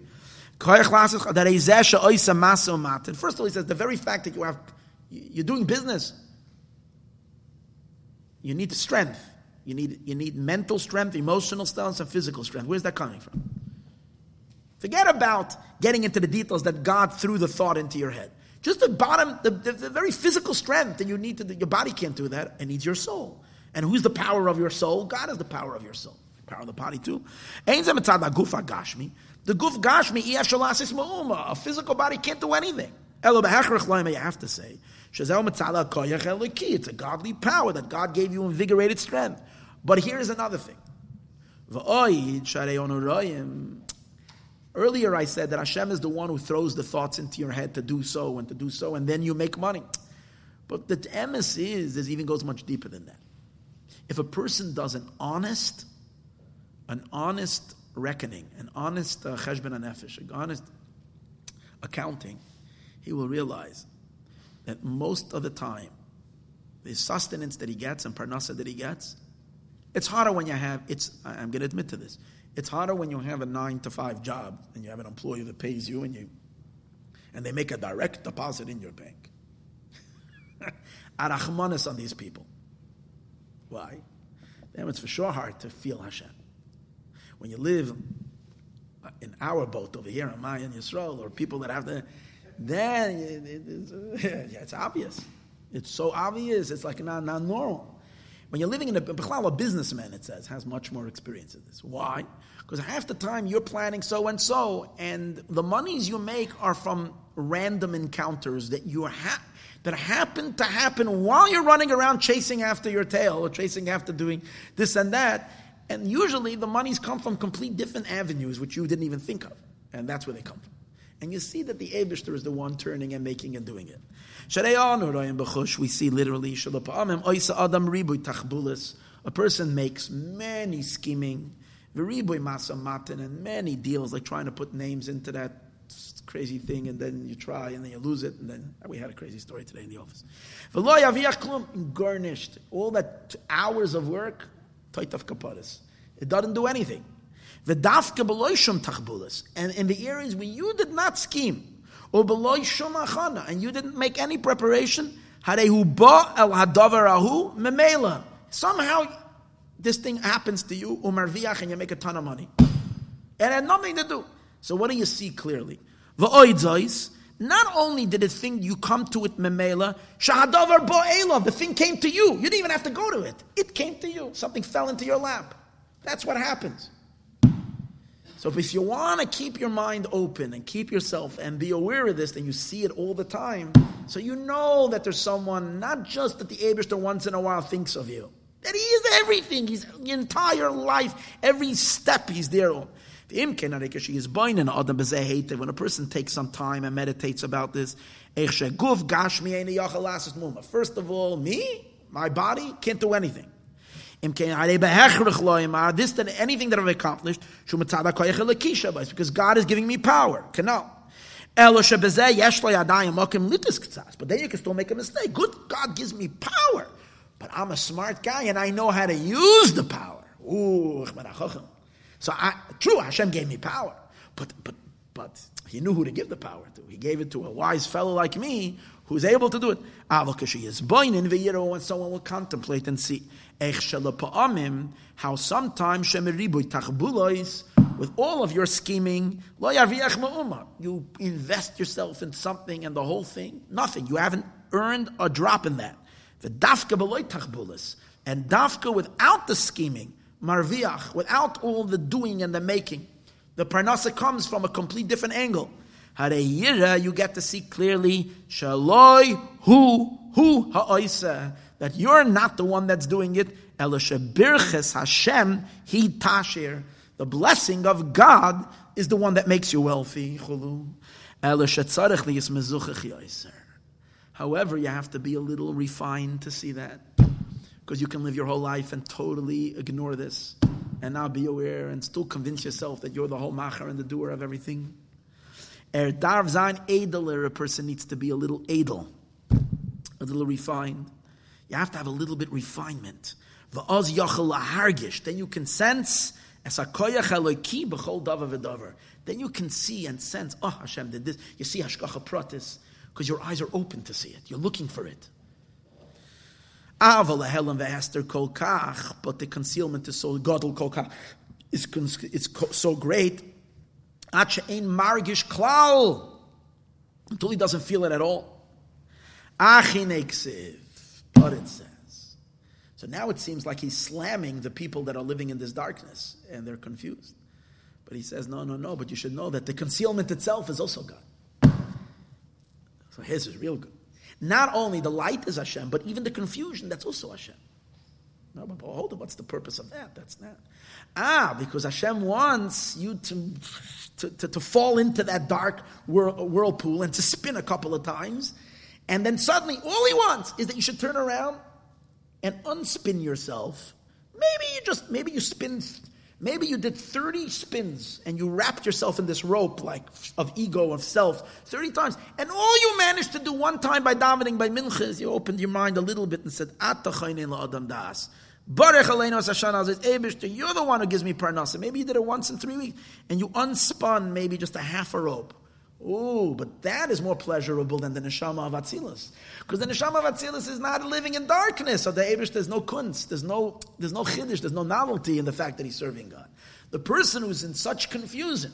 First of all, he says, the very fact that you're doing business, you need strength. You need mental strength, emotional strength, and physical strength. Where's that coming from? Forget about getting into the details that God threw the thought into your head. Just the bottom, the very physical strength that you need to do. Your body can't do that. It needs your soul. And who's the power of your soul? God is the power of your soul. Power of the body too. The guf gashmi, a physical body can't do anything. You have to say, it's a godly power that God gave you invigorated strength. But here is another thing. Earlier I said that Hashem is the one who throws the thoughts into your head to do so, and then you make money. But the emes is, this even goes much deeper than that. If a person does an honest reckoning, an honest cheshbon hanefesh, an honest accounting, he will realize that most of the time, the sustenance that he gets and parnasa that he gets, it's harder when you have, I'm going to admit to this, it's harder when you have a 9-to-5 job and you have an employer that pays you and they make a direct deposit in your bank. Arachmanis on these people. Why? Then it's for sure hard to feel Hashem. When you live in our boat over here, in Maya and Yisrael, or people that have to, then it's obvious. It's so obvious. It's like not normal. When you're living in a businessman, it says, has much more experience in this. Why? Because half the time you're planning so, and the monies you make are from random encounters that that happen to happen while you're running around chasing after your tail or chasing after doing this and that. And usually the monies come from complete different avenues which you didn't even think of. And that's where they come from. And you see that the Eibishter is the one turning and making and doing it. We see literally, a person makes many scheming, and many deals, like trying to put names into that crazy thing, and then you try, and then you lose it, and then we had a crazy story today in the office. Garnished all that hours of work, it doesn't do anything. And in the areas where you did not scheme, and you didn't make any preparation, somehow this thing happens to you, and you make a ton of money. And it had nothing to do. So what do you see clearly? Not only did the thing you come to it, memela, shahadavar bo'elav, the thing came to you. You didn't even have to go to it. It came to you. Something fell into your lap. That's what happens. So if you want to keep your mind open and keep yourself and be aware of this, then you see it all the time. So you know that there's someone, not just that the Eibishter once in a while thinks of you. That he is everything. He's your entire life. Every step he's there. When a person takes some time and meditates about this, first of all, me, my body, can't do anything. This than anything that I've accomplished, it's because God is giving me power. But then you can still make a mistake. Good, God gives me power, but I'm a smart guy and I know how to use the power. So true, Hashem gave me power, but He knew who to give the power to. He gave it to a wise fellow like me who's able to do it. When someone will contemplate and see how sometimes with all of your scheming, you invest yourself in something and the whole thing, nothing. You haven't earned a drop in that. And dafka without the scheming, marviach, without all the doing and the making. The parnasa comes from a complete different angle. Hare yira, you get to see clearly, shaloi hu ha'oisa, that you're not the one that's doing it. Elisha birches Hashem, he tashir. The blessing of God is the one that makes you wealthy. Elisha tzarech liyis mezuchich yoiser. However, you have to be a little refined to see that. Because you can live your whole life and totally ignore this and not be aware and still convince yourself that you're the whole macher and the doer of everything. Er darf sein edeler, a person needs to be a little edel, a little refined. You have to have a little bit refinement. V'oz yochel lahargish, then you can sense as a koyach eloki b'chol davar v'davar. Then you can see and sense, oh, Hashem did this. You see hashgacha pratis, because your eyes are open to see it. You're looking for it. But the concealment is so godel kolkach, it's so great, until he doesn't feel it at all. But it says, so now it seems like he's slamming the people that are living in this darkness and they're confused. But he says, no, but you should know that the concealment itself is also God. So his is real good. Not only the light is Hashem, but even the confusion, that's also Hashem. No, but hold on, what's the purpose of that? That's not. Because Hashem wants you to fall into that dark whirlpool and to spin a couple of times. And then suddenly, all He wants is that you should turn around and unspin yourself. Maybe you did 30 spins and you wrapped yourself in this rope like of ego, of self, 30 times. And all you managed to do one time by davening, by minchas, you opened your mind a little bit and said, you're the one who gives me parnasa. Maybe you did it once in 3 weeks and you unspun maybe just a half a rope. Oh, but that is more pleasurable than the neshama of Atzilus, because the neshama of Atzilus is not living in darkness. So the Eibush, there's no kunst, there's no chiddush, there's no novelty in the fact that he's serving God. The person who's in such confusion,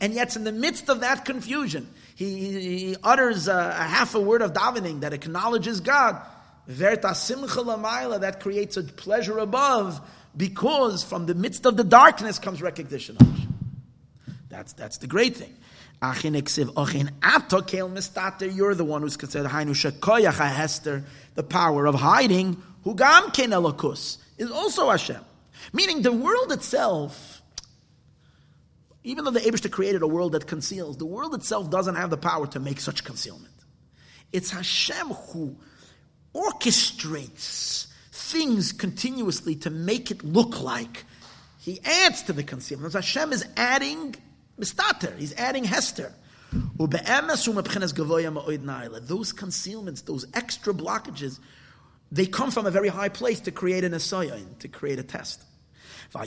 and yet in the midst of that confusion, he utters a half a word of davening that acknowledges God. Verta simcha lamayla, that creates a pleasure above, because from the midst of the darkness comes recognition of Hashem. That's the great thing. You're the one who's considered the power of hiding, is also Hashem. Meaning the world itself, even though the Eibishter created a world that conceals, the world itself doesn't have the power to make such concealment. It's Hashem who orchestrates things continuously to make it look like He adds to the concealment. Hashem is adding Mistater, he's adding Hester. Those concealments, those extra blockages, they come from a very high place to create an esayin, to create a test. And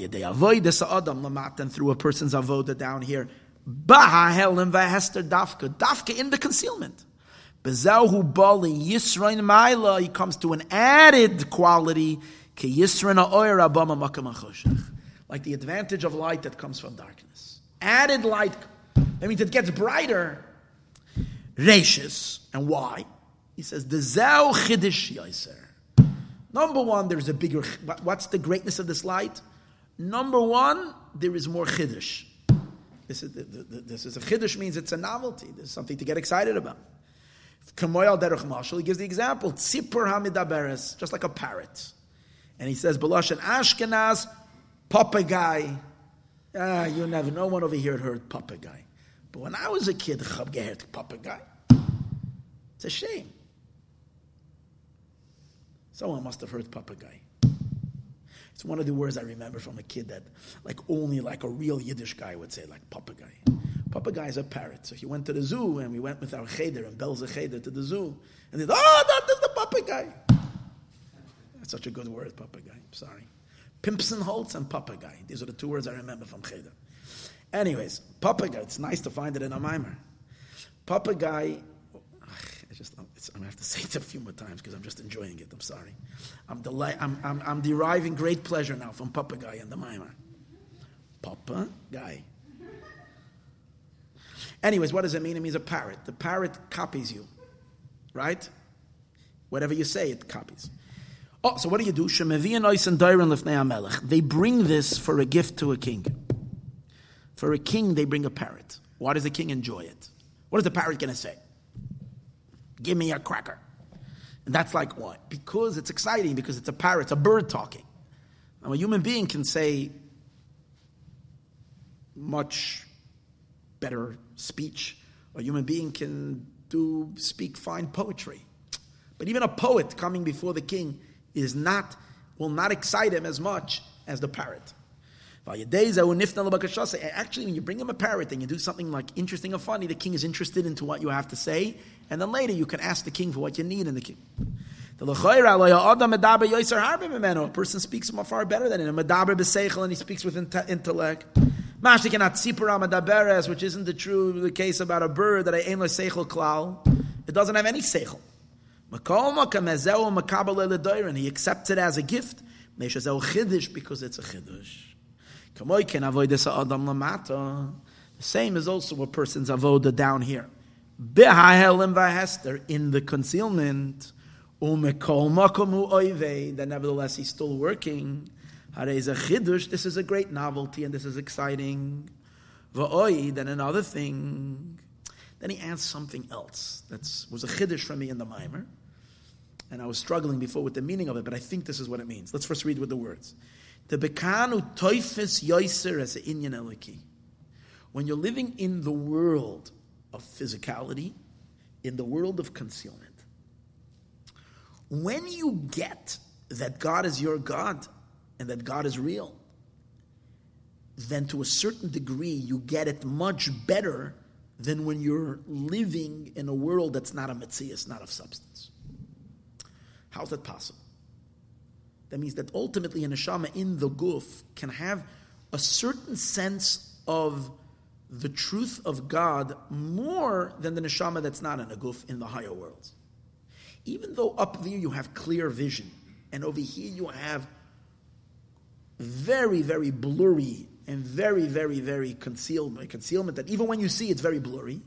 through a person's avoda down here, dafka in the concealment. He comes to an added quality, like the advantage of light that comes from darkness. Added light, that means it gets brighter. Reishis, and why? He says, the Zau Chidish Yaiser. Number one, there's a bigger. What's the greatness of this light? Number one, there is more Chidish. This is a chiddush, means it's a novelty. There's something to get excited about. Kamoyal derech mashal, he gives the example, tzipor hamidaberes, just like a parrot. And he says, Balash and Ashkenaz, papagai. Ah, you never, no one over here heard papagai. But when I was a kid, chabgehert papagai. It's a shame. Someone must have heard papagai. It's one of the words I remember from a kid that only a real Yiddish guy would say, like papagai. Papagai is a parrot. So he went to the zoo, and we went with our cheder and Belze cheder to the zoo. And they said, that is the papagai. That's such a good word, papagai. I'm sorry. Pimpsenholz and papagai. These are the two words I remember from cheder. Anyways, papagai. It's nice to find it in a mimer. Papagai. I'm gonna have to say it a few more times because I'm just enjoying it. I'm sorry. I'm deriving great pleasure now from papagai and the mimer. Papagai. Anyways, what does it mean? It means a parrot. The parrot copies you, right? Whatever you say, it copies. Oh, so what do you do? They bring this for a gift to a king. For a king, they bring a parrot. Why does the king enjoy it? What is the parrot going to say? Give me a cracker. And that's like what? Because it's exciting, because it's a parrot, it's a bird talking. Now, a human being can say much better speech. A human being can speak fine poetry. But even a poet coming before the king will not excite him as much as the parrot. Actually, when you bring him a parrot and you do something interesting or funny, the king is interested into what you have to say, and then later you can ask the king for what you need in the king. A person speaks far better than him, and he speaks with intellect. Which isn't the case about a bird that it doesn't have any seichel. He accepts it as a gift because it's a chiddush. The same is also a person's avoda down here, in the concealment. That nevertheless he's still working. This is a great novelty and this is exciting. Then another thing. Then he adds something else. That was a chiddush for me in the mimer. And I was struggling before with the meaning of it, but I think this is what it means. Let's first read with the words. When you're living in the world of physicality, in the world of concealment, when you get that God is your God, and that God is real, then to a certain degree you get it much better than when you're living in a world that's not a metzias, not of substance. How's that possible? That means that ultimately a neshama in the guf can have a certain sense of the truth of God more than the neshama that's not in a guf in the higher worlds. Even though up there you have clear vision, and over here you have very, very blurry and very, very, very concealment that even when you see it's very blurry.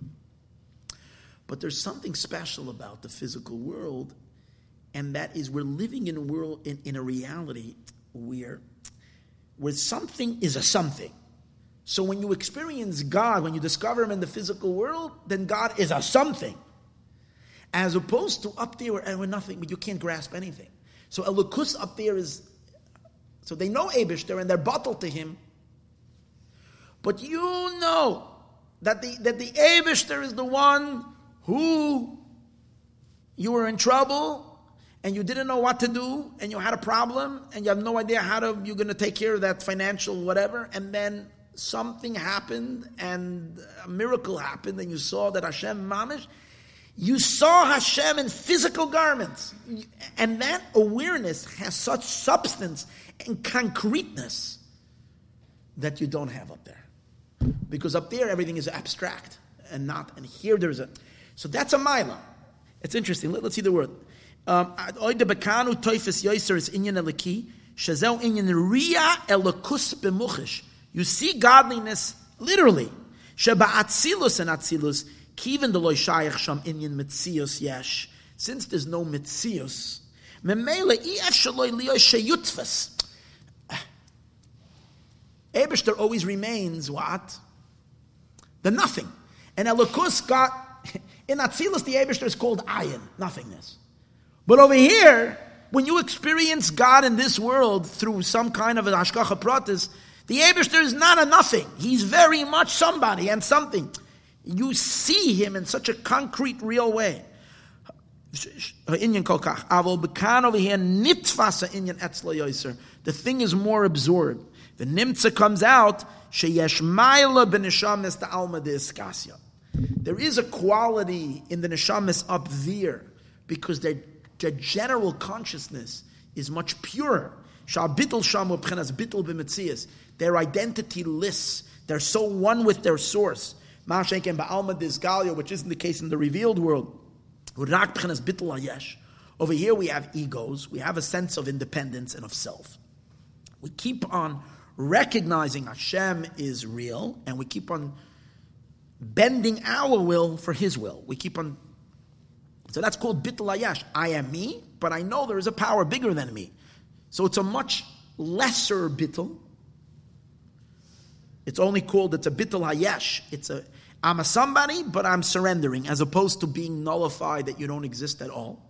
But there's something special about the physical world, and that is we're living in a world, in a reality where something is a something. So when you experience God, when you discover Him in the physical world, then God is a something. As opposed to up there where nothing, but you can't grasp anything. So Elokus up there is... So they know Eibishter and they're bottled to him. But you know that the Eibishter is the one who you were in trouble and you didn't know what to do and you had a problem and you have no idea you're going to take care of that financial whatever, and then something happened and a miracle happened and you saw that Hashem mamish. You saw Hashem in physical garments. And that awareness has such substance and concreteness that you don't have up there. Because up there, everything is abstract and not. And here there's a... So that's a mila. It's interesting. Let's see the word. You see godliness literally. Sheba'atzilus and atzilus. Even the loy shayach sham inyan mitzios yesh, since there's no mitzios, memele ef shloy liyo sheyutfas. Eibishter always remains what? They're nothing. And Elokus got, in Atzilus, the Eibishter is called Ayin, nothingness. But over here, when you experience God in this world through some kind of an Hashgacha Pratis, the Eibishter is not a nothing. He's very much somebody and something. You see him in such a concrete, real way. Over here, the thing is more absorbed. The nimtza comes out. There is a quality in the neshamas up there because their general consciousness is much purer. Their identity lists. They're so one with their source. Which isn't the case in the revealed world. Over here we have egos, we have a sense of independence and of self. We keep on recognizing Hashem is real, and we keep on bending our will for His will. We keep on, so that's called Bittul Hayesh. I am me, but I know there is a power bigger than me. So it's a much lesser Bittul. It's only called, it's a Bittul Hayesh. It's a, I'm a somebody, but I'm surrendering, as opposed to being nullified that you don't exist at all.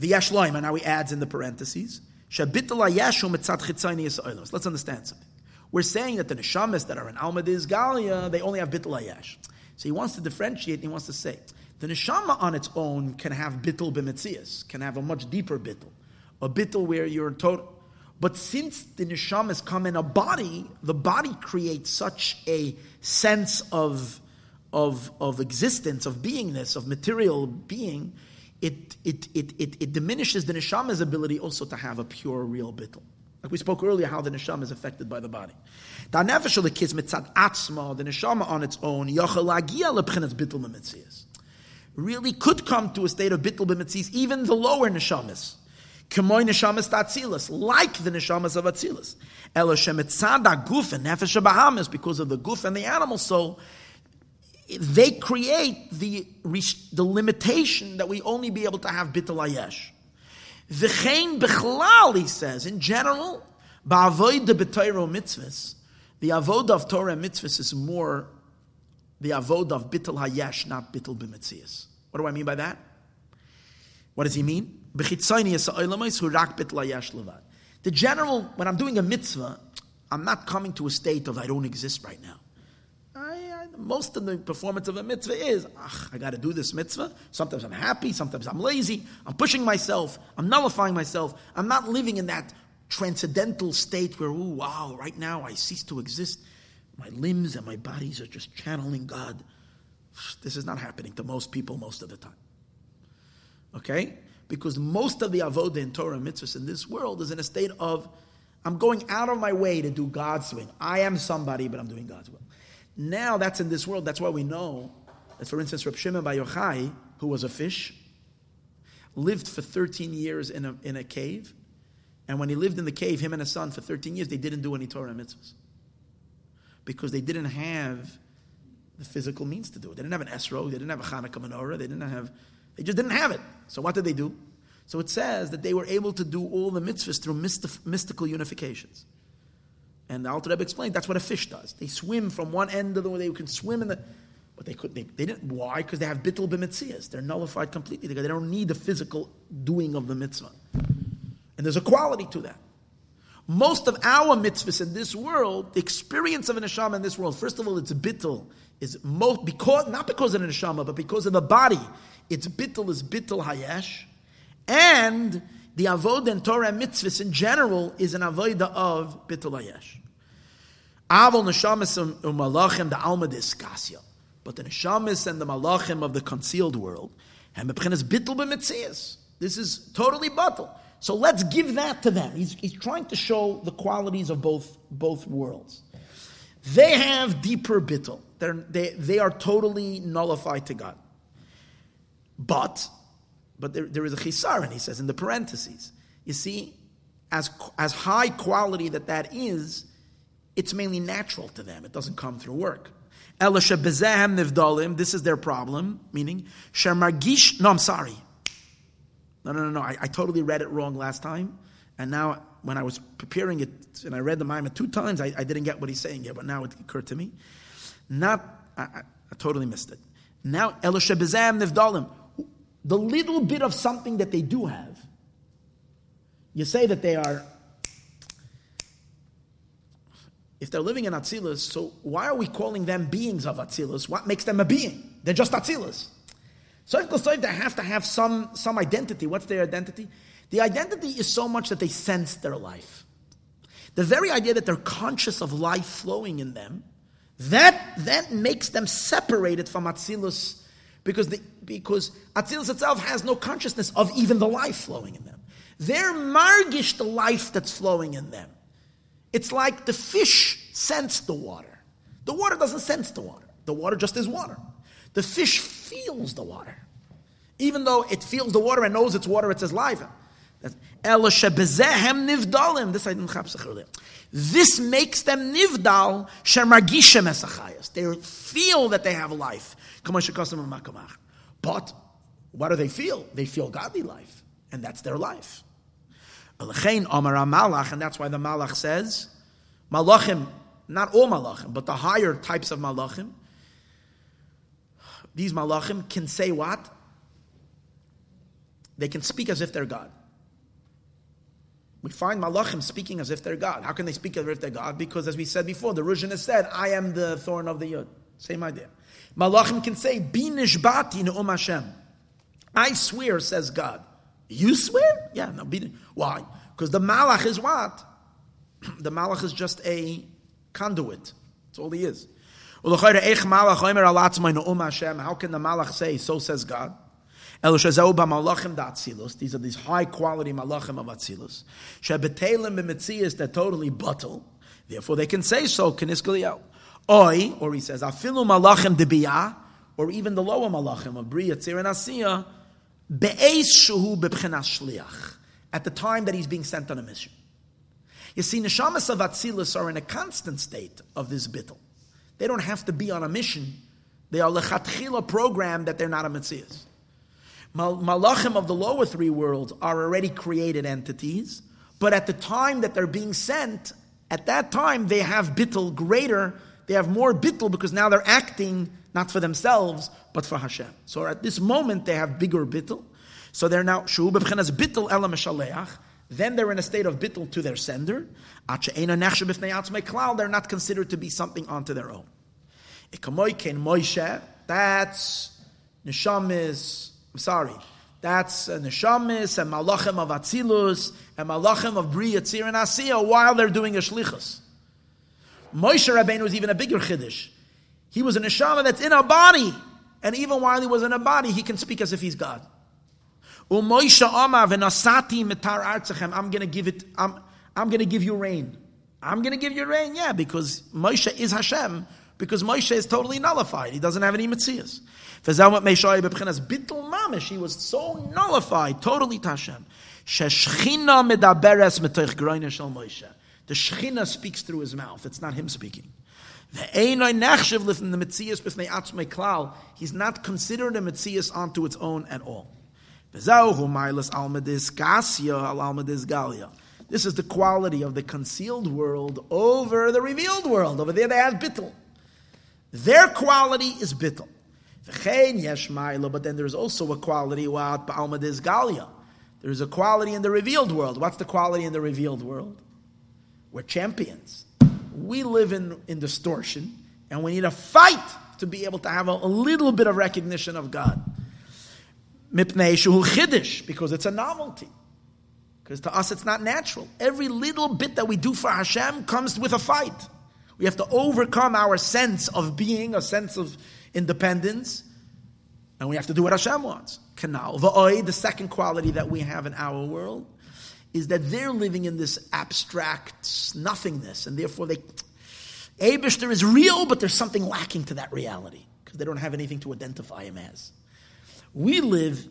V'yashloim, and now he adds in the parentheses, Shabitla Yashu mitzat chitzayni yisraelos. Let's understand something. We're saying that the neshamas that are in Alma Dizgalia, they only have bitla yash. So he wants to differentiate, and he wants to say, the neshama on its own can have bitl b'metzias, can have a much deeper bitl, a bitl where you're total. But since the neshamas come in a body, the body creates such a sense of existence, of beingness, of material being, it diminishes the neshama's ability also to have a pure, real bittul. Like we spoke earlier, how the neshama is affected by the body. The neshama on its own really could come to a state of bittul b'metzias, even the lower neshamas. Like the neshamas of Atzilus, because of the guf and the animal soul, they create the limitation that we only be able to have bittul hayesh. V'chein bichlal, he says, in general, ba'avodah b'torah mitzvahs, the avodah of Torah mitzvahs is more the avodah of bittul hayesh, not bittul b'metzias. What do I mean by that? What does he mean? The general, when I'm doing a mitzvah, I'm not coming to a state of I don't exist right now. Most of the performance of a mitzvah is, I got to do this mitzvah. Sometimes I'm happy, sometimes I'm lazy, I'm pushing myself, I'm nullifying myself. I'm not living in that transcendental state where, ooh, wow, right now I cease to exist. My limbs and my bodies are just channeling God. This is not happening to most people most of the time. Okay? Because most of the avodah in Torah and mitzvahs in this world is in a state of, I'm going out of my way to do God's will. I am somebody, but I'm doing God's will. Now that's in this world. That's why we know that, for instance, Reb Shimon Bar Yochai, who was a fish, lived for 13 years in a cave. And when he lived in the cave, him and his son, for 13 years, they didn't do any Torah and mitzvahs. Because they didn't have the physical means to do it. They didn't have an esrog, they didn't have a Chanukah menorah, they just didn't have it. So what did they do? So it says that they were able to do all the mitzvahs through mystical unifications. And the Alter Rebbe explained that's what a fish does. They swim from one end of the way they can swim in the, but they couldn't. They didn't. Why? Because they have bittul b'metzias. They're nullified completely because they don't need the physical doing of the mitzvah. And there's a quality to that. Most of our mitzvahs in this world, the experience of an neshama in this world, first of all, it's bittul is most because not because of an neshama, but because of the body. It's bittul is bittul hayesh, and the avodah and Torah and mitzvahs in general is an avodah of bittul hayesh. Avol neshamas u'malachim the alma diskasya, but the neshamas and the malachim of the concealed world and mepchinas bittul b'metzias. This is totally bittul. So let's give that to them. He's trying to show the qualities of both worlds. They have deeper bittul. They are totally nullified to God. But there is a chisar, and he says in the parentheses. You see, as high quality that is, it's mainly natural to them. It doesn't come through work. This is their problem, meaning, no, I totally read it wrong last time, and now when I was preparing it and I read the Maimon 2 times, I didn't get what he's saying here, but now it occurred to me. I totally missed it. Now, Elisha Bezam Nivdalim, the little bit of something that they do have, you say that they are, if they're living in Atzilus, so why are we calling them beings of Atzilus? What makes them a being? They're just Atzilus. So if they have to have some identity. What's their identity? The identity is so much that they sense their life. The very idea that they're conscious of life flowing in them, that makes them separated from Atzilus, because Atzilus itself has no consciousness of even the life flowing in them. They're margish the life that's flowing in them. It's like the fish sense the water. The water doesn't sense the water. The water just is water. The fish feels the water. Even though it feels the water and knows it's water, it says life. This makes them nivdal shemargishem esachayas. They feel that they have life. But what do they feel? They feel godly life. And that's their life. And that's why the Malach says, Malachim, not all Malachim, but the higher types of Malachim, these Malachim can say what? They can speak as if they're God. We find Malachim speaking as if they're God. How can they speak as if they're God? Because as we said before, the Rishon has said, I am the thorn of the Yod. Same idea. Malachim can say, Bi nishbati ne'om Hashem. I swear, says God. You swear? Yeah, no. Why? Because the Malach is what? The Malach is just a conduit. That's all he is. How can the Malach say, so says God? These are these high-quality Malachim of Atzilus. Shebetelim b'metzias, they're totally bottle. Therefore, they can say so. Or he says, afilu Malachim debiyah, or even the lower Malachim of Bria, Tzir, and Asiyah, at the time that he's being sent on a mission. You see, neshamas of Atzilus are in a constant state of this bittul. They don't have to be on a mission. They are lechatchila programmed that they're not a metzias. Malachim of the lower 3 worlds are already created entities, but at the time that they're being sent, at that time they have bittul greater. They have more bittul because now they're acting not for themselves, but for Hashem. So at this moment, they have bigger bittul. So they're now, shu'u b'b'chenas bittul ela m'shaleach. Then they're in a state of bittul to their sender. At she'ena nechshe b'fnei atzmei klal, they're not considered to be something onto their own. Ikamoyken Moshe, that's neshamis and malachim of Atzilus and malachim of Bria, Tzir, and Asiyah while they're doing a shlichus. Moshe Rabbeinu was even a bigger chiddush. He was a neshama that's in a body. And even while he was in a body, he can speak as if he's God. I'm gonna give it, I'm gonna give you rain. I'm gonna give you rain, yeah, because Moshe is Hashem, because Moshe is totally nullified. He doesn't have any metzias. He was so nullified, totally to Hashem. The Shechina speaks through his mouth, it's not him speaking. He's not considered a metzias onto its own at all. This is the quality of the concealed world over the revealed world. Over there they have bittul. Their quality is bittul. But then there's also a quality, there's a quality in the revealed world. What's the quality in the revealed world? We're champions. We live in distortion, and we need a fight to be able to have a little bit of recognition of God. Mipnei shehu chiddush, because it's a novelty. Because to us it's not natural. Every little bit that we do for Hashem comes with a fight. We have to overcome our sense of being, a sense of independence, and we have to do what Hashem wants. Kanal va'oi, the second quality that we have in our world, is that they're living in this abstract nothingness, and therefore Eibishter is real, but there's something lacking to that reality, because they don't have anything to identify him as. We live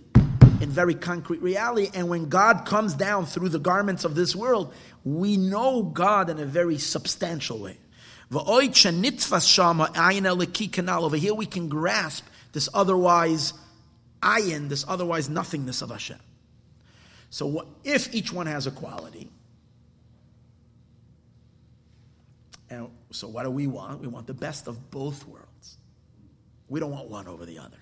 in very concrete reality, and when God comes down through the garments of this world, we know God in a very substantial way. Over here we can grasp this otherwise ayin, this otherwise nothingness of Hashem. So if each one has a quality, And so what do we want? We want the best of both worlds. We don't want one over the other.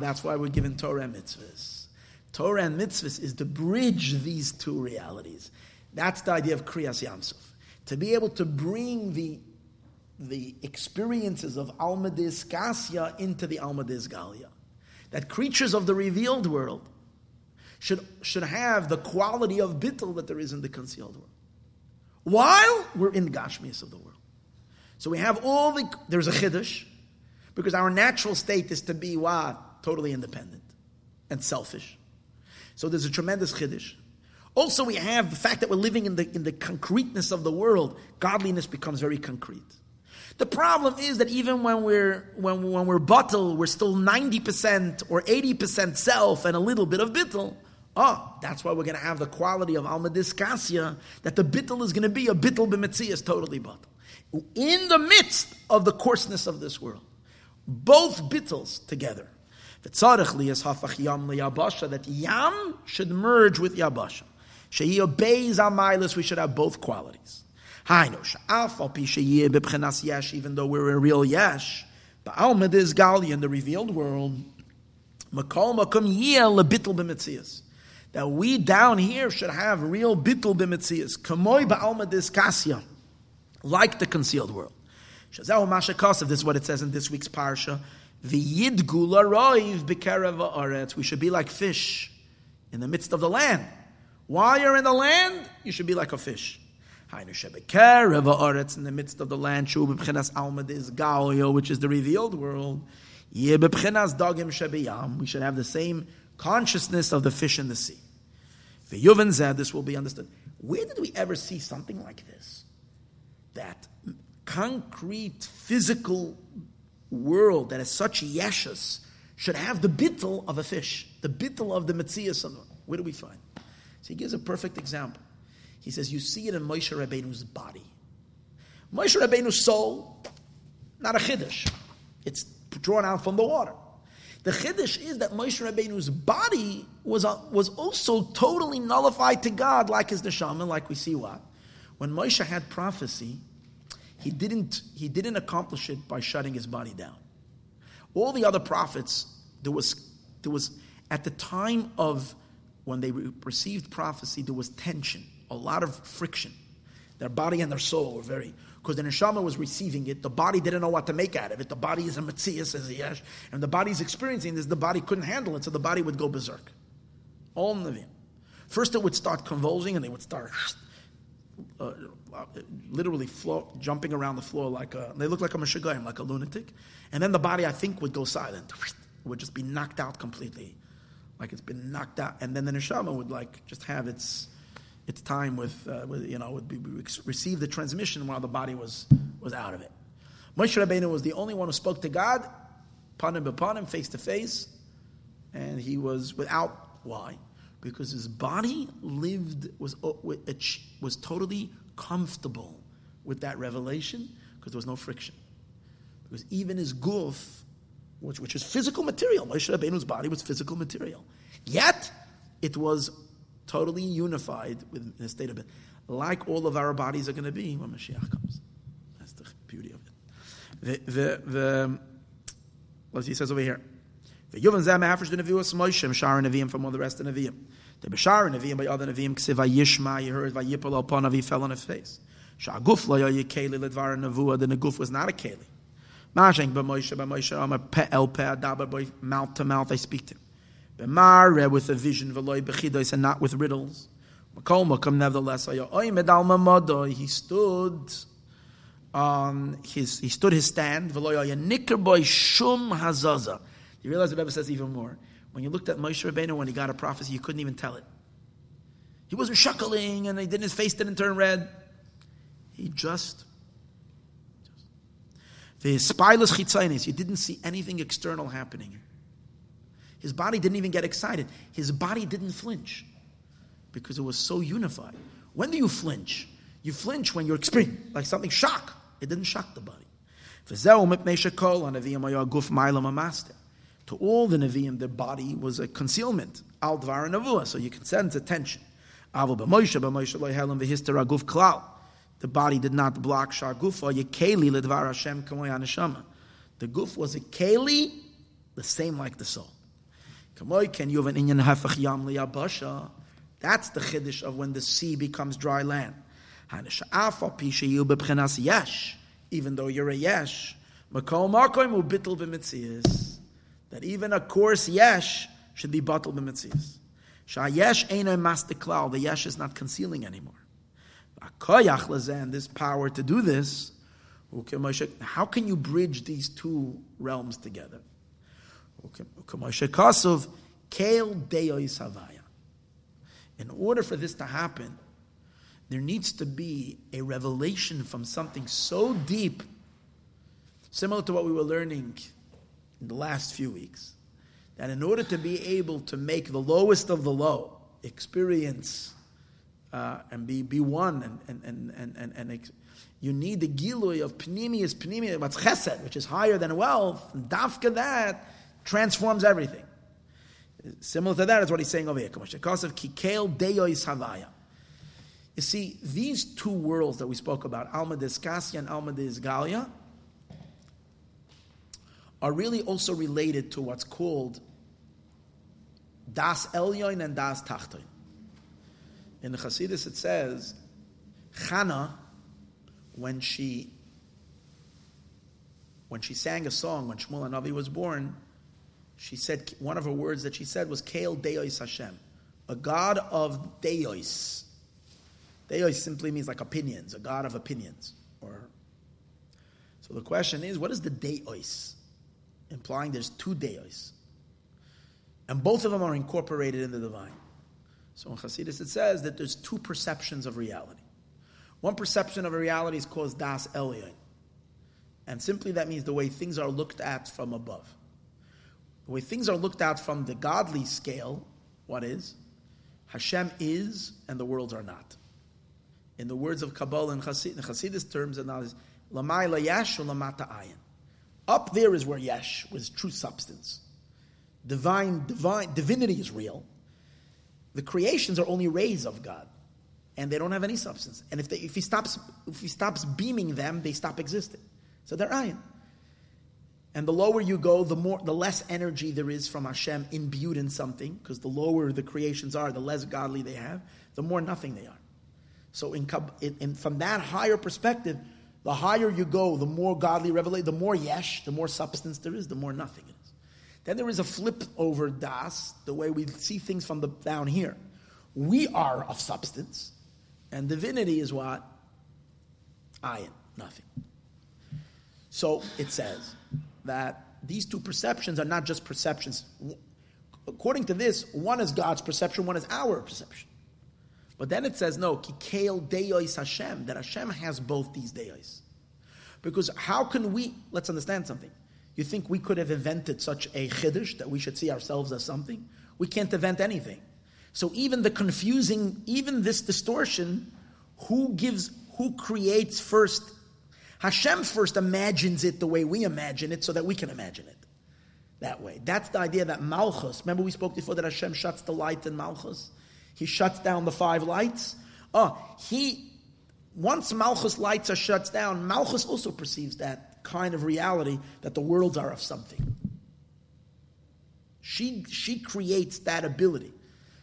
That's why we're given Torah and mitzvahs. Torah and mitzvahs is to bridge these two realities. That's the idea of Kriyas Yamsuf. To be able to bring the experiences of Almadiz Kasya into the Almadiz Galia. That creatures of the revealed world should have the quality of bittul that there is in the concealed world, while we're in the Gashmias of the world. So we have all the... There's a chiddush, because our natural state is to be what? Totally independent and selfish. So there's a tremendous chiddush. Also, we have the fact that we're living in the concreteness of the world. Godliness becomes very concrete. The problem is that even when we're bottle, we're still 90% or 80% self and a little bit of bittul. Oh, that's why we're going to have the quality of Almadiz Kasya, that the bittul is going to be a bittul b'metzias, totally bottle. In the midst of the coarseness of this world. Both bittles together. That Yam should merge with Yabasha. Shehi obeys Amilus, we should have both qualities. Even though we're a real Yesh, the Almadiz Gali in the revealed world, that we down here should have real bittul b'metzias, like the concealed world. This is what it says in this week's parsha. We should be like fish in the midst of the land. While you're in the land, you should be like a fish. In the midst of the land, which is the revealed world, we should have the same consciousness of the fish in the sea. This will be understood. Where did we ever see something like this? That concrete, physical world that has such yeshus should have the bittul of a fish, the bittul of the metzias. Where do we find? So he gives a perfect example. He says, you see it in Moshe Rabbeinu's body. Moshe Rabbeinu's soul, not a chiddush. It's drawn out from the water. The chiddush is that Moshe Rabbeinu's body was also totally nullified to God, like his neshama, like we see what? When Moshe had prophecy, He didn't accomplish it by shutting his body down. All the other prophets, there was at the time of when they received prophecy, there was tension, a lot of friction. Their body and their soul were very, because the neshama was receiving it, the body didn't know what to make out of it. The body is a metzias, as a yesh, and the body's experiencing this. The body couldn't handle it, so the body would go berserk. All nevim. First, it would start convulsing, and they would start. Literally jumping around the floor they look like a meshugayim, like a lunatic. And then the body, I think, would go silent. It would just be knocked out completely. Like it's been knocked out. And then the neshama would just have its time receive the transmission while the body was out of it. Moshe Rabbeinu was the only one who spoke to God, panim b'panim, face to face. And he was without, why? Because his body was totally comfortable with that revelation, because there was no friction. Because even his guf, which is physical material, Moshe Rabbeinu's body was physical material. Yet, it was totally unified with the state of it. Like all of our bodies are going to be when Mashiach comes. That's the beauty of it. What he says over here. From all the rest of Nevi'im. The Bashar Nevi'im by other Nevi'im Ksiv Yishma, you heard Vayipal upon he fell on his face. Shaguf Laya Keli Lidvar Navua, the Naguf was not a Keli. Mashang B'Moshe, I'm a Pe'el Pe'adaba by mouth to mouth I speak to him. B'Mare with a vision, Veloy Bechidois, and not with riddles. Makolmakum, nevertheless, he stood on his stand, Veloy Nikkerboy Shum Hazaza. You realize the Rebbe says even more. When you looked at Moshe Rabbeinu when he got a prophecy, you couldn't even tell it. He wasn't shuckling, and his face didn't turn red. He the spilus chitzainis. You didn't see anything external happening. His body didn't even get excited. His body didn't flinch because it was so unified. When do you flinch? You flinch when you're experiencing like something shock. It didn't shock the body. To all the Nevi'im, their body was a concealment. Al Dvar and Nevuah, so you can sense attention. But Moshe, The body did not block Shar Gufa, Yekeli Lidvar Hashem Kamoya Neshama. The Guf was a Keli, the same like the soul. Kamoy Ken Yuvan Inyan Hafach Yam Liyabasha. That's the Chiddush of when the sea becomes dry land. Even though you're a yesh, that even a coarse yesh should be batal b'mitzias. Shayesh eino mastiklal. The yesh is not concealing anymore. And this power to do this, how can you bridge these two realms together? In order for this to happen, there needs to be a revelation from something so deep, similar to what we were learning in the last few weeks, that in order to be able to make the lowest of the low experience and be one, and you need the gilui of pnimi, what's chesed, which is higher than wealth, and dafka that transforms everything. Similar to that is what he's saying over here. You see, these two worlds that we spoke about, Alma Deskasya and Alma Desgalia, are really also related to what's called Das Elyon and Das Tachton. In the Hasidus it says, Chana, when she sang a song when Shmuel HaNavi was born, she said, one of her words that she said was Kel Deois Hashem, a God of Deois. Deois simply means like opinions, a God of opinions. So the question is, what is the Deois? Implying there's two Deois. And both of them are incorporated in the divine. So in Hasidus it says that there's two perceptions of reality. One perception of a reality is called Das Elyon. And simply that means the way things are looked at from above. The way things are looked at from the godly scale, what is? Hashem is and the worlds are not. In the words of Kabbalah and Hasidus terms, and now is Lamai Layash or Lamata Ayin. Up there is where yesh was true substance. Divinity is real. The creations are only rays of God, and they don't have any substance. And if he stops beaming them, they stop existing. So they're ayin. And the lower you go, the less energy there is from Hashem imbued in something, because the lower the creations are, the less godly they have, the more nothing they are. So from that higher perspective, the higher you go, the more godly revelation, the more yesh, the more substance there is, the more nothing it is. Then there is a flip over das, the way we see things from the down here. We are of substance, and divinity is what? Ayin, nothing. So it says that these two perceptions are not just perceptions. According to this, one is God's perception, one is our perception. But then it says, no, Kikeil Deois Hashem, that Hashem has both these Deois. Because how can we, let's understand something. You think we could have invented such a Chiddush that we should see ourselves as something? We can't invent anything. So even the confusing, even this distortion, who creates first? Hashem first imagines it the way we imagine it so that we can imagine it that way. That's the idea that Malchus, remember we spoke before that Hashem shuts the light in Malchus? He shuts down the five lights. Once Malchus lights are shut down, Malchus also perceives that kind of reality that the worlds are of something. She creates that ability.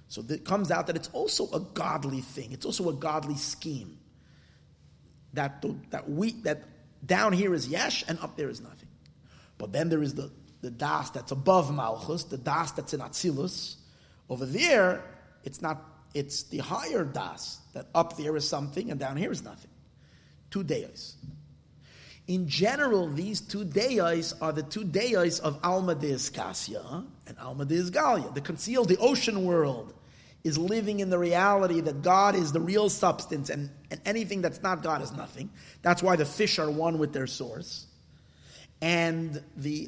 So it comes out that it's also a godly thing. It's also a godly scheme. That down here is yesh and up there is nothing. But then there is the das that's above Malchus, the das that's in Atzilus. Over there, it's the higher das, that up there is something and down here is nothing. Two deis. In general, these two deis are the two deis of Alma Deskasya and Alma Desgalia. The concealed, the ocean world, is living in the reality that God is the real substance and anything that's not God is nothing. That's why the fish are one with their source. And the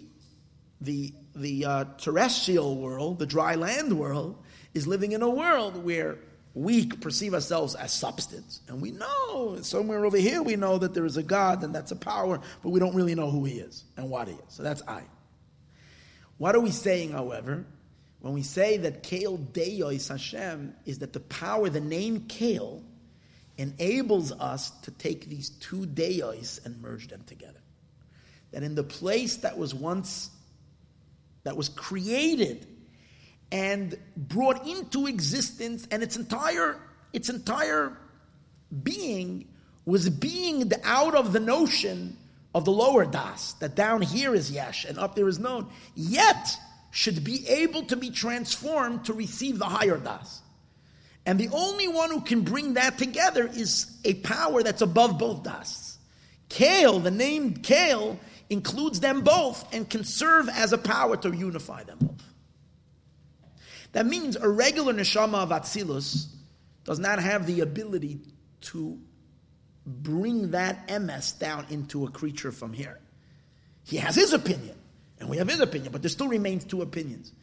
terrestrial world, the dry land world, is living in a world where we perceive ourselves as substance. And we know, somewhere over here, we know that there is a God and that's a power, but we don't really know who he is and what he is. So that's I. What are we saying, however? When we say that Kale Deois Hashem, is that the power, the name Kale, enables us to take these two deos and merge them together. That in the place that was once, that was created and brought into existence, and its entire being was being out of the notion of the lower das, that down here is yesh and up there is known, yet should be able to be transformed to receive the higher das. And the only one who can bring that together is a power that's above both das. Kale, the name Kale, includes them both and can serve as a power to unify them both. That means a regular neshama of Atzilus does not have the ability to bring that MS down into a creature from here. He has his opinion, and we have his opinion, but there still remains two opinions.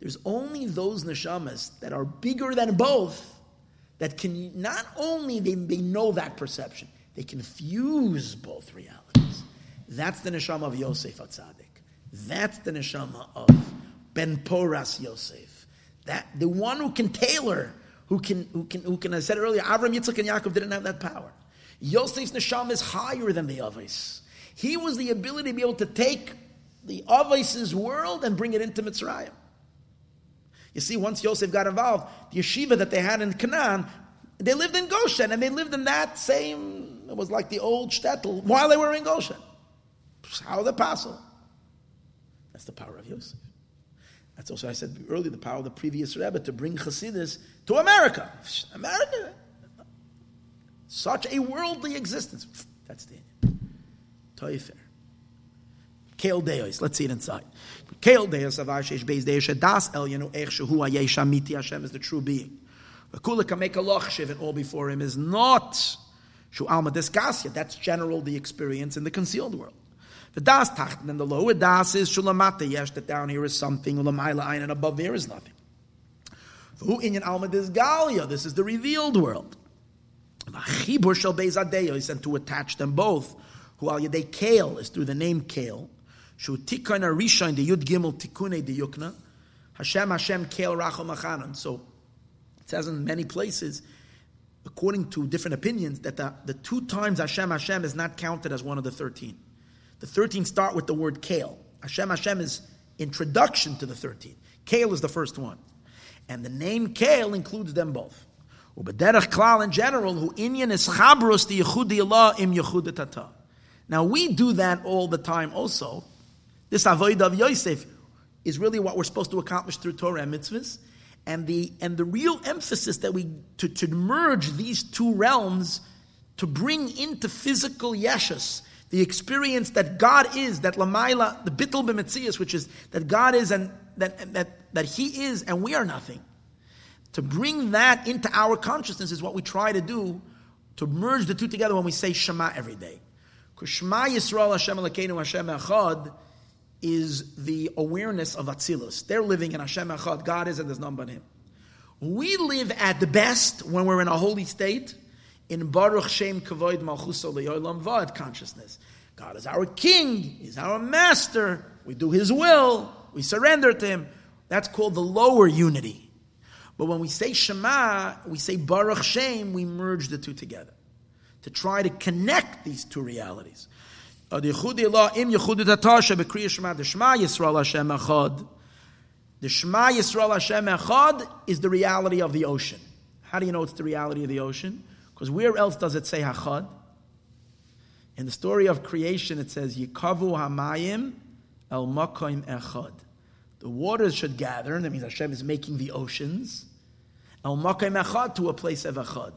There's only those neshamas that are bigger than both that can not only, they know that perception, they can fuse both realities. That's the neshama of Yosef HaTzadik. That's the neshama of Ben Poras Yosef. That the one who can tailor, who can, I said earlier, Avram, Yitzchak, and Yaakov didn't have that power. Yosef's neshama is higher than the Avos. He was the ability to be able to take the Avos' world and bring it into Mitzrayim. You see, once Yosef got involved, the yeshiva that they had in Canaan, they lived in Goshen, and they lived in that same, it was like the old shtetl, while they were in Goshen. How the apostle. That's the power of Yosef. That's also, I said earlier, the power of the previous Rebbe to bring Hasidus to America. America. Such a worldly existence. That's the end. Toifer. Kale Deos. Let's see it inside. Kale Deos of Ashesh Beis Deos Shadas Elyenu Ech Shehu Hayesh Amiti. Hashem is the true being. V'kula kamek alochshiv, and all before him is not Shu Alma Deskasya. That's general the experience in the concealed world. The das tachten, and the lower das is shulamata yesh, that down here is something, ulamaila ayin, and above there is nothing. V'hu inyan alma disgalia, this is the revealed world. V'achibur shel beis adeyos, and to attach them both, who al yedei kale is through the name kale. Shu tikun arishayin de yud gimel tikune de yukna. Hashem kale rachom achanan. So it says in many places, according to different opinions, that the two times Hashem is not counted as one of the 13. The 13 start with the word kale. Hashem is introduction to the 13. Kale is the first one. And the name kale includes them both. Ubederach klal in general, who inyan is chabrus the yechudi Allah im yechudi tata. Now we do that all the time also. This avodah of Yosef is really what we're supposed to accomplish through Torah and mitzvahs. And the real emphasis that we to merge these two realms to bring into physical yeshus, the experience that God is, that Lamaila, the Bittul B'Metzias, which is that God is and that He is and we are nothing. To bring that into our consciousness is what we try to do, to merge the two together when we say Shema every day. Because Shema Yisrael Hashem Elokeinu Hashem Echad is the awareness of Atzilus. They're living in Hashem Echad, God is and there's none but Him. We live at the best when we're in a holy state, in Baruch Shem Kavod Malchuso Le'olam Vad consciousness. God is our king, He's our master, we do His will, we surrender to Him. That's called the lower unity. But when we say Shema, we say Baruch Shem, we merge the two together to try to connect these two realities. The Shema Yisrael Hashem Echad is the reality of the ocean. How do you know it's the reality of the ocean? Because where else does it say hachad? In the story of creation, it says yikavu hamayim el makoim echad. The waters should gather, and that means Hashem is making the oceans. El makoim echad, to a place of echad.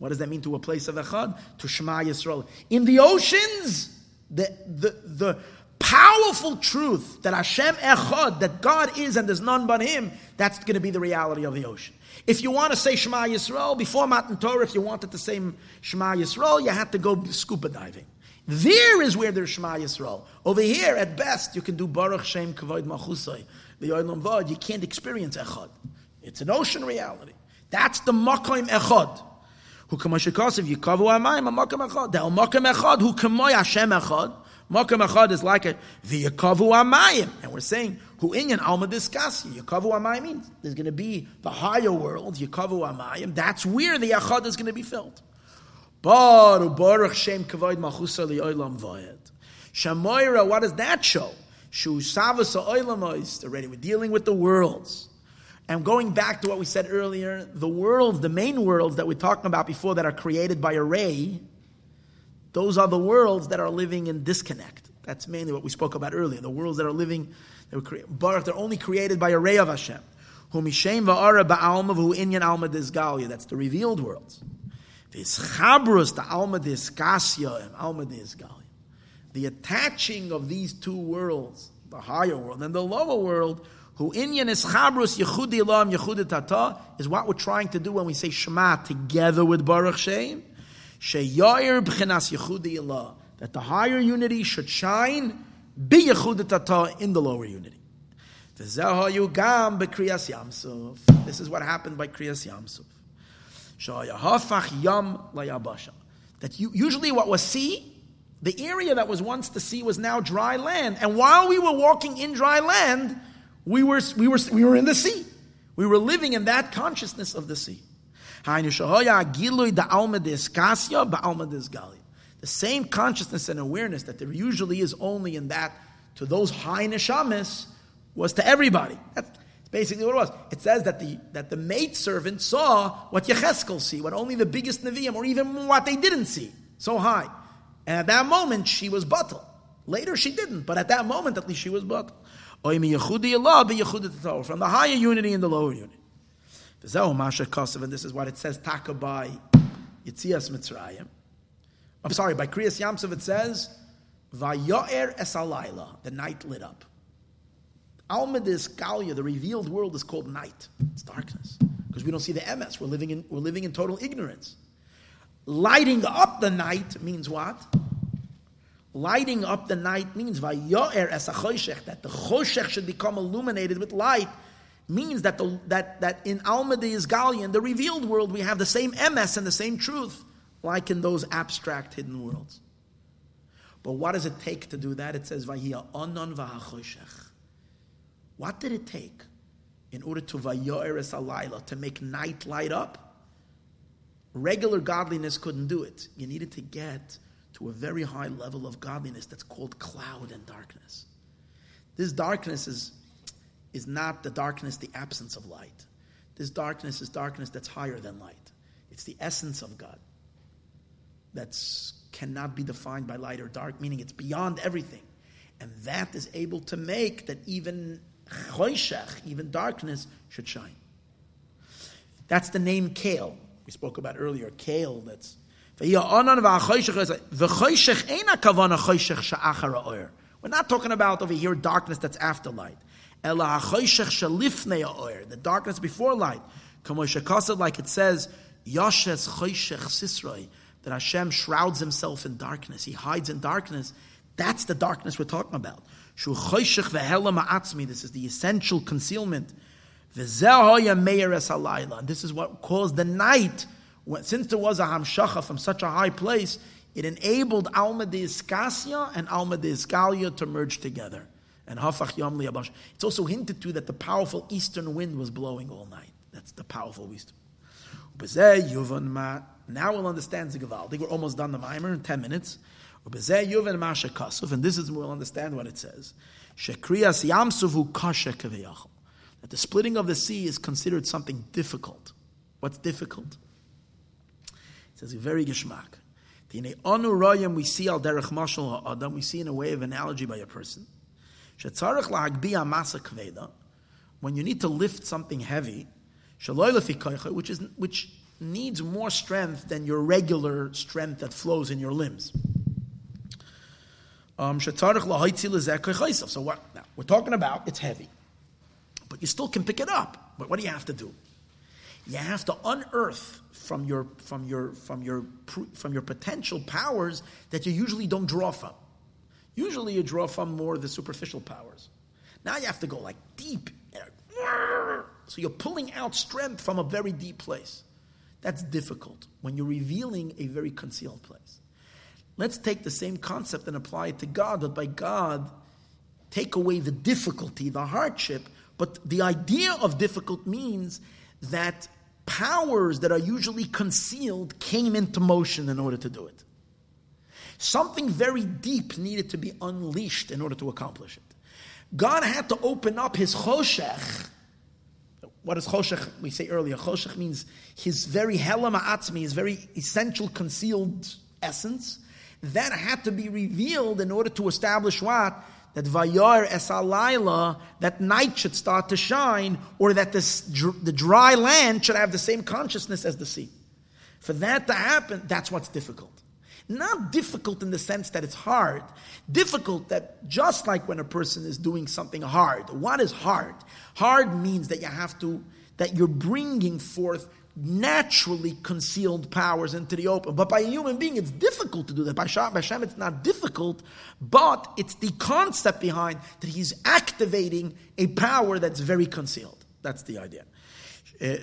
What does that mean, to a place of echad? To Shema Yisrael. In the oceans, the powerful truth that Hashem echad, that God is and there's none but Him, that's going to be the reality of the ocean. If you want to say Shema Yisrael, before Matan Torah, if you wanted to say Shema Yisrael, you had to go scuba diving. There is where there's Shema Yisrael. Over here, at best, you can do Baruch Shem Kavod Malchusay, the Olam Vad. You can't experience Echad. It's an ocean reality. That's the Makom Echad. Who kamashikasev yikavu amayim Makom Echad. The Makom Echad who kamoy Hashem Echad. Makom Echad is like a the yikavu amayim, and we're saying. Who inyan alma diskasi yikavu amayim means there's going to be the higher world yikavu amayim. That's where the echad is going to be filled. Bar ubaruch shem kavod machusar li'olam vayed. Shamoira, what does that show? Shusavasa oilamois. Already we're dealing with the worlds. And going back to what we said earlier, the worlds, the main worlds that we're talking about before that are created by a ray, those are the worlds that are living in disconnect. That's mainly what we spoke about earlier. The worlds that are living, they're only created by a ray of Hashem. Who mishem va'ara ba'alma v'hu inyan alma disgalia. That's the revealed worlds. V'ischabrus ta'alma disgasya and alma disgalia. The attaching of these two worlds, the higher world and the lower world, who inyan is chabrus yichud ilam yichud tata, is what we're trying to do when we say Shema together with Baruch Shem. Sheyair b'chinas yichud ilah, that the higher unity should shine be yichud tata in the lower unity. This is what happened by Kriyas Yam Suf. Shayahafach yam layabasha. That usually what was sea, the area that was once the sea was now dry land. And while we were walking in dry land, we were in the sea. We were living in that consciousness of the sea. The same consciousness and awareness that there usually is only in that, to those high neshamis, was to everybody. That's basically what it was. It says that the maidservant saw what Yecheskel see, what only the biggest Nevi'im, or even what they didn't see, so high. And at that moment, she was batel. Later, she didn't. But at that moment, at least, she was batel. From the higher unity and the lower unity. And this is what it says, Taka by Yitzias Mitzrayim. I'm sorry, by Kriyas Yam Suf it says, Vayo'er es halayla, the night lit up. Almadis Galia, the revealed world, is called night. It's darkness. Because we don't see the MS. We're living in total ignorance. Lighting up the night means what? Lighting up the night means Vayo'er es hachoshech, that the choshech should become illuminated with light, means that that in Almadis Galia, in the revealed world, we have the same MS and the same truth, like in those abstract hidden worlds. But what does it take to do that? It says Vayia onon v'hachoshech. What did it take in order to vayo'er es halayla, to make night light up? Regular godliness couldn't do it. You needed to get to a very high level of godliness that's called cloud and darkness. This darkness is not the darkness, the absence of light. This darkness is darkness that's higher than light. It's the essence of God that cannot be defined by light or dark, meaning it's beyond everything. And that is able to make that even choshech, even darkness, should shine. That's the name Kale we spoke about earlier. Kale. That's we're not talking about over here darkness that's after light. The darkness before light. Like it says, that Hashem shrouds himself in darkness. He hides in darkness. That's the darkness we're talking about. This is the essential concealment. This is what caused the night. Since there was a hamshacha from such a high place, it enabled Alma Deiskasya and Alma Deiskalia to merge together. And Hafach Yam Liyabash. It's also hinted to that the powerful eastern wind was blowing all night. That's the powerful wisdom. Now we'll understand the Gevaldig. We're almost done the Maimer in 10 minutes. And this is we'll understand what it says. That the splitting of the sea is considered something difficult. What's difficult? It says very geshmak. We see al derech mashal ha'adam. We see in a way of analogy by a person. When you need to lift something heavy, which needs more strength than your regular strength that flows in your limbs. So what now we're talking about, it's heavy. But you still can pick it up. But what do you have to do? You have to unearth from your potential powers that you usually don't draw from. Usually you draw from more of the superficial powers. Now you have to go like deep. So you're pulling out strength from a very deep place. That's difficult when you're revealing a very concealed place. Let's take the same concept and apply it to God, but by God, take away the difficulty, the hardship. But the idea of difficult means that powers that are usually concealed came into motion in order to do it. Something very deep needed to be unleashed in order to accomplish it. God had to open up his choshech. What is choshech? We say earlier, choshech means his very helam ha'atzmi, his very essential concealed essence. That had to be revealed in order to establish what? That vayar es alayla, that night should start to shine, or that the dry land should have the same consciousness as the sea. For that to happen, that's what's difficult. Not difficult in the sense that it's hard. Difficult that just like when a person is doing something hard. What is hard? Hard means that you're bringing forth naturally concealed powers into the open. But by a human being, it's difficult to do that. By Hashem, it's not difficult, but it's the concept behind that he's activating a power that's very concealed. That's the idea. He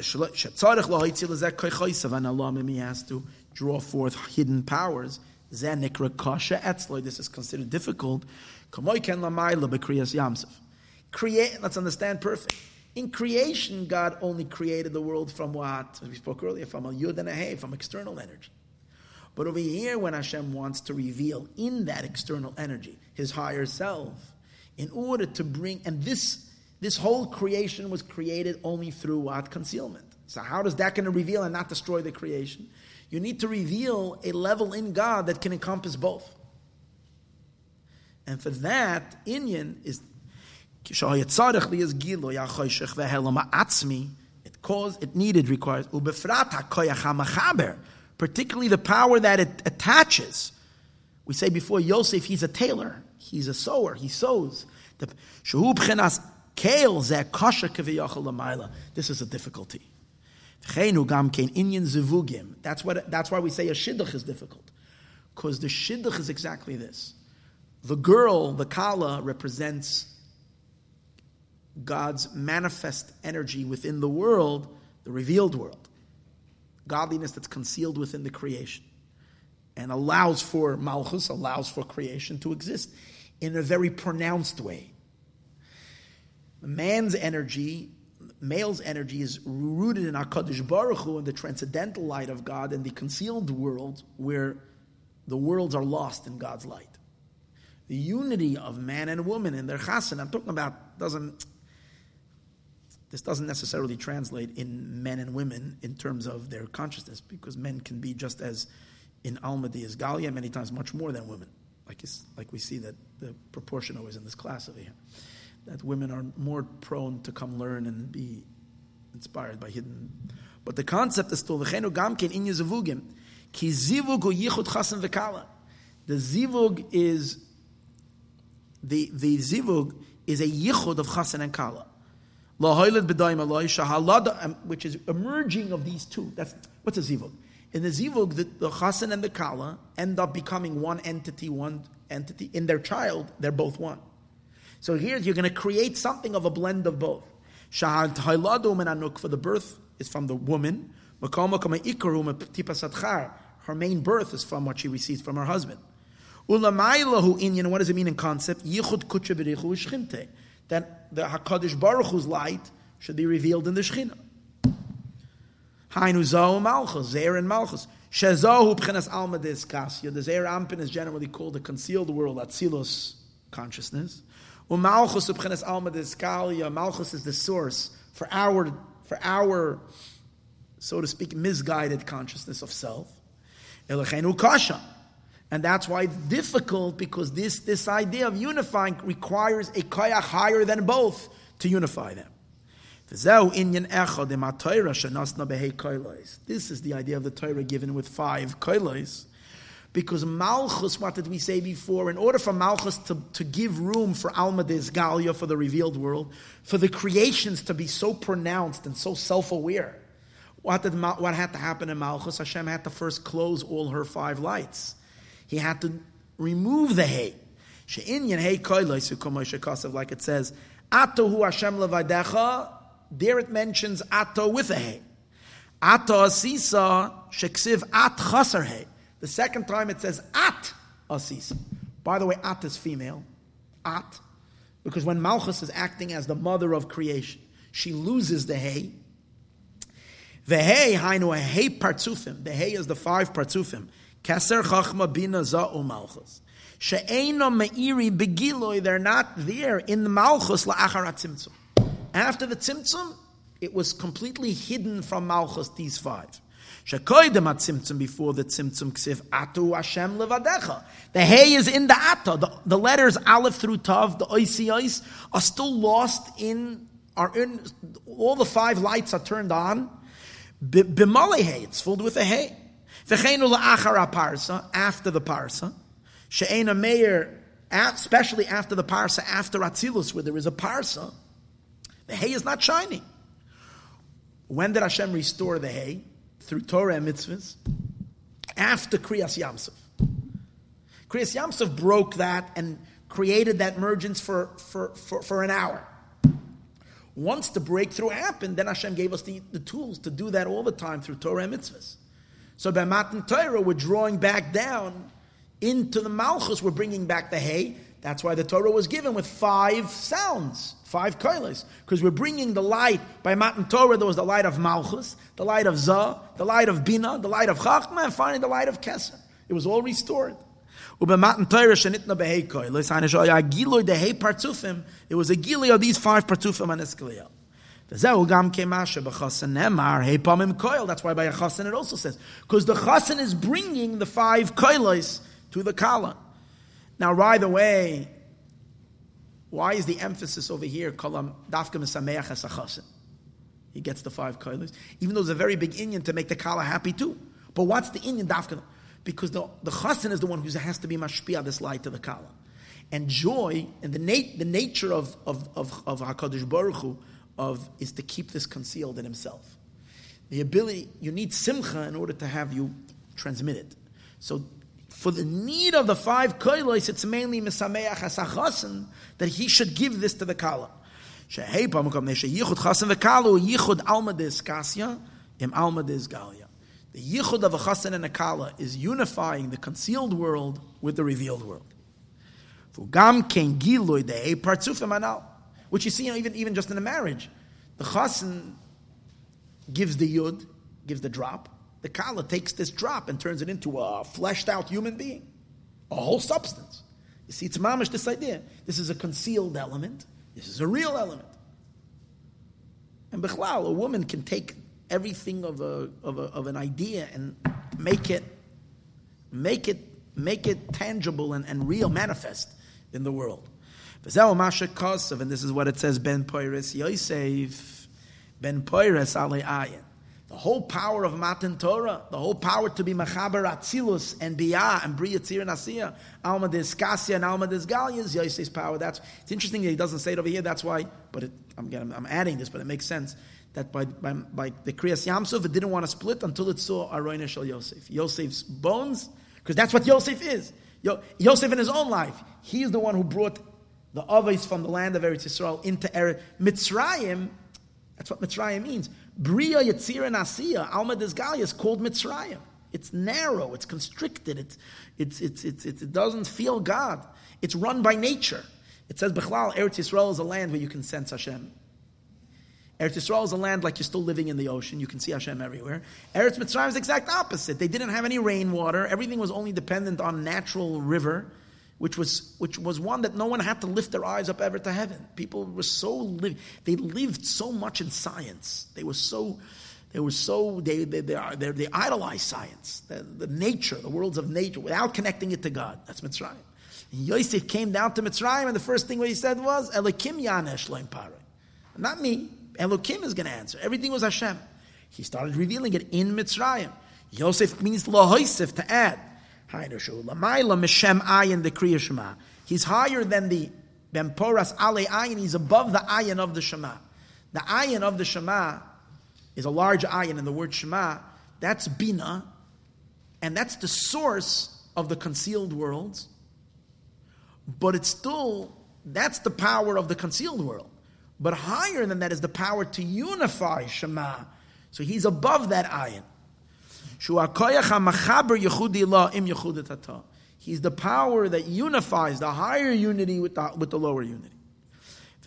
has to draw forth hidden powers. This is considered difficult. Let's understand perfect. In creation, God only created the world from what? As we spoke earlier, from a yud and a hey, from external energy. But over here, when Hashem wants to reveal in that external energy, his higher self, in order to bring, and this whole creation was created only through what? Concealment. So how does that going to reveal and not destroy the creation? You need to reveal a level in God that can encompass both. And for that, inyan is... It needed, requires, particularly the power that it attaches. We say before, Yosef, he's a tailor, he's a sower, he sows. This is a difficulty. That's why we say a shidduch is difficult. Because the shidduch is exactly this. The girl, the kala, represents God's manifest energy within the world, the revealed world. Godliness that's concealed within the creation and allows for malchus, allows for creation to exist in a very pronounced way. Man's energy, male's energy, is rooted in HaKadosh Baruch Hu and the transcendental light of God and the concealed world where the worlds are lost in God's light. The unity of man and woman in their chassan, I'm talking about, doesn't necessarily translate in men and women in terms of their consciousness, because men can be just as in Almadi as Galia, many times much more than women. Like we see that the proportion always in this class over here, that women are more prone to come learn and be inspired by hidden. But the concept is still v'chenu gamken in yezivugim ki zivug u yichud chassan v'kala. The zivug is the zivug is a yichud of chassan and kala. Which is emerging of these two. That's what's a zivug. In the zivug, the chassan and the kala end up becoming one entity. In their child, they're both one. So here you're going to create something of a blend of both. For the birth is from the woman. Her main birth is from what she receives from her husband. What does it mean in concept? That the HaKadosh Baruch Hu's light should be revealed in the Shechina. Hainu Zohu Malchus, Zeir and Malchus. Shezohu B'chenas Alma Deskasya. The Zeir Ampin is generally called the concealed world, Atzilus, consciousness. Umalchus B'chenas Alma Deskasya. Malchus is the source for our, so to speak, misguided consciousness of self. Elchenu Kasha. And that's why it's difficult, because this idea of unifying requires a koyach higher than both to unify them. This is the idea of the Torah given with 5 kolos, because Malchus, what did we say before? In order for Malchus to give room for Alma Des Galia, for the revealed world, for the creations to be so pronounced and so self-aware, what had to happen in Malchus? Hashem had to first close all her 5 lights. He had to remove the hay. She'inyan hay koilos u'komosh shekasav, like it says, ato hu Hashem levadecha. There it mentions ato with a hay. Ato asisa sheksiv at chaser hay. The second time it says at asisa. By the way, at is female. At. Because when Malchus is acting as the mother of creation, she loses the hay. Vehei hainu hei partzufim. The hei is the five partzufim. Keser chachma bina za'u malchus. She'eino me'iri begiloi. They're not there in the malchus la'achara tzimtzum. After the tzimtzum, it was completely hidden from malchus, these five. She'koidem atzimtzum, before the tzimtzum, ksiv atu Hashem levadecha. The hay is in the ata. The letters aleph through tav, the ois are still lost in, are in, all the five lights are turned on. B'malei hay, it's filled with a hay. V'cheinu la'achara parsa, after the parsa. She'ena meir, especially after the parsa, after atzilus, where there is a parsa. The hay is not shining. When did Hashem restore the hay? Through Torah and mitzvahs. After Kriyas Yamsuf. Kriyas Yamsuf broke that and created that emergence for an hour. Once the breakthrough happened, then Hashem gave us the tools to do that all the time through Torah and mitzvahs. So by Matan Torah, we're drawing back down into the Malchus. We're bringing back the hay. That's why the Torah was given with five sounds, five koilos, because we're bringing the light. By Matan Torah, there was the light of Malchus, the light of Zah, the light of Bina, the light of Chachma, and finally the light of Keser. It was all restored. By Matan Torah, shenitna behei koilos, agiloi dehei partzufim. It was a giloi of these five partzufim and eskeliyah. That's why by Chasen it also says, because the Chasen is bringing the five koilos to the Kala. Now, right away, why is the emphasis over here, Kolam Dafka Mesameach as a Chasen? He gets the five koilos, even though it's a very big Indian to make the Kala happy too. But what's the Indian Dafka? Because the Chasen is the one who has to be mashpia this light to the Kala. And joy, and the nature of HaKadosh Baruch Hu, is to keep this concealed in himself. The ability, you need simcha in order to have you transmit it. So for the need of the five koilos, it's mainly mesameach hasachasen that he should give this to the kala. Shehei pamukom neshe yichud chasen v'kalu yichud alma deskasya im alma desgalia. The yichud of a chasen and a kala is unifying the concealed world with the revealed world. Fugam ken giloi dehei partzufim anal. Which you see, even just in a marriage. The chasen gives the yud, gives the drop. The kala takes this drop and turns it into a fleshed-out human being, a whole substance. You see, it's mamish, this idea. This is a concealed element. This is a real element. And bichlal, a woman can take everything of an idea and make it tangible and real, manifest in the world. And this is what it says, Ben Poires Yosef, Ben Poires Ale Ayin. The whole power of Matan Torah, the whole power to be Machaber Atzilus and Biyah and Bria Tzir and Asiyah, Alma Deskasya and Alma Desgalia is Yosef's power. It's interesting that he doesn't say it over here, that's why, but I'm adding this, but it makes sense, that by the Kriyas Yamsuf, it didn't want to split until it saw Aroinah Shel Yosef, Yosef's bones, because that's what Yosef is. Yosef in his own life, he is the one who brought the Avos from the land of Eretz Yisrael into Eretz Mitzrayim. That's what Mitzrayim means. Bria, Yetzir, and Asiya, Alma Dizgalia is called Mitzrayim. It's narrow. It's constricted. It doesn't feel God. It's run by nature. It says Bechlal, Eretz Yisrael is a land where you can sense Hashem. Eretz Yisrael is a land like you're still living in the ocean. You can see Hashem everywhere. Eretz Mitzrayim is the exact opposite. They didn't have any rainwater. Everything was only dependent on natural river, which was one that no one had to lift their eyes up ever to heaven. People were they lived so much in science. They idolized science, the nature, the worlds of nature, without connecting it to God. That's Mitzrayim. And Yosef came down to Mitzrayim, and the first thing what he said was, Elokim Yanesh Loim Pare. Not me. Elokim is going to answer. Everything was Hashem. He started revealing it in Mitzrayim. Yosef means Lahoisef, to add. He's higher than the Ben Poras Ale Ayin. He's above the Ayin of the Shema. The Ayin of the Shema is a large Ayin in the word Shema. That's Bina, and that's the source of the concealed worlds. But it's still, that's the power of the concealed world. But higher than that is the power to unify Shema. So he's above that Ayin. He's the power that unifies the higher unity with the lower unity.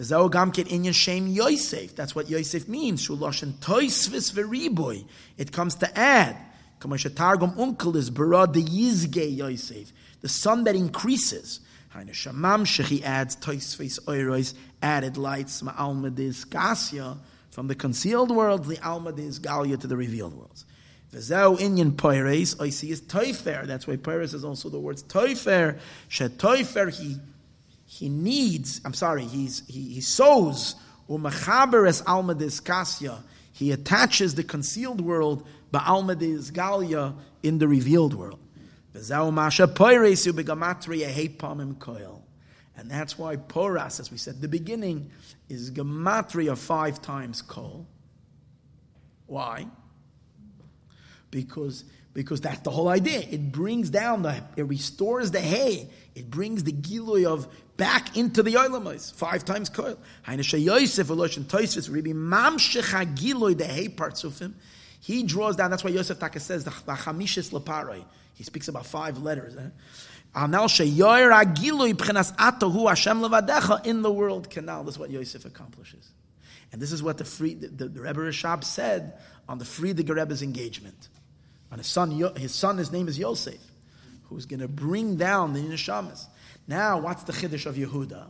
That's what Yosef means. It comes to add. The sun that increases. He adds added lights from the concealed world, the Almadiz Galia to the revealed worlds. V'zeu inyan poires, oisi is toifer. That's why poires is also the words toifer. She toifer, he sows. U'mechaberes almadiz kasya. He attaches the concealed world, ba'almadiz galia, in the revealed world. V'zeu masha poires yu begamatria heipamim koil. And that's why poras, as we said at the beginning, is gematria 5 times koil. Why? Because that's the whole idea. It brings down it restores the hay. It brings the gilui of back into the oilamos 5 times koil. The hay parts of him. He draws down. That's why Yosef Taka says the chamishis leparoi. He speaks about 5 letters. In the world canal. That's what Yosef accomplishes. And this is what the Rebbe Rishab said on the Friediger Rebbe's engagement. On his son, his name is Yosef, who's going to bring down the Nishamas. Now, what's the Chiddush of Yehuda?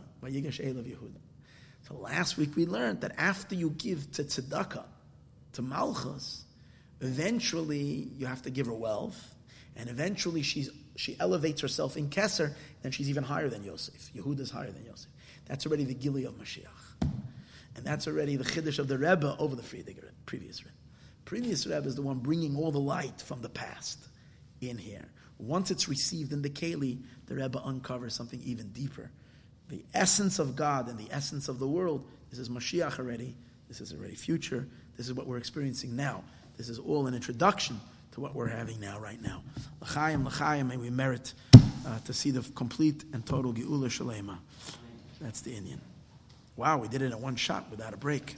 So last week we learned that after you give to Tzedakah, to Malchus, eventually you have to give her wealth, and eventually she elevates herself in Keser, and she's even higher than Yosef. Yehuda's higher than Yosef. That's already the Gili of Mashiach. And that's already the Chiddush of the Rebbe over the Friediger, previous Rebbe. Previous Rebbe is the one bringing all the light from the past in here. Once it's received in the Keli, the Rebbe uncovers something even deeper. The essence of God and the essence of the world, this is Mashiach already. This is already future. This is what we're experiencing now. This is all an introduction to what we're having now, right now. L'chaim, l'chaim, may we merit to see the complete and total Geula Shalema. That's the Indian. Wow, we did it in one shot without a break.